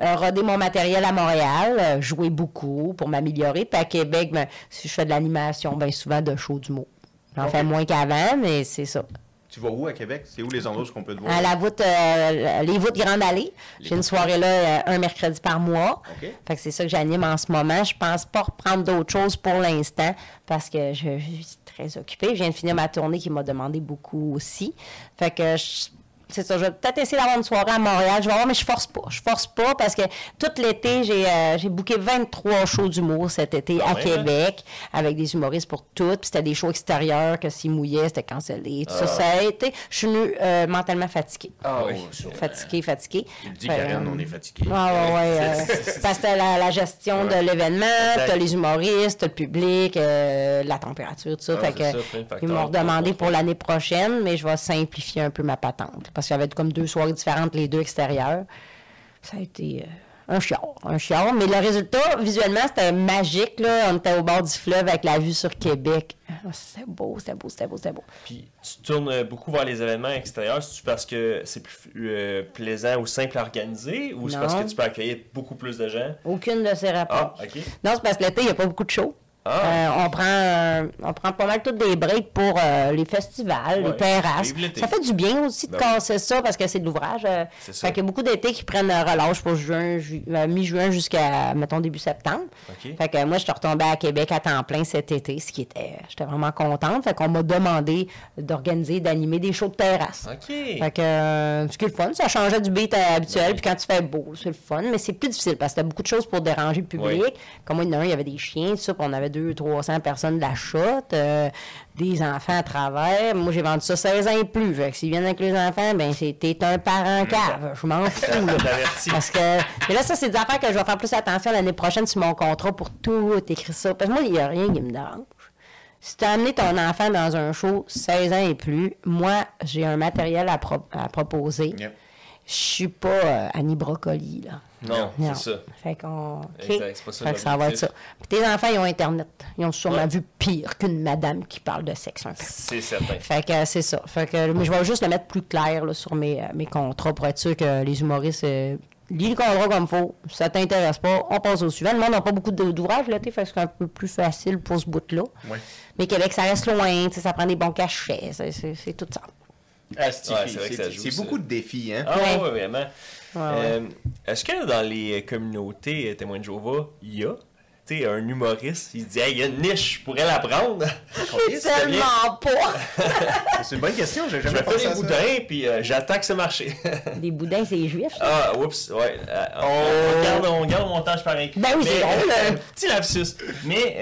roder mon matériel à Montréal, jouer beaucoup pour m'améliorer. Puis à Québec, ben, si je fais de l'animation, bien souvent de show du mot. J'en fais moins qu'avant, mais c'est ça. Tu vas où à Québec? C'est où les endroits qu'on peut te voir? À la voûte, les voûtes Grande Allée. J'ai une soirée là, un mercredi par mois. Okay. Fait que c'est ça que j'anime en ce moment. Je pense pas reprendre d'autres choses pour l'instant, parce que je suis très occupée. Je viens de finir ma tournée qui m'a demandé beaucoup aussi. Fait que c'est ça, je vais peut-être essayer d'avoir une soirée à Montréal. Je vais voir, mais je force pas. Je force pas, parce que tout l'été, j'ai booké 23 shows d'humour cet été à Québec, avec des humoristes pour toutes. Puis c'était des shows extérieurs que s'ils mouillaient, c'était cancellé. Tout ça, ça a été. Je suis venue mentalement fatiguée. Ah oui. Fatiguée. Tu me dis, Karen, on est fatigué. Ah oui. Parce que la gestion de l'événement, t'as les humoristes, t'as le public, la température, tout ça. Fait que ils m'ont redemandé pour l'année prochaine, mais je vais simplifier un peu ma patente. Parce qu'il y avait comme 2 soirées différentes, les 2 extérieures. Ça a été un chiard. Mais le résultat, visuellement, c'était magique, là. On était au bord du fleuve avec la vue sur Québec. Oh, c'était beau. Puis tu tournes beaucoup vers les événements extérieurs. C'est-tu parce que c'est plus plaisant ou simple à organiser? Ou c'est parce que tu peux accueillir beaucoup plus de gens? Aucune de ces rapports. Ah, OK. Non, c'est parce que l'été, il n'y a pas beaucoup de shows. On prend pas mal toutes des breaks pour les festivals, les terrasses. Ça fait du bien aussi de casser ça parce que c'est de l'ouvrage. Fait qu'il y a beaucoup d'étés qui prennent relâche pour mi-juin jusqu'à, mettons, début septembre. Okay. Fait que moi, je suis retombée à Québec à temps plein cet été, ce qui était... J'étais vraiment contente. Fait qu'on m'a demandé d'organiser, d'animer des shows de terrasse. Okay. Fait que ce qui est le fun, ça changeait du beat habituel. Puis quand il fait beau, c'est le fun. Mais c'est plus difficile parce que t'as beaucoup de choses pour déranger le public. Oui. Comme moi, il y avait des chiens, tout ça, puis on avait 200-300 personnes de la chute, des enfants à travers. Moi, j'ai vendu ça 16 ans et plus. Fait que s'ils viennent avec les enfants, ben t'es un parent cave. Je m'en fous. Parce que... Mais là, ça, c'est des affaires que je vais faire plus attention l'année prochaine sur mon contrat pour tout écrire ça. Parce que moi, il n'y a rien qui me dérange. Si tu as amené ton enfant dans un show 16 ans et plus, moi, j'ai un matériel à proposer. Yep. Je suis pas Annie Brocoli, là. Non. C'est ça. Fait qu'on... Exact, c'est pas ça. Fait que ça va être ça. Puis tes enfants, ils ont Internet. Ils ont sûrement vu pire qu'une madame qui parle de sexe. C'est certain. Fait que c'est ça. Fait que mais je vais juste le mettre plus clair là, sur mes contrats pour être sûr que les humoristes... lis le contrat comme il faut. Ça t'intéresse pas, on passe au suivant. Le monde n'a pas beaucoup d'ouvrages, là, fait que c'est un peu plus facile pour ce bout-là. Oui. Mais Québec, ça reste loin, ça prend des bons cachets, c'est tout ça. C'est beaucoup de défis, hein? Ah oui, vraiment. Est-ce que dans les communautés Témoins de Jéhovah, il y a un humoriste, il dit « Hey, il y a une niche, je pourrais la prendre! » Tellement pas! C'est une bonne question, j'ai jamais pensé à ça. Je fais des boudins, puis j'attaque ce marché. Des boudins, c'est juif? Ah, oups, ouais. On garde mon temps, je parie. Ben oui, c'est drôle! Petit lapsus. Mais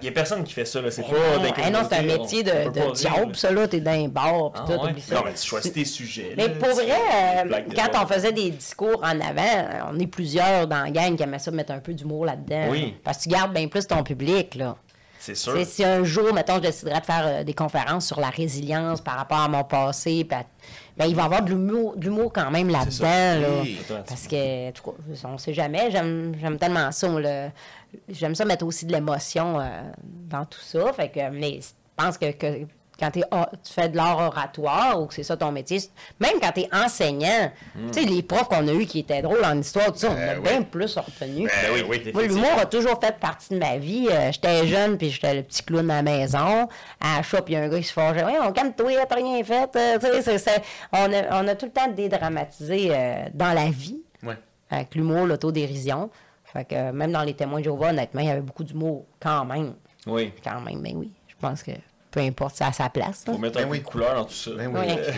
il n'y a personne qui fait ça, là. C'est pas... Non, c'est un métier de diable, ça, là. T'es dans un bar, puis tout, t'oublies ça. Non, mais tu choisis tes sujets. Mais pour vrai, quand on faisait des discours en avant, on est plusieurs dans la gang qui aimaient ça mettre un peu d'humour là-dedans. Oui. Parce que tu gardes bien plus ton public, là. C'est sûr. T'sais, si un jour, mettons, je déciderais de faire des conférences sur la résilience par rapport à mon passé, ben, il va y avoir de l'humour quand même là-dedans, là. Oui. Parce que, en tout cas, on sait jamais. J'aime tellement ça. J'aime ça mettre aussi de l'émotion dans tout ça. Fait que, mais je pense que quand tu fais de l'art oratoire ou que c'est ça ton métier, même quand tu es enseignant, tu sais, les profs qu'on a eus qui étaient drôles en histoire, on a bien plus retenu. Moi, l'humour a toujours fait partie de ma vie. J'étais jeune, puis j'étais le petit clown à la maison. À la shop, il y a un gars qui se forgeait. Ouais, on calme-toi, t'as rien fait. On a tout le temps dédramatisé dans la vie, avec l'humour, l'autodérision. Fait que même dans les Témoins de Jéhovah, honnêtement, il y avait beaucoup d'humour quand même. Oui. Quand même, mais oui, je pense que... Peu importe, c'est à sa place. Il faut mettre un peu de couleur dans tout ça.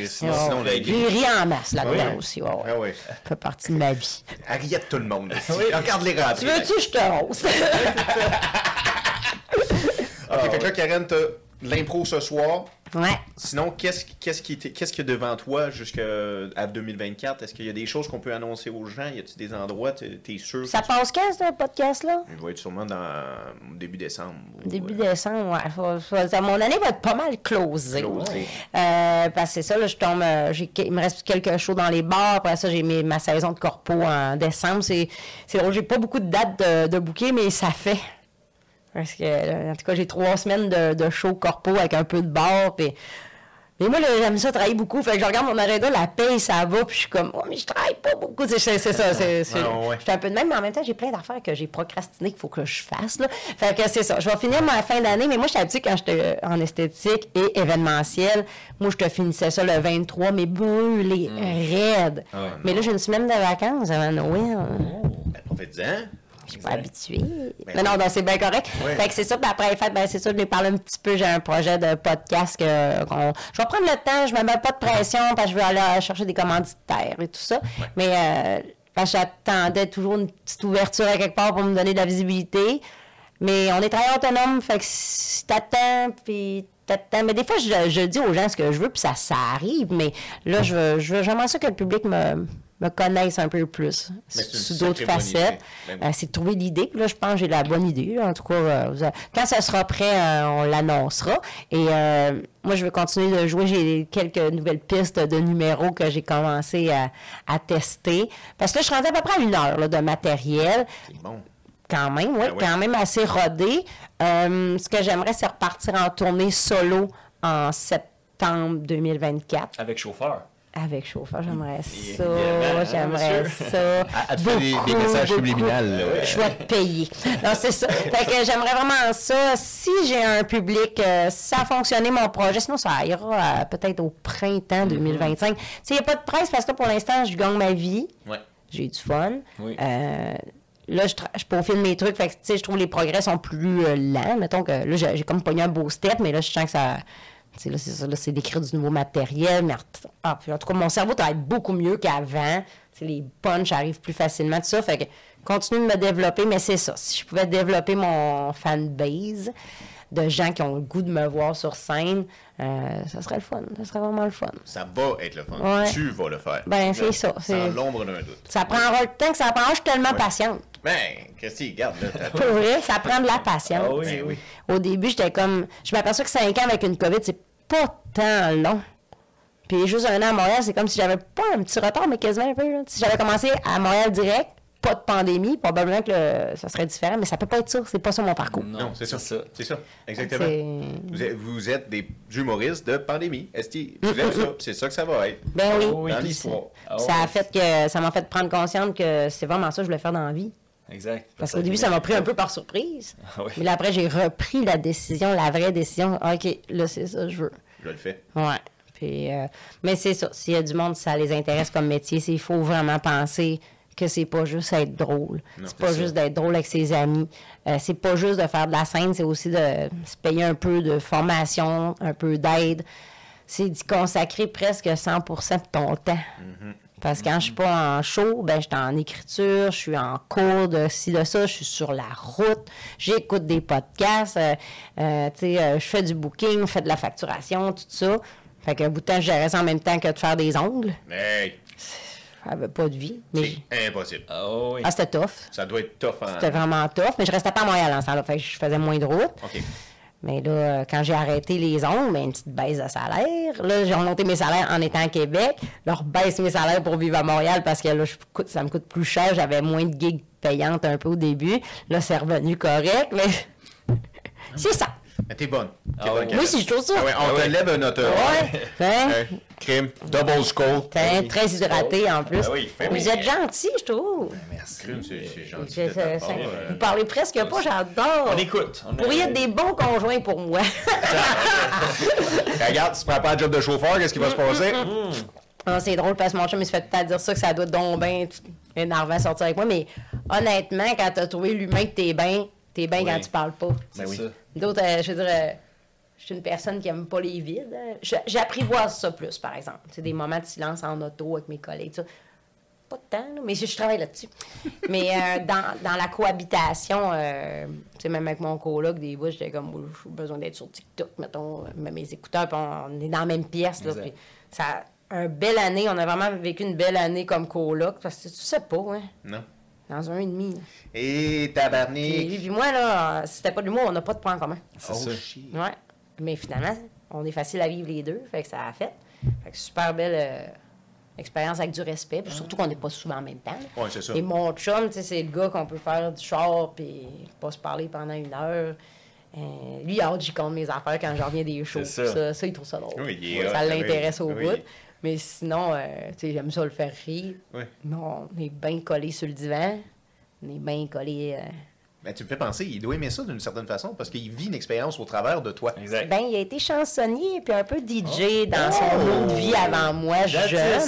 Sinon, j'ai ri en masse là-dedans aussi. Ça fait partie de ma vie. Riez de tout le monde. Regarde les rentrées. Tu veux-tu que je te rose? Fait que là, Karen, t'as l'impro ce soir. Ouais. Sinon, qu'est-ce qu'il y a devant toi jusqu'à 2024? Est-ce qu'il y a des choses qu'on peut annoncer aux gens? Y a-t-il des endroits? T'es sûr? Ça passe quand, ce podcast-là? Il va être sûrement dans début décembre. Début décembre, ouais. Mon année va être pas mal closée. Parce que c'est ça, là, je tombe... Il me reste quelques shows dans les bars. Après ça, j'ai ma saison de corpo en décembre. C'est drôle, j'ai pas beaucoup de dates de booker, mais ça fait... Parce que, en tout cas, j'ai 3 semaines de show corpo avec un peu de bar. Mais moi, j'aime ça travailler beaucoup. Fait que je regarde mon agenda, la paye, ça va. Puis je suis comme, oh, mais je travaille pas beaucoup. C'est ça. Je suis un peu de même, mais en même temps, j'ai plein d'affaires que j'ai procrastinées qu'il faut que je fasse. Là. Fait que c'est ça. Je vais finir ma fin d'année. Mais moi, je suis habituée quand j'étais en esthétique et événementiel. Moi, je te finissais ça le 23, mais brûlé, raide. Oh, mais là, j'ai une semaine de vacances avant Noël. Ben, profitez-en. Je suis pas habituée. Mais non, c'est bien correct. Oui. Fait que c'est ça. Puis après, c'est ça, je vais parler un petit peu. J'ai un projet de podcast je vais prendre le temps. Je me mets pas de pression parce que je vais aller chercher des commanditaires et tout ça. Oui. Mais j'attendais toujours une petite ouverture à quelque part pour me donner de la visibilité. Mais on est travailleurs autonomes. Fait que si t'attends, puis... Mais des fois, je dis aux gens ce que je veux, puis ça arrive. Mais là, j'aimerais ça que le public me connaisse un peu plus sous d'autres facettes. C'est de trouver l'idée. Là, je pense que j'ai la bonne idée. En tout cas, quand ça sera prêt, on l'annoncera. Et moi, je veux continuer de jouer. J'ai quelques nouvelles pistes de numéros que j'ai commencé à tester. Parce que là, je suis rendue à peu près à 1 heure là, de matériel. C'est bon. Quand même, oui, quand même assez rodé. Ce que j'aimerais, c'est repartir en tournée solo en septembre 2024. Avec chauffeur? Avec chauffeur, j'aimerais ça, j'aimerais ça. À te faire des messages subliminales. Ouais. Je vais te payer. Non, c'est ça. Fait que j'aimerais vraiment ça. Si j'ai un public, ça a fonctionné mon projet, sinon ça ira peut-être au printemps 2025. Tu sais, il n'y a pas de presse parce que pour l'instant, je gagne ma vie. Ouais. J'ai du fun. Oui. Là, je profile mes trucs. Fait que, tu sais, je trouve les progrès sont plus lents. Mettons que là, j'ai comme pogné un beau step, mais là, je sens que ça... Là, c'est ça, là, c'est d'écrire du nouveau matériel. Mais en tout cas, mon cerveau travaille beaucoup mieux qu'avant. T'sais, les punchs arrivent plus facilement, tout ça. Fait que continue de me développer, mais c'est ça. Si je pouvais développer mon fanbase de gens qui ont le goût de me voir sur scène, ça serait le fun. Ça serait vraiment le fun. Ça va être le fun. Ouais. Tu vas le faire. Ben, c'est ça. Sans l'ombre d'un doute. Ça prendra le temps que ça prend. Je suis tellement patiente. Ben, Christy, regarde là. Pour vrai, ça prend de la patience. Ah, oui, oui. Au début, j'étais comme... Je m'aperçois que 5 ans avec une COVID, c'est pas tant long. Puis juste un an à Montréal, c'est comme si j'avais pas un petit retard, mais quasiment un peu. Là. Si j'avais commencé à Montréal direct, pas de pandémie, probablement que ça serait différent, mais ça peut pas être ça. C'est pas ça mon parcours. Non, c'est ça. C'est ça. Exactement. Vous êtes des humoristes de pandémie. Vous êtes ça. C'est ça que ça va être. Ben oui. Dans l'histoire. Ça m'a fait prendre conscience que c'est vraiment ça que je voulais faire dans la vie. Exact. Parce qu'au début, ça m'a pris un peu par surprise. Ah oui. Mais là, après, j'ai repris la décision, la vraie décision. OK, là, c'est ça que je veux. Je le fais. Ouais. Puis, mais c'est ça. S'il y a du monde, ça les intéresse comme métier. Il faut vraiment penser que c'est pas juste être drôle. C'est pas juste d'être drôle avec ses amis. C'est pas juste de faire de la scène. C'est aussi de se payer un peu de formation, un peu d'aide. C'est d'y consacrer presque 100% de ton temps. Parce que quand je suis pas en show, ben je suis en écriture, je suis en cours de ci, de ça, je suis sur la route, j'écoute des podcasts, je fais du booking, je fais de la facturation, tout ça. Fait qu'un bout de temps, je gérais ça en même temps que de faire des ongles. Hey! J'avais pas de vie. C'est impossible. Oh, oui. Ah, c'était tough. Ça doit être tough. C'était vraiment tough, mais je restais pas à Montréal en ce temps-là, fait que je faisais moins de route. Okay. Mais là, quand j'ai arrêté les ongles, ben, une petite baisse de salaire. Là, j'ai remonté mes salaires en étant à Québec. Là, je baisse mes salaires pour vivre à Montréal parce que là, ça me coûte plus cher. J'avais moins de gigs payantes un peu au début. Là, c'est revenu correct, mais c'est ça. Mais t'es bonne. Moi, si je trouve ça. On te lève un auteur. Crime, double skull. T'es très hydraté en plus. Vous êtes gentil, je trouve. Merci. Crime, c'est gentil. Vous parlez presque pas, j'adore. On écoute. Vous pourriez être des bons conjoints pour moi. Regarde, si tu prends pas un job de chauffeur, qu'est-ce qui va se passer? C'est drôle parce que mon chum il se fait peut-être dire ça que ça doit donc bien énervant sortir avec moi, mais honnêtement, quand t'as trouvé l'humain que t'es bien. T'es bien quand tu parles pas. Ben oui. D'autres, je veux dire, je suis une personne qui aime pas les vides. J'apprivoise ça plus, par exemple. C'est des moments de silence en auto avec mes collègues. Ça. Pas de temps, là, mais je travaille là-dessus. Mais dans la cohabitation, même avec mon coloc, des fois, j'étais comme, oh, j'ai besoin d'être sur TikTok, mettons, mes écouteurs, puis on est dans la même pièce. Là, puis ça a une belle année. On a vraiment vécu une belle année comme coloc. Parce que tu sais pas, hein? Non. Dans un et demi. Et tabarnak! Puis moi, là, si c'était pas de l'humour, on n'a pas de point en commun. C'est ça. Ouais. Mais finalement, on est facile à vivre les deux. Fait que ça a fait. Fait que super belle expérience avec du respect. Puis surtout qu'on n'est pas souvent en même temps. Oui, c'est ça. Et mon chum, tu sais, c'est le gars qu'on peut faire du char puis pas se parler pendant une heure. Lui, il a hâte, j'y compte mes affaires quand j'en reviens des shows. Ça, il trouve ça drôle. Oui, ça l'intéresse au bout. Mais sinon, tu sais, j'aime ça le faire rire. Oui. Non, on est bien collé sur le divan. On est bien collé. Ben, tu me fais penser, il doit aimer ça d'une certaine façon parce qu'il vit une expérience au travers de toi. Exact. Ben, il a été chansonnier puis un peu DJ dans son autre vie avant moi, jeune.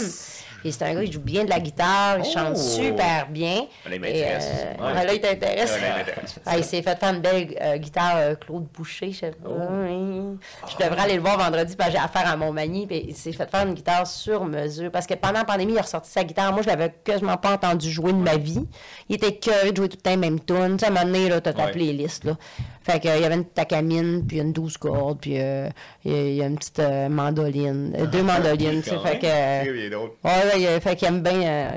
Et c'est un gars qui joue bien de la guitare, il chante super bien. Là, il m'intéresse. Là, il t'intéresse. Il s'est fait faire une belle guitare Claude Boucher. Je devrais aller le voir vendredi parce que j'ai affaire à Montmagny. Puis il s'est fait faire une guitare sur mesure. Parce que pendant la pandémie, il a ressorti sa guitare. Moi, je l'avais quasiment pas entendu jouer de ma vie. Il était curieux de jouer tout le temps les mêmes tunes. Tu sais, à un moment donné, t'as ta playlist, là. Fait qu'il y avait une tacamine, puis une 12 cordes, puis il y a une petite mandoline. 2 mandolines, tu sais. Fait que... Fait qu'il aime bien.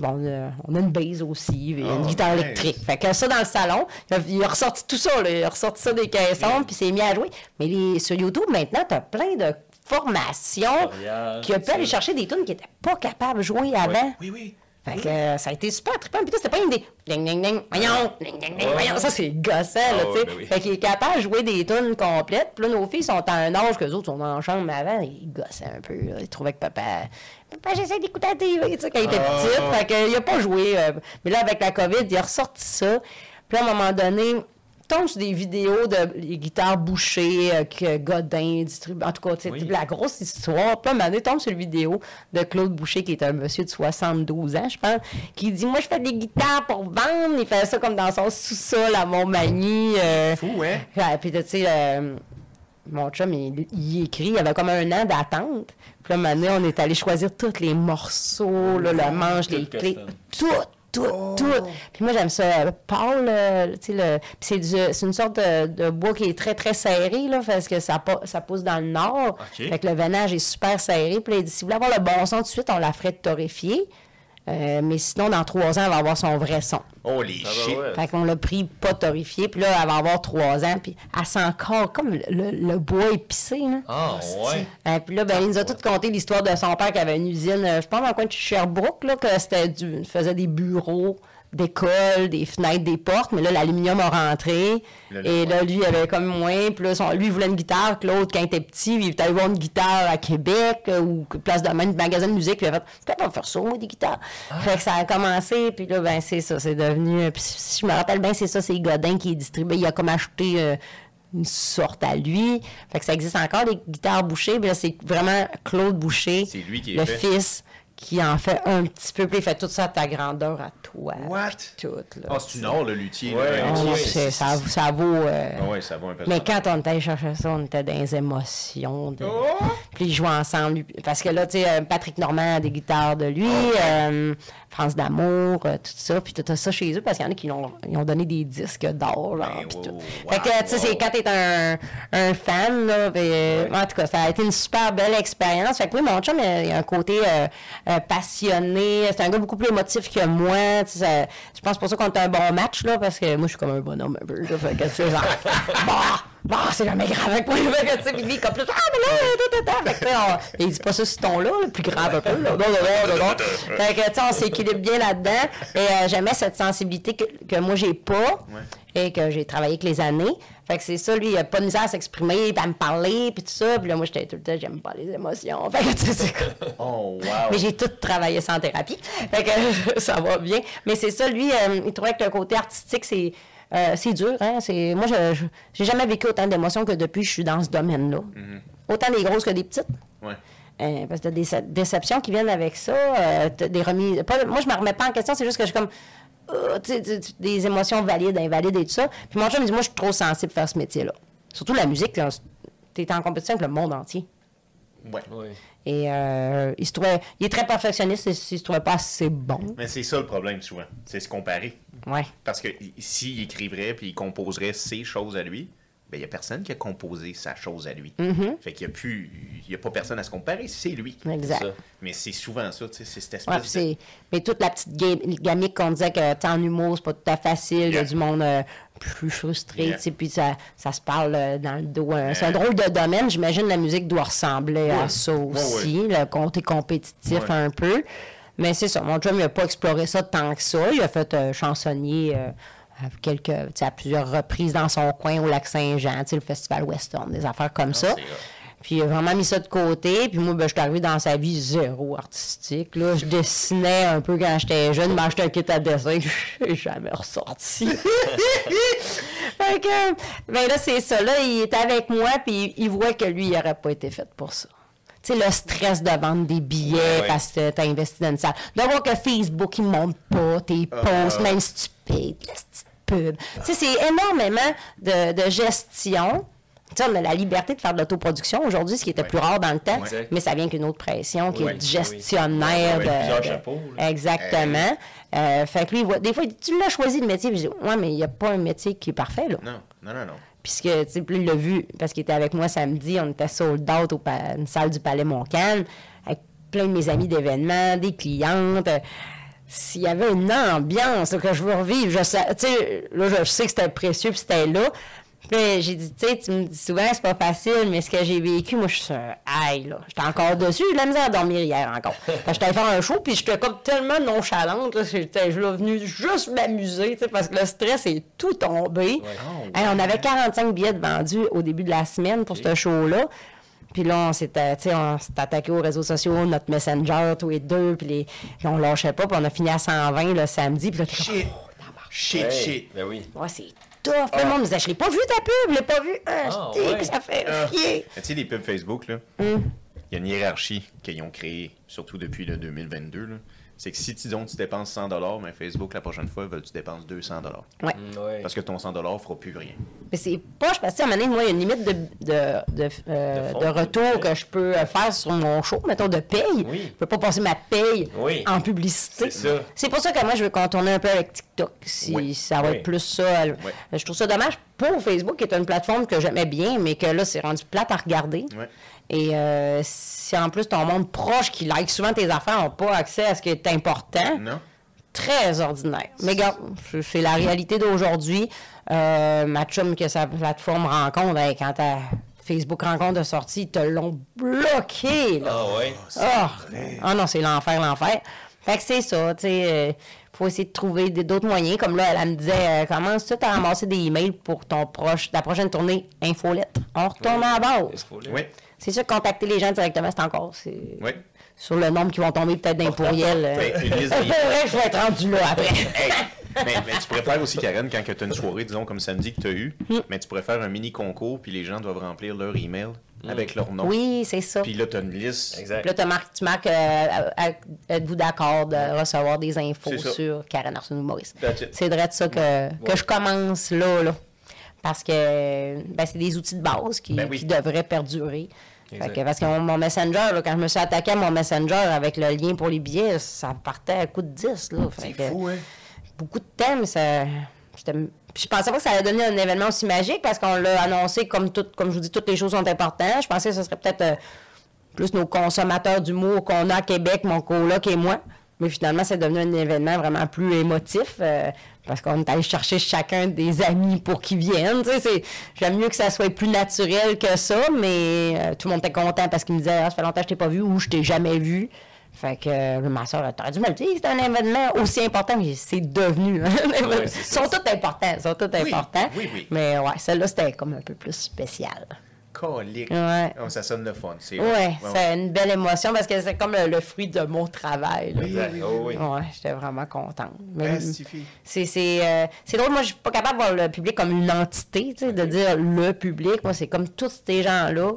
On a une base aussi, une guitare électrique. Fait que ça dans le salon, il a ressorti tout ça, là, il a ressorti ça des caissons, puis s'est mis à jouer. Mais sur YouTube, maintenant, t'as plein de formations qui peuvent aller chercher des tunes qui n'étaient pas capables de jouer avant. Oui, oui. Fait que ça a été super trippant. Puis là, c'était pas une des... Ding, ding, ding, voyons, ding, ding, ding, voyons. Ça, c'est gossant, là, tu sais. Ben oui. Fait qu'il est capable de jouer des tunes complètes. Puis là, nos filles sont à un âge qu'eux autres sont en chambre, mais avant, ils gossaient un peu, là. Ils trouvaient que papa... Papa, j'essaie d'écouter la TV, tu sais, quand il était petit. Fait qu'il a pas joué. Mais là, avec la COVID, il a ressorti ça. Puis là, à un moment donné... tombe sur des vidéos de guitares Boucher, que Godin distribue. En tout cas, oui, la grosse histoire. Puis là, Manu tombe sur une vidéo de Claude Boucher, qui est un monsieur de 72 ans, je pense, qui dit « Moi, je fais des guitares pour vendre. » Il fait ça comme dans son sous-sol à Montmagny. Fou, hein? Ouais, puis tu sais, mon chum, il écrit. Il avait comme un an d'attente. Puis là, Manu, on est allé choisir tous les morceaux, là, le manche, les clés, tout. Tout. Puis moi, j'aime ça. Paul, tu sais, c'est une sorte de bois qui est très, très serré, là, parce que ça pousse dans le nord. Okay. Fait que le veinage est super serré. Puis là, il dit, si vous voulez avoir le bon son tout de suite, on la ferait torréfier. Mais sinon, dans 3 ans, elle va avoir son vrai son. Oh, les shit! Fait qu'on l'a pris pas torréfié, puis là, elle va avoir 3 ans, puis elle sent encore comme le bois épicé, là. Ah, ouais! Puis là, ben, il nous a tout conté l'histoire de son père qui avait une usine, je pense, dans le coin de Sherbrooke, là, que c'était il faisait des bureaux, des cols, des fenêtres, des portes, mais là, l'aluminium a rentré, et là, lui, il avait comme moins, puis là, lui, il voulait une guitare, que l'autre, quand il était petit, il était allé voir une guitare à Québec, ou place de même magasin de musique, puis il a fait, je peux pas faire ça, moi, des guitares. Ah. Fait que ça a commencé, puis là, ben, c'est ça, c'est devenu, puis si je me rappelle bien, c'est ça, c'est Godin qui est distribué, il a comme acheté une sorte à lui, fait que ça existe encore, les guitares Boucher, puis là, c'est vraiment Claude Boucher, c'est lui qui est le fils, qui en fait un petit peu, puis il fait tout ça à ta grandeur, à toi. What? Tout, là. Ah, c'est du nord, le luthier. Ouais, là, non, luthier. Ça vaut... oui, ça vaut un peu. Mais quand on était chercher ça, on était dans les émotions. Puis ils jouaient ensemble. Parce que là, tu sais, Patrick Normand a des guitares de lui, France d'amour, tout ça. Puis tout ça chez eux, parce qu'il y en a qui ont donné des disques d'or, genre, puis tout. Fait que, tu sais, c'est quand t'es un fan, là, pis, en tout cas, ça a été une super belle expérience. Fait que oui, mon chum, il a un côté... passionné, c'est un gars beaucoup plus émotif que moi, ça, je pense pour ça qu'on a un bon match, là, parce que moi, je suis comme un bonhomme un peu, là, fait que c'est genre, bah, c'est jamais grave avec moi, fait que, tu sais, puis lui, comme plus, fait que, il dit pas ça sur ce ton-là, le plus grave un peu, là, fait que, tu sais, on s'équilibre bien là-dedans, et j'aimais cette sensibilité que moi, j'ai pas, et que j'ai travaillé avec les années. Fait que c'est ça, lui, il n'a pas de misère à s'exprimer, puis à me parler, puis tout ça. Puis là, moi, j'étais tout le temps, j'aime pas les émotions. Fait que, tu sais, c'est quoi? Oh, wow! Mais j'ai tout travaillé sans thérapie. Fait que ça va bien. Mais c'est ça, lui, il trouvait que le côté artistique, c'est dur, hein? Moi, je n'ai jamais vécu autant d'émotions que depuis que je suis dans ce domaine-là. Autant des grosses que des petites. Ouais. Parce que des déceptions qui viennent avec ça, des remises... Moi, je me remets pas en question, c'est juste que je suis comme... des émotions valides, invalides et tout ça. Puis mon chum me dit, moi, je suis trop sensible pour faire ce métier-là. Surtout la musique, tu es en compétition avec le monde entier. Ouais. Oui. Et il est très perfectionniste, il se trouvait pas assez bon. Mais c'est ça le problème, souvent. C'est se comparer. Ouais. Parce que s'il écrivrait puis il composerait ses choses à lui, ben il n'y a personne qui a composé sa chose à lui. Fait qu'il n'y a pas personne à se comparer, c'est lui. Exact. Ça. Mais c'est souvent ça, tu sais, c'est cette espèce de... Mais toute la petite gamique qu'on disait que t'es en humour, c'est pas tout à facile, il y a du monde plus frustré, tu sais, puis ça se parle dans le dos. C'est un drôle de domaine, j'imagine la musique doit ressembler à ça aussi, le côté compétitif un peu. Mais c'est ça, mon chum, il n'a pas exploré ça tant que ça, il a fait chansonnier... à plusieurs reprises dans son coin au Lac-Saint-Jean, le festival Western, des affaires comme ça. Puis il a vraiment mis ça de côté. Puis moi, ben, je suis arrivée dans sa vie zéro artistique. Là. Je dessinais un peu quand j'étais jeune, m'achetais un kit à dessin, je n'ai jamais ressorti. Fait que, ben là, c'est ça. Là, il est avec moi, puis il voit que lui, il n'aurait pas été fait pour ça. Tu sais, le stress de vendre des billets parce que tu as investi dans une salle. De voir que Facebook, il ne monte pas tes posts, même si tu payes la petite pub. Tu sais, c'est énormément de gestion. Tu sais, on a la liberté de faire de l'autoproduction aujourd'hui, ce qui était plus rare dans le temps, mais ça vient qu'une autre pression qui est gestionnaire. Exactement. Fait que lui, des fois, tu l'as choisi le métier, puis je dis, ouais, mais il n'y a pas un métier qui est parfait, là. Non. Puisque, tu sais, il l'a vu, parce qu'il était avec moi samedi, on était sold out à une salle du Palais Montcalm, avec plein de mes amis d'événements, des clientes. S'il y avait une ambiance là, que je veux revivre, tu sais, là, je sais que c'était précieux, puis c'était là. Puis j'ai dit, tu sais, tu me dis souvent c'est pas facile, mais ce que j'ai vécu, moi, je suis sur un high, là. J'étais encore dessus, j'ai eu de la misère à dormir hier encore. Parce que j'étais faire un show, puis j'étais comme tellement nonchalante, là. J'étais venue juste m'amuser, tu sais, parce que le stress est tout tombé. Ouais. Hey, on avait 45 billets de vendus au début de la semaine pour ce show-là. Puis là, on s'est attaqué aux réseaux sociaux, notre Messenger, tous les deux, puis on lâchait pas, puis on a fini à 120 le samedi. Puis là, t'es comme, oh, shit. Ben oui. Ouais, c'est tough. Ah. Le monde me disait, je l'ai pas vu ta pub, je l'ai pas vu. Que ça fait chier. Tu sais, les pubs Facebook, là, il y a une hiérarchie qu'ils ont créée, surtout depuis le 2022, là. C'est que si, disons, tu dépenses 100 $, mais Facebook, la prochaine fois, veut que tu dépenses 200 $. Oui. Parce que ton 100 $ ne fera plus rien. Mais c'est poche, parce que, à un moment donné, moi, il y a une limite de retour que je peux faire sur mon show, mettons, de paye. Oui. Je ne peux pas passer ma paye en publicité. C'est ça. C'est pour ça que moi, je veux contourner un peu avec TikTok, si ça va être plus ça. Oui. Je trouve ça dommage pour Facebook, qui est une plateforme que j'aimais bien, mais que là, c'est rendu plate à regarder. Oui. Et si en plus ton monde proche qui like souvent tes affaires n'a pas accès à ce qui est important, très ordinaire. Mais regarde, c'est la réalité d'aujourd'hui. Ma chum que sa plateforme rencontre, quand ta Facebook rencontre de sortie, ils te l'ont bloqué. Ah oui? Ah non, c'est l'enfer. Fait que c'est ça, tu sais... faut essayer de trouver d'autres moyens. Comme là, elle me disait, commence tout à ramasser des emails pour ton proche, la prochaine tournée, infolettre. On retourne à la base. C'est sûr que contacter les gens directement, c'est encore... Sur le nombre qui vont tomber peut-être d'un courriel. Je vais être rendu là après. Mais tu pourrais faire aussi, Karen, quand tu as une soirée, disons, comme samedi que tu as eu, mais tu pourrais faire un mini-concours, puis les gens doivent remplir leur email avec leur nom. Oui, c'est ça. Puis là, tu as une liste. Exact. Là, tu marques êtes-vous d'accord de recevoir des infos sur Karen Arsenault Maurice. C'est vrai de ça que je commence là. Parce que c'est des outils de base qui devraient perdurer. Parce que mon Messenger, là, quand je me suis attaqué à mon Messenger avec le lien pour les billets, ça partait à coup de 10. C'est fou, hein? Beaucoup de thèmes, ça... Je pensais pas que ça allait donner un événement aussi magique parce qu'on l'a annoncé comme je vous dis, toutes les choses sont importantes. Je pensais que ce serait peut-être plus nos consommateurs d'humour qu'on a à Québec, mon coloc et moi. Mais finalement, c'est devenu un événement vraiment plus émotif parce qu'on est allé chercher chacun des amis pour qu'ils viennent. J'aime mieux que ça soit plus naturel que ça, mais tout le monde était content parce qu'il me disait « Ah, ça fait longtemps que je t'ai pas vu » ou « Je t'ai jamais vu ». Fait que ma soeur a dû me le dire, c'est un événement aussi important, mais c'est devenu. Ils sont tous importants. Oui. Mais ouais, celle-là, c'était comme un peu plus spécial. Colique. Ouais. Oh, ça sonne le fun. Oui, c'est une belle émotion parce que c'est comme le fruit de mon travail. Là. Oui. J'étais vraiment contente. C'est drôle, moi, je suis pas capable de voir le public comme une entité, de dire le public. Moi, c'est comme tous ces gens-là.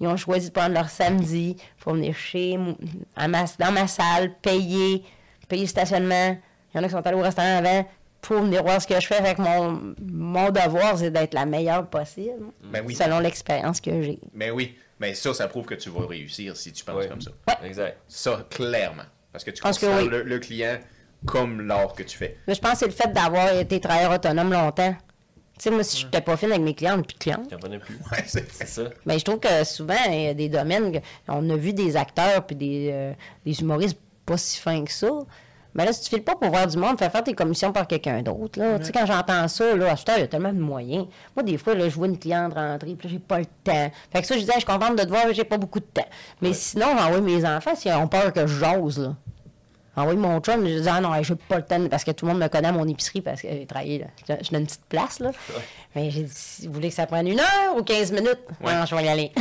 Ils ont choisi de prendre leur samedi pour venir dans ma salle, payer le stationnement. Il y en a qui sont allés au restaurant avant pour venir voir ce que je fais. Fait que mon devoir, c'est d'être la meilleure possible, selon l'expérience que j'ai. Mais oui, mais ça prouve que tu vas réussir si tu penses comme ça. Ouais. Exact. Ça, clairement. Parce que tu considères le client comme l'art que tu fais. Mais je pense que c'est le fait d'avoir été travailleur autonome longtemps. Tu sais, moi, si je n'étais pas fine avec mes clients, on n'était plus de clients. Tu n'en prenais plus. C'est ça. Mais je trouve que souvent, il y a des domaines, on a vu des acteurs puis des humoristes pas si fins que ça. Mais là, si tu files pas pour voir du monde, fais faire tes commissions par quelqu'un d'autre. Tu sais, quand j'entends ça, là, à ce temps, il y a tellement de moyens. Moi, des fois, là, je vois une cliente rentrer, puis j'ai pas le temps. Fait que ça, je disais, je suis contente de te voir, j'ai pas beaucoup de temps. Mais sinon, j'envoie mes enfants s'ils ont peur que je jase, là. Envoyé mon chum, je disais, ah non, j'ai pas le temps, parce que tout le monde me connaît à mon épicerie, parce que j'ai travaillé, là. Je donne une petite place, là. Ouais. Mais j'ai dit, si vous voulez que ça prenne 1 heure ou 15 minutes, non, je vais y aller.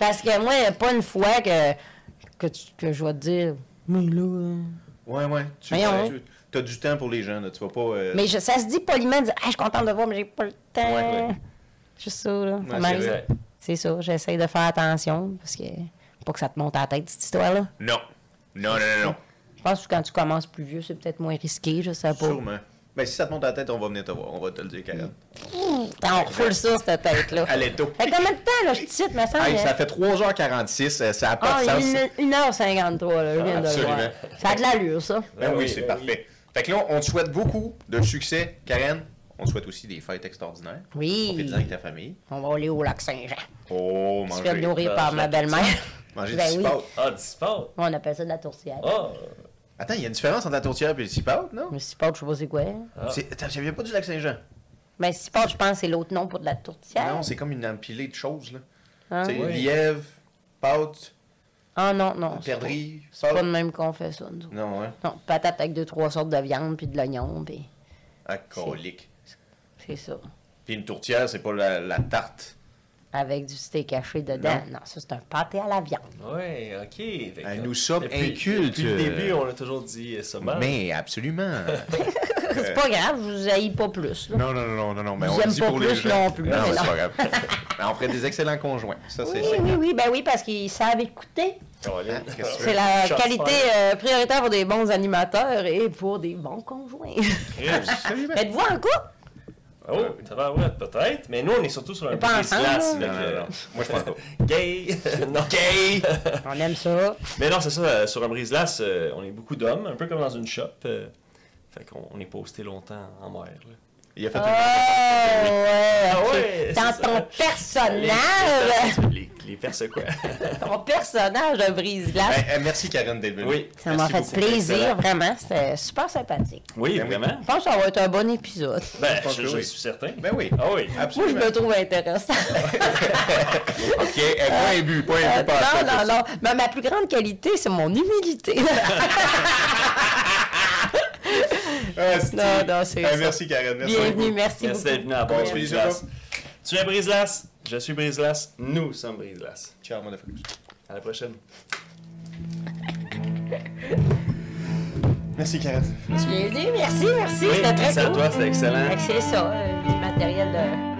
Parce que moi, pas une fois que je vais te dire, mais là. Tu as du temps pour les gens, là. Tu vas pas. Mais ça se dit poliment, dire, ah, je suis contente de voir, mais j'ai pas le temps. Juste ça, là. Ouais, c'est ça, j'essaie de faire attention, parce que pas que ça te monte à la tête, cette histoire-là. Non. Je pense que quand tu commences plus vieux, c'est peut-être moins risqué, je sais pas. Sûrement. Mais si ça te monte à la tête, on va venir te voir. On va te le dire, Karen. On refoule ça, cette tête-là. Allez, tôt. Fait combien de temps, là, je te cite, ma soeur? Ça fait 3h46, ça n'a pas de sens. 1h53, là, je viens de le voir. Ça a de l'allure, ça. Ben oui, c'est parfait. Fait que là, on te souhaite beaucoup de succès, Karen. On te souhaite aussi des fêtes extraordinaires. Oui. Profite-en avec ta famille. On va aller au Lac-Saint-Jean. Oh, manger. Je vais nourrir par ma belle-mère. Manger du cipote. Ah, du cipote. On appelle ça de la tourtière. Oh. Attends, il y a une différence entre la tourtière et le cipote, non? Le cipote, je sais pas c'est quoi. Ça vient pas du Lac-Saint-Jean. Mais si pas, je pense que c'est l'autre nom pour de la tourtière. Non, c'est comme une empilée de choses, là. Hein? C'est oui. Lièvre, pâte. Ah non, non. Perdrix, c'est pas de même qu'on fait ça, nous. Non, hein? Non, patate avec 2-3 sortes de viande, puis de l'oignon, puis... Alcoolique. C'est ça. Puis une tourtière, c'est pas la tarte. Avec du steak haché dedans. Non, non, ça, c'est un pâté à la viande. Oui, OK. Ben, nous sommes incultes. Depuis le début, on a toujours dit ça. Mais absolument. C'est pas grave, je vous haïs pas plus. Là. Non, non, non, non, non. Mais on dit pas pour plus les gens. Non, plus. Non, c'est pas grave. On ferait des excellents conjoints. Ça, oui, c'est oui, oui, ben oui, parce qu'ils savent écouter. C'est la qualité prioritaire pour des bons animateurs et pour des bons conjoints. Êtes-vous en couple? Oh, ça va, ouais, peut-être. Mais nous, on est surtout sur un Brise-Glace. Moi, je pense pas. Gay! Non, gay! On aime ça. Mais non, c'est ça. Sur un Brise-Glace, on est beaucoup d'hommes, un peu comme dans une shop. Fait qu'on est posté longtemps en mer, là. Il a fait une... Dans ton personnage! Les perses, quoi. Ton personnage de Brise-Glace. Ben, merci, Karen Delvin. Oui. Ça m'a fait plaisir, vraiment. C'était super sympathique. Oui, ben, vraiment. Oui. Je pense que ça va être un bon épisode. Ben, je suis certain. Ben oui. Ah oui, absolument. Moi, je me trouve intéressant. OK, point et but. Point et but. Non, non, non. Mais ma plus grande qualité, c'est mon humilité. Non, non, c'est ça. Merci, Karen. Merci. Bienvenue, merci beaucoup. Merci d'être venu à bord. Tu es Brise-Glace. Je suis Brise-Glace. Nous sommes Brise-Glace. Ciao, motherfuckers. À la prochaine. Merci, Karen. Merci, merci. C'était très cool. Merci à toi, c'était excellent. C'est ça, du matériel de...